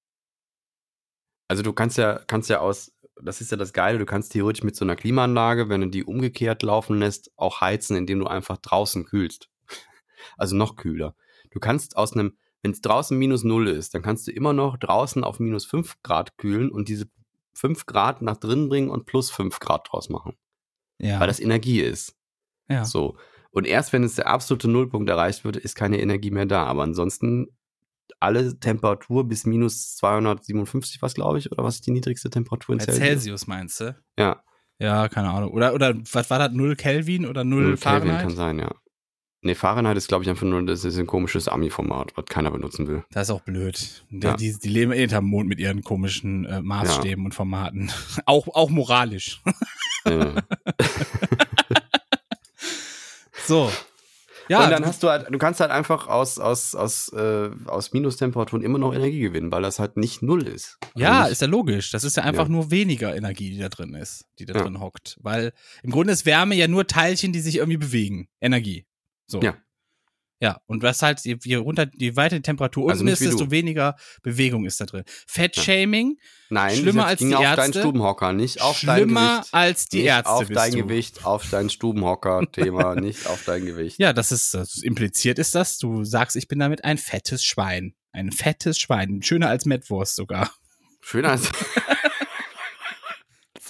Also du kannst ja aus, das ist ja das Geile, du kannst theoretisch mit so einer Klimaanlage, wenn du die umgekehrt laufen lässt, auch heizen, indem du einfach draußen kühlst. Also noch kühler. Du kannst aus einem, wenn es draußen -0 ist, dann kannst du immer noch draußen auf -5 Grad kühlen und diese 5 Grad nach drinnen bringen und +5 Grad draus machen. Ja. Weil das Energie ist. Ja. So. Und erst wenn es der absolute Nullpunkt erreicht wird, ist keine Energie mehr da. Aber ansonsten alle Temperatur bis -257, was glaube ich, oder was ist die niedrigste Temperatur in Celsius? Celsius meinst du? Ja. Ja, keine Ahnung. Oder was war das? 0 Kelvin oder 0 Fahrenheit? Kelvin kann sein, ja. Nee, Fahrenheit ist, glaube ich, einfach nur, das ist ein komisches Ami-Format, was keiner benutzen will. Das ist auch blöd. Ja. Die leben eh hinterm Mond mit ihren komischen Maßstäben und Formaten. Auch moralisch. Ja. So. Ja, und dann hast du halt, du kannst halt einfach aus Minustemperaturen immer noch Energie gewinnen, weil das halt nicht 0 ist. Ja, also ist ja logisch. Das ist ja einfach nur weniger Energie, die da drin ist, die da drin hockt. Weil im Grunde ist Wärme ja nur Teilchen, die sich irgendwie bewegen. Energie. So. Ja, und was halt, je weiter die Temperatur unten ist, desto weniger Bewegung ist da drin. Fettshaming, nein, schlimmer als die Ärzte. Auf deinen Stubenhocker, nicht auf dein Gewicht. Schlimmer als die Ärzte auf dein Gewicht, auf dein Stubenhocker-Thema, nicht auf dein Gewicht. Ja, das ist impliziert ist das, du sagst, ich bin damit ein fettes Schwein. Ein fettes Schwein, schöner als Mettwurst sogar. Schöner als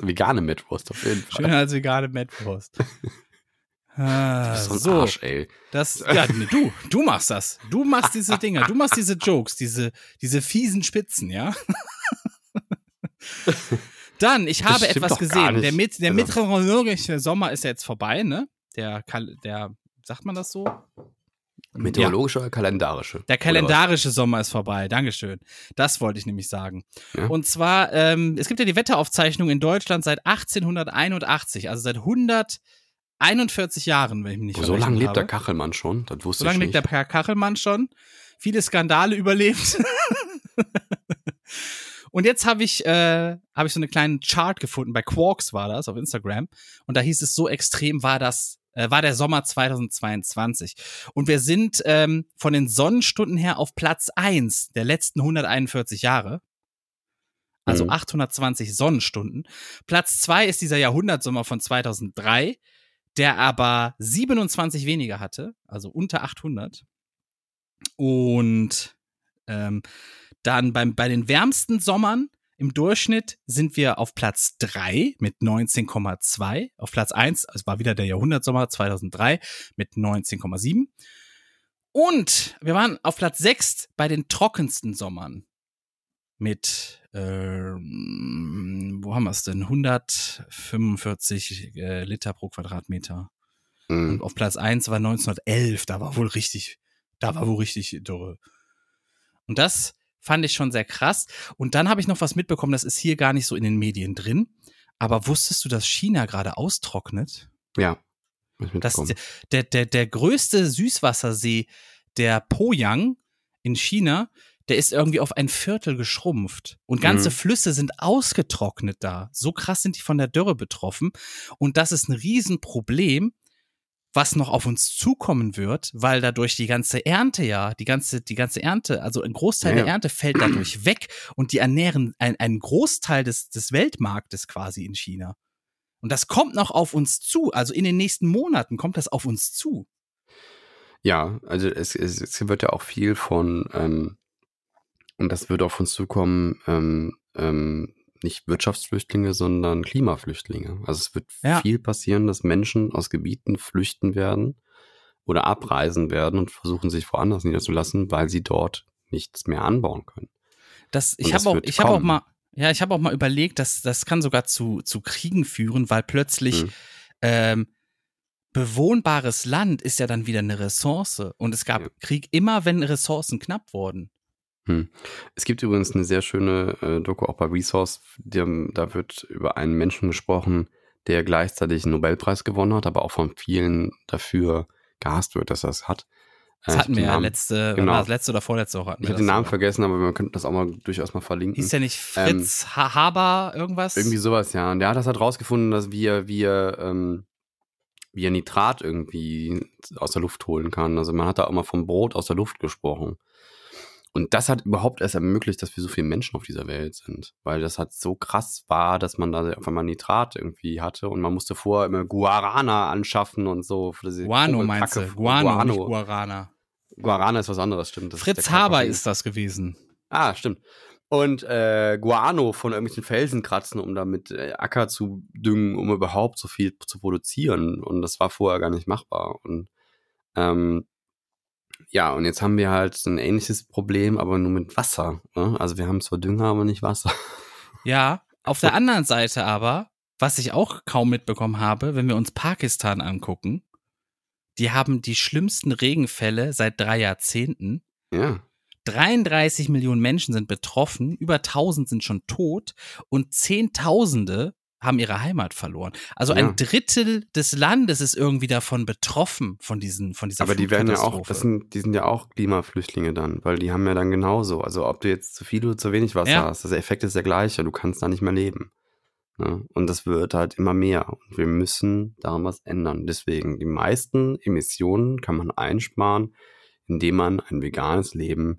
vegane Mettwurst auf jeden Fall. Schöner als vegane Mettwurst. Ah, so ein so. Arsch, ey. Das, ja, nee, du machst das. Du machst diese Dinger, du machst diese Jokes, diese fiesen Spitzen, ja? Dann, ich habe etwas gesehen. Der meteorologische Sommer ist ja jetzt vorbei, ne? Der sagt man das so? Meteorologischer oder kalendarische? Der kalendarische Sommer ist vorbei, dankeschön. Das wollte ich nämlich sagen. Ja. Und zwar, es gibt ja die Wetteraufzeichnung in Deutschland seit 1881, also seit 141 Jahren, wenn ich mich nicht verrechnet habe. So lange lebt der Kachelmann schon, das wusste ich nicht. So lange lebt der Herr Kachelmann schon, viele Skandale überlebt. Und jetzt hab ich so einen kleinen Chart gefunden, bei Quarks war das, auf Instagram. Und da hieß es, so extrem war der Sommer 2022. Und wir sind von den Sonnenstunden her auf Platz 1 der letzten 141 Jahre. Also 820 Sonnenstunden. Platz 2 ist dieser Jahrhundertsommer von 2003, der aber 27 weniger hatte, also unter 800. Und dann bei den wärmsten Sommern im Durchschnitt sind wir auf Platz 3 mit 19,2. Auf Platz 1, es war wieder der Jahrhundertsommer 2003 mit 19,7. Und wir waren auf Platz 6 bei den trockensten Sommern mit, wo haben wir es denn? 145 Liter pro Quadratmeter. Mhm. Und auf Platz 1 war 1911, da war wohl richtig Dürre. Und das fand ich schon sehr krass. Und dann habe ich noch was mitbekommen, das ist hier gar nicht so in den Medien drin. Aber wusstest du, dass China gerade austrocknet? Ja. Dass der größte Süßwassersee, der Poyang in China, der ist irgendwie auf ein Viertel geschrumpft. Und ganze Flüsse sind ausgetrocknet da. So krass sind die von der Dürre betroffen. Und das ist ein Riesenproblem, was noch auf uns zukommen wird, weil dadurch die ganze Ernte, also ein Großteil der Ernte fällt dadurch weg und die ernähren einen Großteil des Weltmarktes quasi in China. Und das kommt noch auf uns zu, also in den nächsten Monaten kommt das auf uns zu. Ja, also es wird ja auch viel von, und das wird auf uns zukommen, nicht Wirtschaftsflüchtlinge, sondern Klimaflüchtlinge. Also es wird viel passieren, dass Menschen aus Gebieten flüchten werden oder abreisen werden und versuchen, sich woanders niederzulassen, weil sie dort nichts mehr anbauen können. Ich habe auch mal überlegt, dass das kann sogar zu Kriegen führen, weil plötzlich bewohnbares Land ist ja dann wieder eine Ressource. Und es gab Krieg immer, wenn Ressourcen knapp wurden. Es gibt übrigens eine sehr schöne Doku auch bei Resource, da wird über einen Menschen gesprochen, der gleichzeitig einen Nobelpreis gewonnen hat, aber auch von vielen dafür gehasst wird, dass er es hat. Das hatten wir ja letzte oder vorletzte Woche. Ich habe den Namen vergessen, aber man könnte das auch mal durchaus mal verlinken. Hieß der nicht Fritz Haber irgendwas? Irgendwie sowas, ja. Und der hat das halt rausgefunden, dass wir Nitrat irgendwie aus der Luft holen kann. Also man hat da auch mal vom Brot aus der Luft gesprochen. Und das hat überhaupt erst ermöglicht, dass wir so viele Menschen auf dieser Welt sind. Weil das halt so krass war, dass man da einfach mal Nitrat irgendwie hatte. Und man musste vorher immer Guarana anschaffen und so. Guano meinst du? Guano, nicht Guarana. Guarana ist was anderes, stimmt. Das Fritz Haber ist das gewesen. Ah, stimmt. Und Guano von irgendwelchen Felsen kratzen, um damit Acker zu düngen, um überhaupt so viel zu produzieren. Und das war vorher gar nicht machbar. Und ja, und jetzt haben wir halt ein ähnliches Problem, aber nur mit Wasser. Ne? Also wir haben zwar Dünger, aber nicht Wasser. Ja, auf der anderen Seite aber, was ich auch kaum mitbekommen habe, wenn wir uns Pakistan angucken, die haben die schlimmsten Regenfälle seit 3 Jahrzehnten. Ja. 33 Millionen Menschen sind betroffen, über 1000 sind schon tot und Zehntausende haben ihre Heimat verloren. Also ein Drittel des Landes ist irgendwie davon betroffen, von dieser Aber die werden ja auch, die sind ja auch Klimaflüchtlinge dann, weil die haben ja dann genauso. Also ob du jetzt zu viel oder zu wenig Wasser hast, der Effekt ist der gleiche, du kannst da nicht mehr leben. Ne? Und das wird halt immer mehr. Und wir müssen daran was ändern. Deswegen, die meisten Emissionen kann man einsparen, indem man ein veganes Leben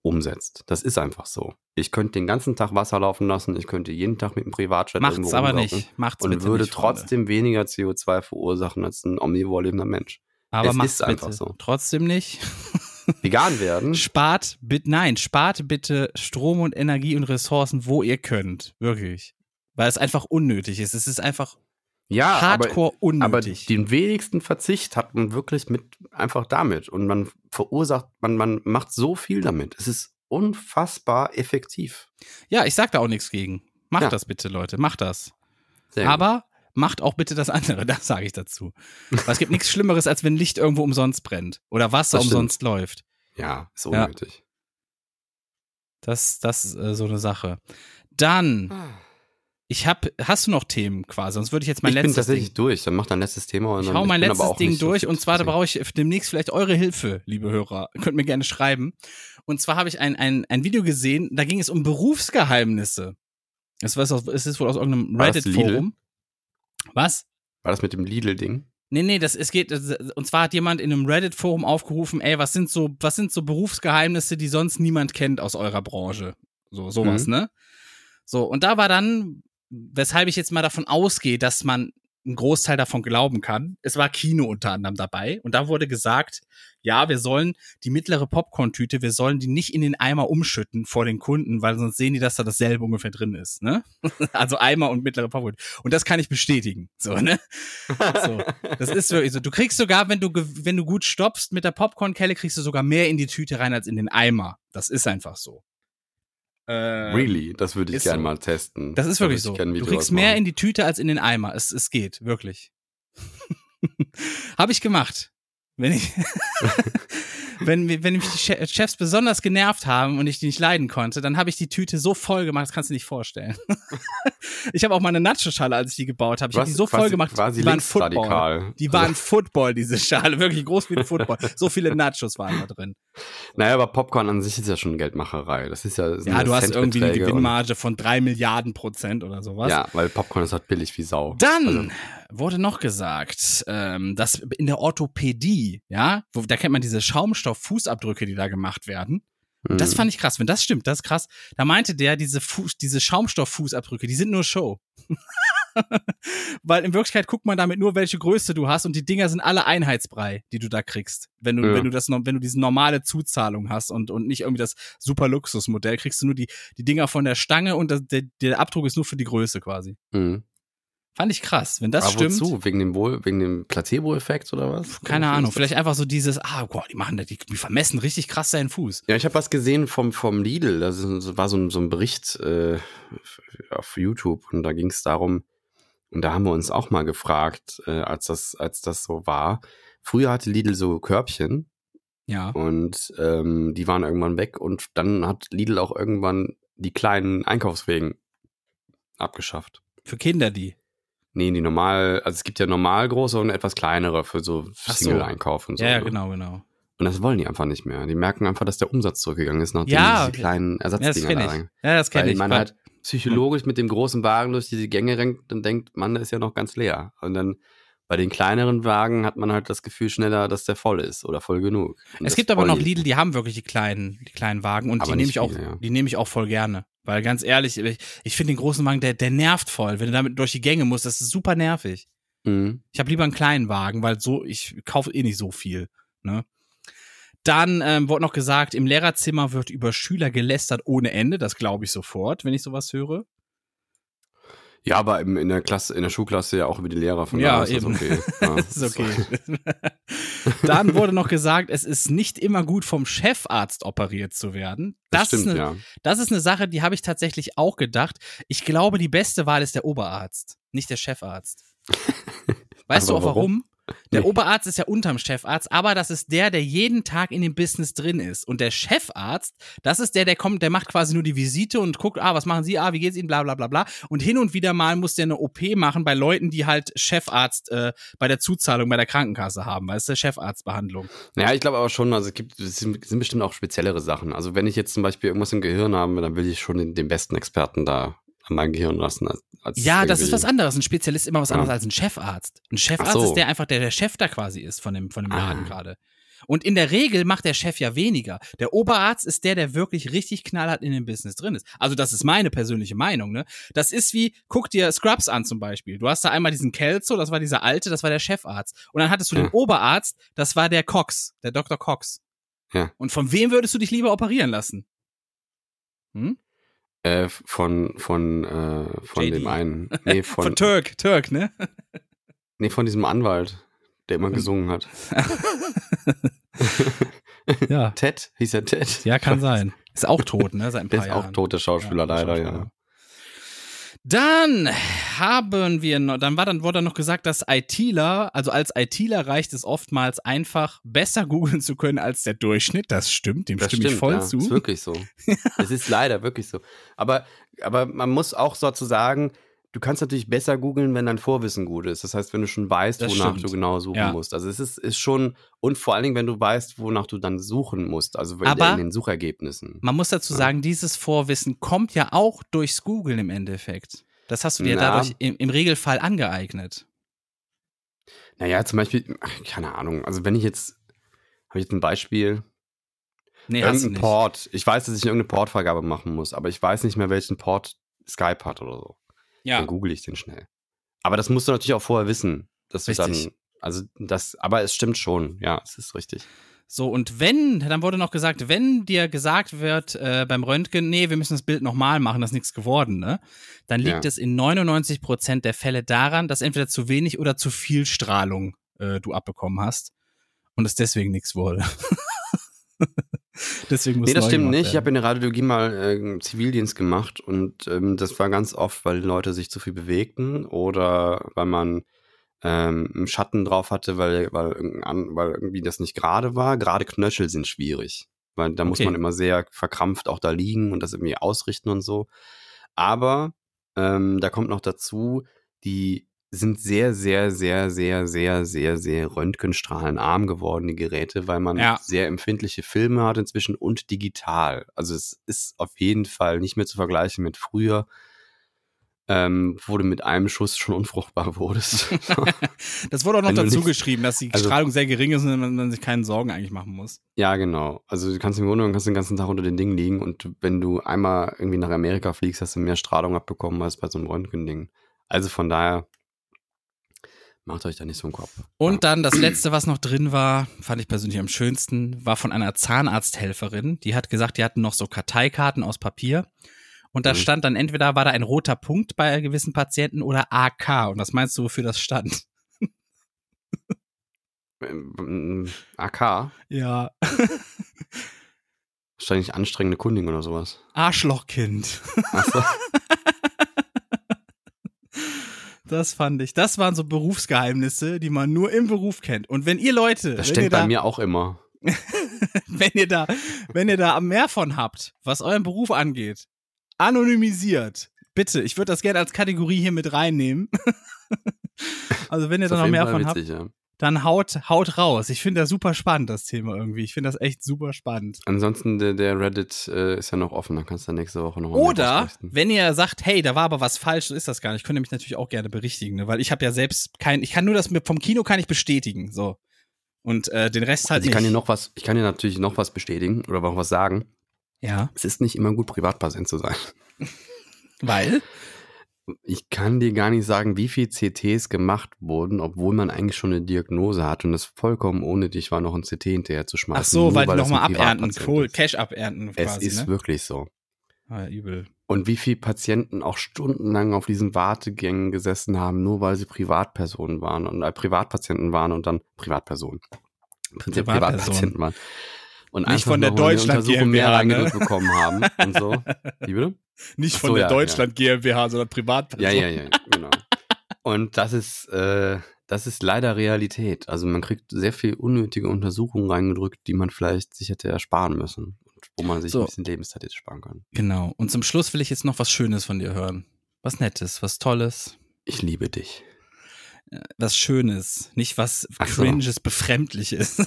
umsetzt. Das ist einfach so. Ich könnte den ganzen Tag Wasser laufen lassen, ich könnte jeden Tag mit dem Privatjet irgendwo rumlaufen. Macht's aber nicht. Macht's bitte nicht, Freunde. Und würde trotzdem weniger CO2 verursachen als ein omnivor lebender Mensch. Aber es ist einfach so. Trotzdem nicht. vegan werden. Spart bitte Strom und Energie und Ressourcen, wo ihr könnt. Wirklich. Weil es einfach unnötig ist. Es ist einfach hardcore unnötig. Aber den wenigsten Verzicht hat man wirklich einfach damit. Und man verursacht, man macht so viel damit. Es ist unfassbar effektiv. Ja, ich sag da auch nichts gegen. Macht das bitte, Leute. Macht das. Sehr aber gut. Macht auch bitte das andere. Das sage ich dazu. Weil es gibt nichts Schlimmeres, als wenn Licht irgendwo umsonst brennt. Oder Wasser umsonst läuft. Ja, ist unnötig. Ja. Das ist so eine Sache. Dann... Hast du noch Themen quasi? Sonst würde ich jetzt mein letztes Ding... Ich bin tatsächlich durch, dann mach dein letztes Thema. Und dann, ich hau mein letztes Ding durch und zwar, da brauche ich demnächst vielleicht eure Hilfe, liebe Hörer. Könnt mir gerne schreiben. Und zwar habe ich ein Video gesehen, da ging es um Berufsgeheimnisse. Es ist wohl aus irgendeinem Reddit-Forum. Was? War das mit dem Lidl-Ding? Nee, und zwar hat jemand in einem Reddit-Forum aufgerufen, ey, was sind so Berufsgeheimnisse, die sonst niemand kennt aus eurer Branche? Sowas, ne? So, und da war dann... Weshalb ich jetzt mal davon ausgehe, dass man einen Großteil davon glauben kann. Es war Kino unter anderem dabei und da wurde gesagt, ja, wir sollen die mittlere Popcorn-Tüte, wir sollen die nicht in den Eimer umschütten vor den Kunden, weil sonst sehen die, dass da dasselbe ungefähr drin ist, ne? Also Eimer und mittlere Popcorn. Und das kann ich bestätigen, so, ne? So, das ist wirklich so. Du kriegst sogar, wenn du gut stoppst mit der Popcorn-Kelle, kriegst du sogar mehr in die Tüte rein als in den Eimer. Das ist einfach so. Really? Das würde ich gerne mal testen. Das ist wirklich so. Du kriegst mehr in die Tüte als in den Eimer. Es geht, wirklich. Habe ich gemacht. Wenn mich die Chefs besonders genervt haben und ich die nicht leiden konnte, dann habe ich die Tüte so voll gemacht, das kannst du dir nicht vorstellen. Ich habe auch mal eine Nacho-Schale, als ich die gebaut habe. Ich habe die so voll gemacht, die waren Football. Die waren Football, diese Schale. Wirklich groß wie ein Football. So viele Nachos waren da drin. Naja, aber Popcorn an sich ist ja schon Geldmacherei. Das ist ja... Ja, du hast irgendwie eine Gewinnmarge von 3 Milliarden % oder sowas. Ja, weil Popcorn ist halt billig wie Sau. Dann wurde noch gesagt, dass in der Orthopädie, ja, da kennt man diese Schaumstoff-Fußabdrücke, die da gemacht werden. Und das fand ich krass. Wenn das stimmt, das ist krass. Da meinte der, diese Schaumstoff-Fußabdrücke, die sind nur Show. Weil in Wirklichkeit guckt man damit nur, welche Größe du hast und die Dinger sind alle Einheitsbrei, die du da kriegst. Wenn du diese normale Zuzahlung hast und nicht irgendwie das Super-Luxus-Modell, kriegst du nur die Dinger von der Stange und der Abdruck ist nur für die Größe quasi. Mhm. Fand ich krass, wenn das stimmt. Wozu? Wegen dem Placebo-Effekt oder was? Keine Ahnung, vielleicht einfach so dieses, die vermessen richtig krass seinen Fuß. Ja, ich habe was gesehen vom Lidl, das war so ein Bericht auf YouTube und da ging es darum, und da haben wir uns auch mal gefragt, als das so war, früher hatte Lidl so Körbchen und die waren irgendwann weg und dann hat Lidl auch irgendwann die kleinen Einkaufswegen abgeschafft. Für Kinder die? Nee, die normal, also es gibt ja normal große und etwas kleinere für so Single-Einkauf und so. Ja, genau. Und das wollen die einfach nicht mehr. Die merken einfach, dass der Umsatz zurückgegangen ist, nachdem diese kleinen Ersatzdinger da rein. Ja, das kenne ich. Weil man halt psychologisch mit dem großen Wagen durch diese Gänge rennt und denkt, Mann, der ist ja noch ganz leer. Und dann bei den kleineren Wagen hat man halt das Gefühl schneller, dass der voll ist oder voll genug. Und es gibt aber noch Lidl, die haben wirklich die kleinen Wagen und die nehme ich auch voll gerne. Weil ganz ehrlich, ich finde den großen Wagen, der nervt voll. Wenn du damit durch die Gänge musst, das ist super nervig. Mhm. Ich habe lieber einen kleinen Wagen, weil so ich kaufe eh nicht so viel. Ne? Dann wurde noch gesagt, im Lehrerzimmer wird über Schüler gelästert ohne Ende. Das glaube ich sofort, wenn ich sowas höre. Ja, aber in der Schulklasse ja auch über die Lehrer von da ist eben. Das ist okay. Ja. Ist okay. Dann wurde noch gesagt, es ist nicht immer gut, vom Chefarzt operiert zu werden. Das ist eine Sache, die habe ich tatsächlich auch gedacht. Ich glaube, die beste Wahl ist der Oberarzt, nicht der Chefarzt. Weißt du auch warum? Der Oberarzt ist ja unterm Chefarzt, aber das ist der jeden Tag in dem Business drin ist. Und der Chefarzt, das ist der kommt, der macht quasi nur die Visite und guckt, was machen Sie, wie geht's Ihnen, bla bla bla bla. Und hin und wieder mal muss der eine OP machen bei Leuten, die halt Chefarzt bei der Zuzahlung bei der Krankenkasse haben, weil es ist Chefarztbehandlung. Naja, ich glaube aber schon, also es sind bestimmt auch speziellere Sachen. Also wenn ich jetzt zum Beispiel irgendwas im Gehirn habe, dann will ich schon den besten Experten da an mein Gehirn lassen. Das ist was anderes. Ein Spezialist ist immer was anderes als ein Chefarzt. Ein Chefarzt ist der einfach, der Chef da quasi ist von dem Laden gerade. Und in der Regel macht der Chef ja weniger. Der Oberarzt ist der wirklich richtig knallhart in dem Business drin ist. Also das ist meine persönliche Meinung, ne? Das ist wie, guck dir Scrubs an zum Beispiel. Du hast da einmal diesen Kelso, das war dieser Alte, das war der Chefarzt. Und dann hattest du den Oberarzt, das war der Cox, der Dr. Cox. Ja. Und von wem würdest du dich lieber operieren lassen? Hm? Von JD. Dem einen. Nee, von Türk, ne? Nee, von diesem Anwalt, der immer gesungen hat. Ja. Ted? Hieß er Ted? Ja, kann sein. Ist auch tot, ne? Seit ein paar Jahren. Ist auch tot, der Schauspieler, leider. Ja. Dann haben wir noch, wurde noch gesagt, dass ITler, also als ITler reicht es oftmals einfach, besser googeln zu können als der Durchschnitt. Das stimmt, dem stimme ich voll zu. Das ist wirklich so. Das ist leider wirklich so. Aber man muss auch sozusagen, du kannst natürlich besser googeln, wenn dein Vorwissen gut ist. Das heißt, wenn du schon weißt, wonach du genau suchen musst. Also es ist schon, und vor allen Dingen, wenn du weißt, wonach du dann suchen musst, also in den Suchergebnissen. Man muss dazu sagen, dieses Vorwissen kommt ja auch durchs Googlen im Endeffekt. Das hast du dir dadurch im Regelfall angeeignet. Naja, zum Beispiel, keine Ahnung, also wenn ich jetzt, habe ich jetzt ein Beispiel? Nee, hast du nicht. Port, ich weiß, dass ich irgendeine Portvergabe machen muss, aber ich weiß nicht mehr, welchen Port Skype hat oder so. Ja. Dann google ich den schnell. Aber das musst du natürlich auch vorher wissen, dass du dann, aber es stimmt schon, ja, es ist richtig. So, und dann wurde noch gesagt, wenn dir gesagt wird beim Röntgen, nee, wir müssen das Bild nochmal machen, das ist nichts geworden, ne? Dann liegt es in 99% der Fälle daran, dass entweder zu wenig oder zu viel Strahlung du abbekommen hast und es deswegen nichts wurde. Deswegen muss das stimmt nicht. Ich habe in der Radiologie mal Zivildienst gemacht und das war ganz oft, weil die Leute sich zu viel bewegten oder weil man einen Schatten drauf hatte, weil irgendwie das nicht gerade war. Gerade Knöchel sind schwierig, weil da muss man immer sehr verkrampft auch da liegen und das irgendwie ausrichten und so. Aber da kommt noch dazu, die sind sehr, sehr, sehr, sehr, sehr, sehr, sehr röntgenstrahlenarm geworden, die Geräte, weil man sehr empfindliche Filme hat inzwischen und digital. Also es ist auf jeden Fall nicht mehr zu vergleichen mit früher, wo du mit einem Schuss schon unfruchtbar wurdest. Das wurde auch noch dazu geschrieben, dass die Strahlung sehr gering ist und man sich keine Sorgen eigentlich machen muss. Ja, genau. Also du kannst im Grunde genommen den ganzen Tag unter den Dingen liegen und wenn du einmal irgendwie nach Amerika fliegst, hast du mehr Strahlung abbekommen als bei so einem Röntgen-Ding. Also von daher, macht euch da nicht so einen Kopf. Und dann das Letzte, was noch drin war, fand ich persönlich am schönsten, war von einer Zahnarzthelferin. Die hat gesagt, die hatten noch so Karteikarten aus Papier. Und da stand dann entweder war da ein roter Punkt bei gewissen Patienten oder AK. Und was meinst du, wofür das stand? AK? Ja. Wahrscheinlich anstrengende Kundin oder sowas. Arschlochkind. Ach so. Das fand ich. Das waren so Berufsgeheimnisse, die man nur im Beruf kennt. Und wenn ihr Leute... Das stimmt bei mir auch immer. wenn ihr da mehr von habt, was euren Beruf angeht, anonymisiert, bitte. Ich würde das gerne als Kategorie hier mit reinnehmen. Also wenn ihr da noch mehr von habt, dann haut raus. Ich finde das super spannend, das Thema irgendwie. Ich finde das echt super spannend. Ansonsten, der Reddit ist ja noch offen, dann kannst du nächste Woche noch mal oder, wenn ihr sagt, hey, da war aber was falsch, so ist das gar nicht. Könnt ihr mich natürlich auch gerne berichtigen, ne? Weil ich habe ja selbst ich kann nur das vom Kino kann ich bestätigen, so. Und den Rest halt also nicht. Ich kann dir natürlich noch was bestätigen oder auch was sagen. Ja. Es ist nicht immer gut, Privatpatient zu sein. Weil? Ich kann dir gar nicht sagen, wie viele CTs gemacht wurden, obwohl man eigentlich schon eine Diagnose hat und es vollkommen ohne dich war, noch ein CT hinterher zu schmeißen. Ach so, weil die nochmal abernten, cool, Cash abernten quasi. Es ist wirklich so. Ah, übel. Und wie viele Patienten auch stundenlang auf diesen Wartegängen gesessen haben, nur weil sie Privatpersonen waren und Privatpatienten waren und dann Privatpatienten waren. Und nicht von der Deutschland GmbH, ne? Bekommen haben und so. Wie bitte? Nicht von der Deutschland GmbH, sondern Privatperson. Ja, genau. Und das ist leider Realität. Also man kriegt sehr viel unnötige Untersuchungen reingedrückt, die man vielleicht sich hätte ersparen müssen. Wo man sich ein bisschen Lebenszeit hätte sparen können. Genau. Und zum Schluss will ich jetzt noch was Schönes von dir hören. Was Nettes, was Tolles. Ich liebe dich. Was Schönes, nicht was Cringes, Befremdliches.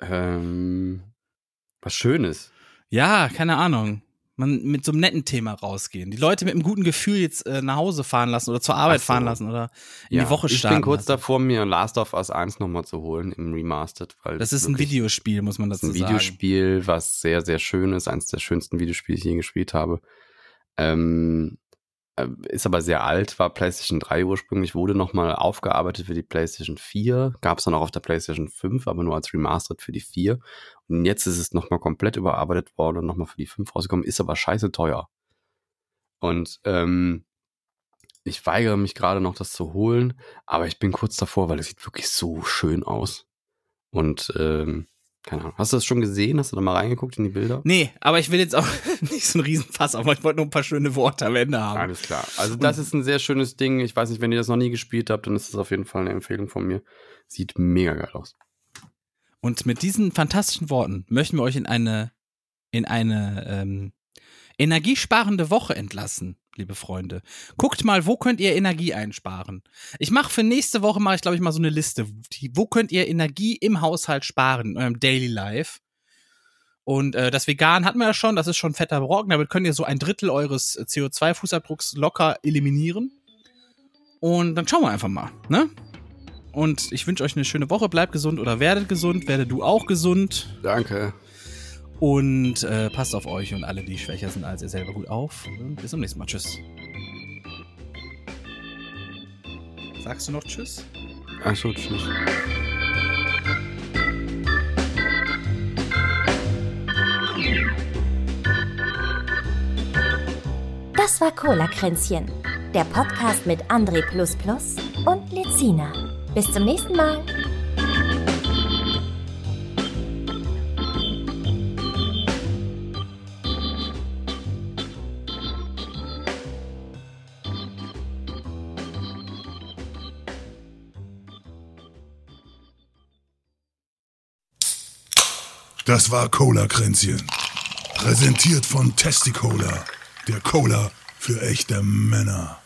Was Schönes. Ja, keine Ahnung. Man mit so einem netten Thema rausgehen. Die Leute mit einem guten Gefühl jetzt nach Hause fahren lassen oder zur Arbeit fahren lassen oder in die Woche starten. Ich bin kurz davor, mir Last of Us 1 nochmal zu holen im Remastered. Weil das ist ein Videospiel, muss man dazu sagen. Das ist ein Videospiel, was sehr, sehr schön ist. Eines der schönsten Videospiele, die ich je gespielt habe. Ist aber sehr alt, war PlayStation 3 ursprünglich, wurde nochmal aufgearbeitet für die PlayStation 4, gab es dann auch auf der PlayStation 5, aber nur als Remastered für die 4. Und jetzt ist es nochmal komplett überarbeitet worden und nochmal für die 5 rausgekommen, ist aber scheiße teuer. Und ich weigere mich gerade noch, das zu holen, aber ich bin kurz davor, weil es sieht wirklich so schön aus. Und keine Ahnung. Hast du das schon gesehen? Hast du da mal reingeguckt in die Bilder? Nee, aber ich will jetzt auch nicht so einen Riesenfass, aber ich wollte nur ein paar schöne Worte am Ende haben. Alles klar. Also das ist ein sehr schönes Ding. Ich weiß nicht, wenn ihr das noch nie gespielt habt, dann ist das auf jeden Fall eine Empfehlung von mir. Sieht mega geil aus. Und mit diesen fantastischen Worten möchten wir euch in eine energiesparende Woche entlassen, liebe Freunde. Guckt mal, wo könnt ihr Energie einsparen? Ich mache für nächste Woche, glaube ich, mal so eine Liste. Wo könnt ihr Energie im Haushalt sparen, in eurem Daily Life? Und das Vegan hatten wir ja schon, das ist schon fetter Brocken. Damit könnt ihr so 1/3 eures CO2-Fußabdrucks locker eliminieren. Und dann schauen wir einfach mal, ne? Und ich wünsche euch eine schöne Woche. Bleibt gesund oder werdet gesund. Werde du auch gesund. Danke. Und passt auf euch und alle, die schwächer sind als ihr selber, gut auf. Bis zum nächsten Mal. Tschüss. Sagst du noch Tschüss? Ach so, Tschüss. Das war Cola-Kränzchen, der Podcast mit AndrePlusPlus und Lehzina. Bis zum nächsten Mal. Das war Cola-Kränzchen. Präsentiert von Testicola, der Cola für echte Männer.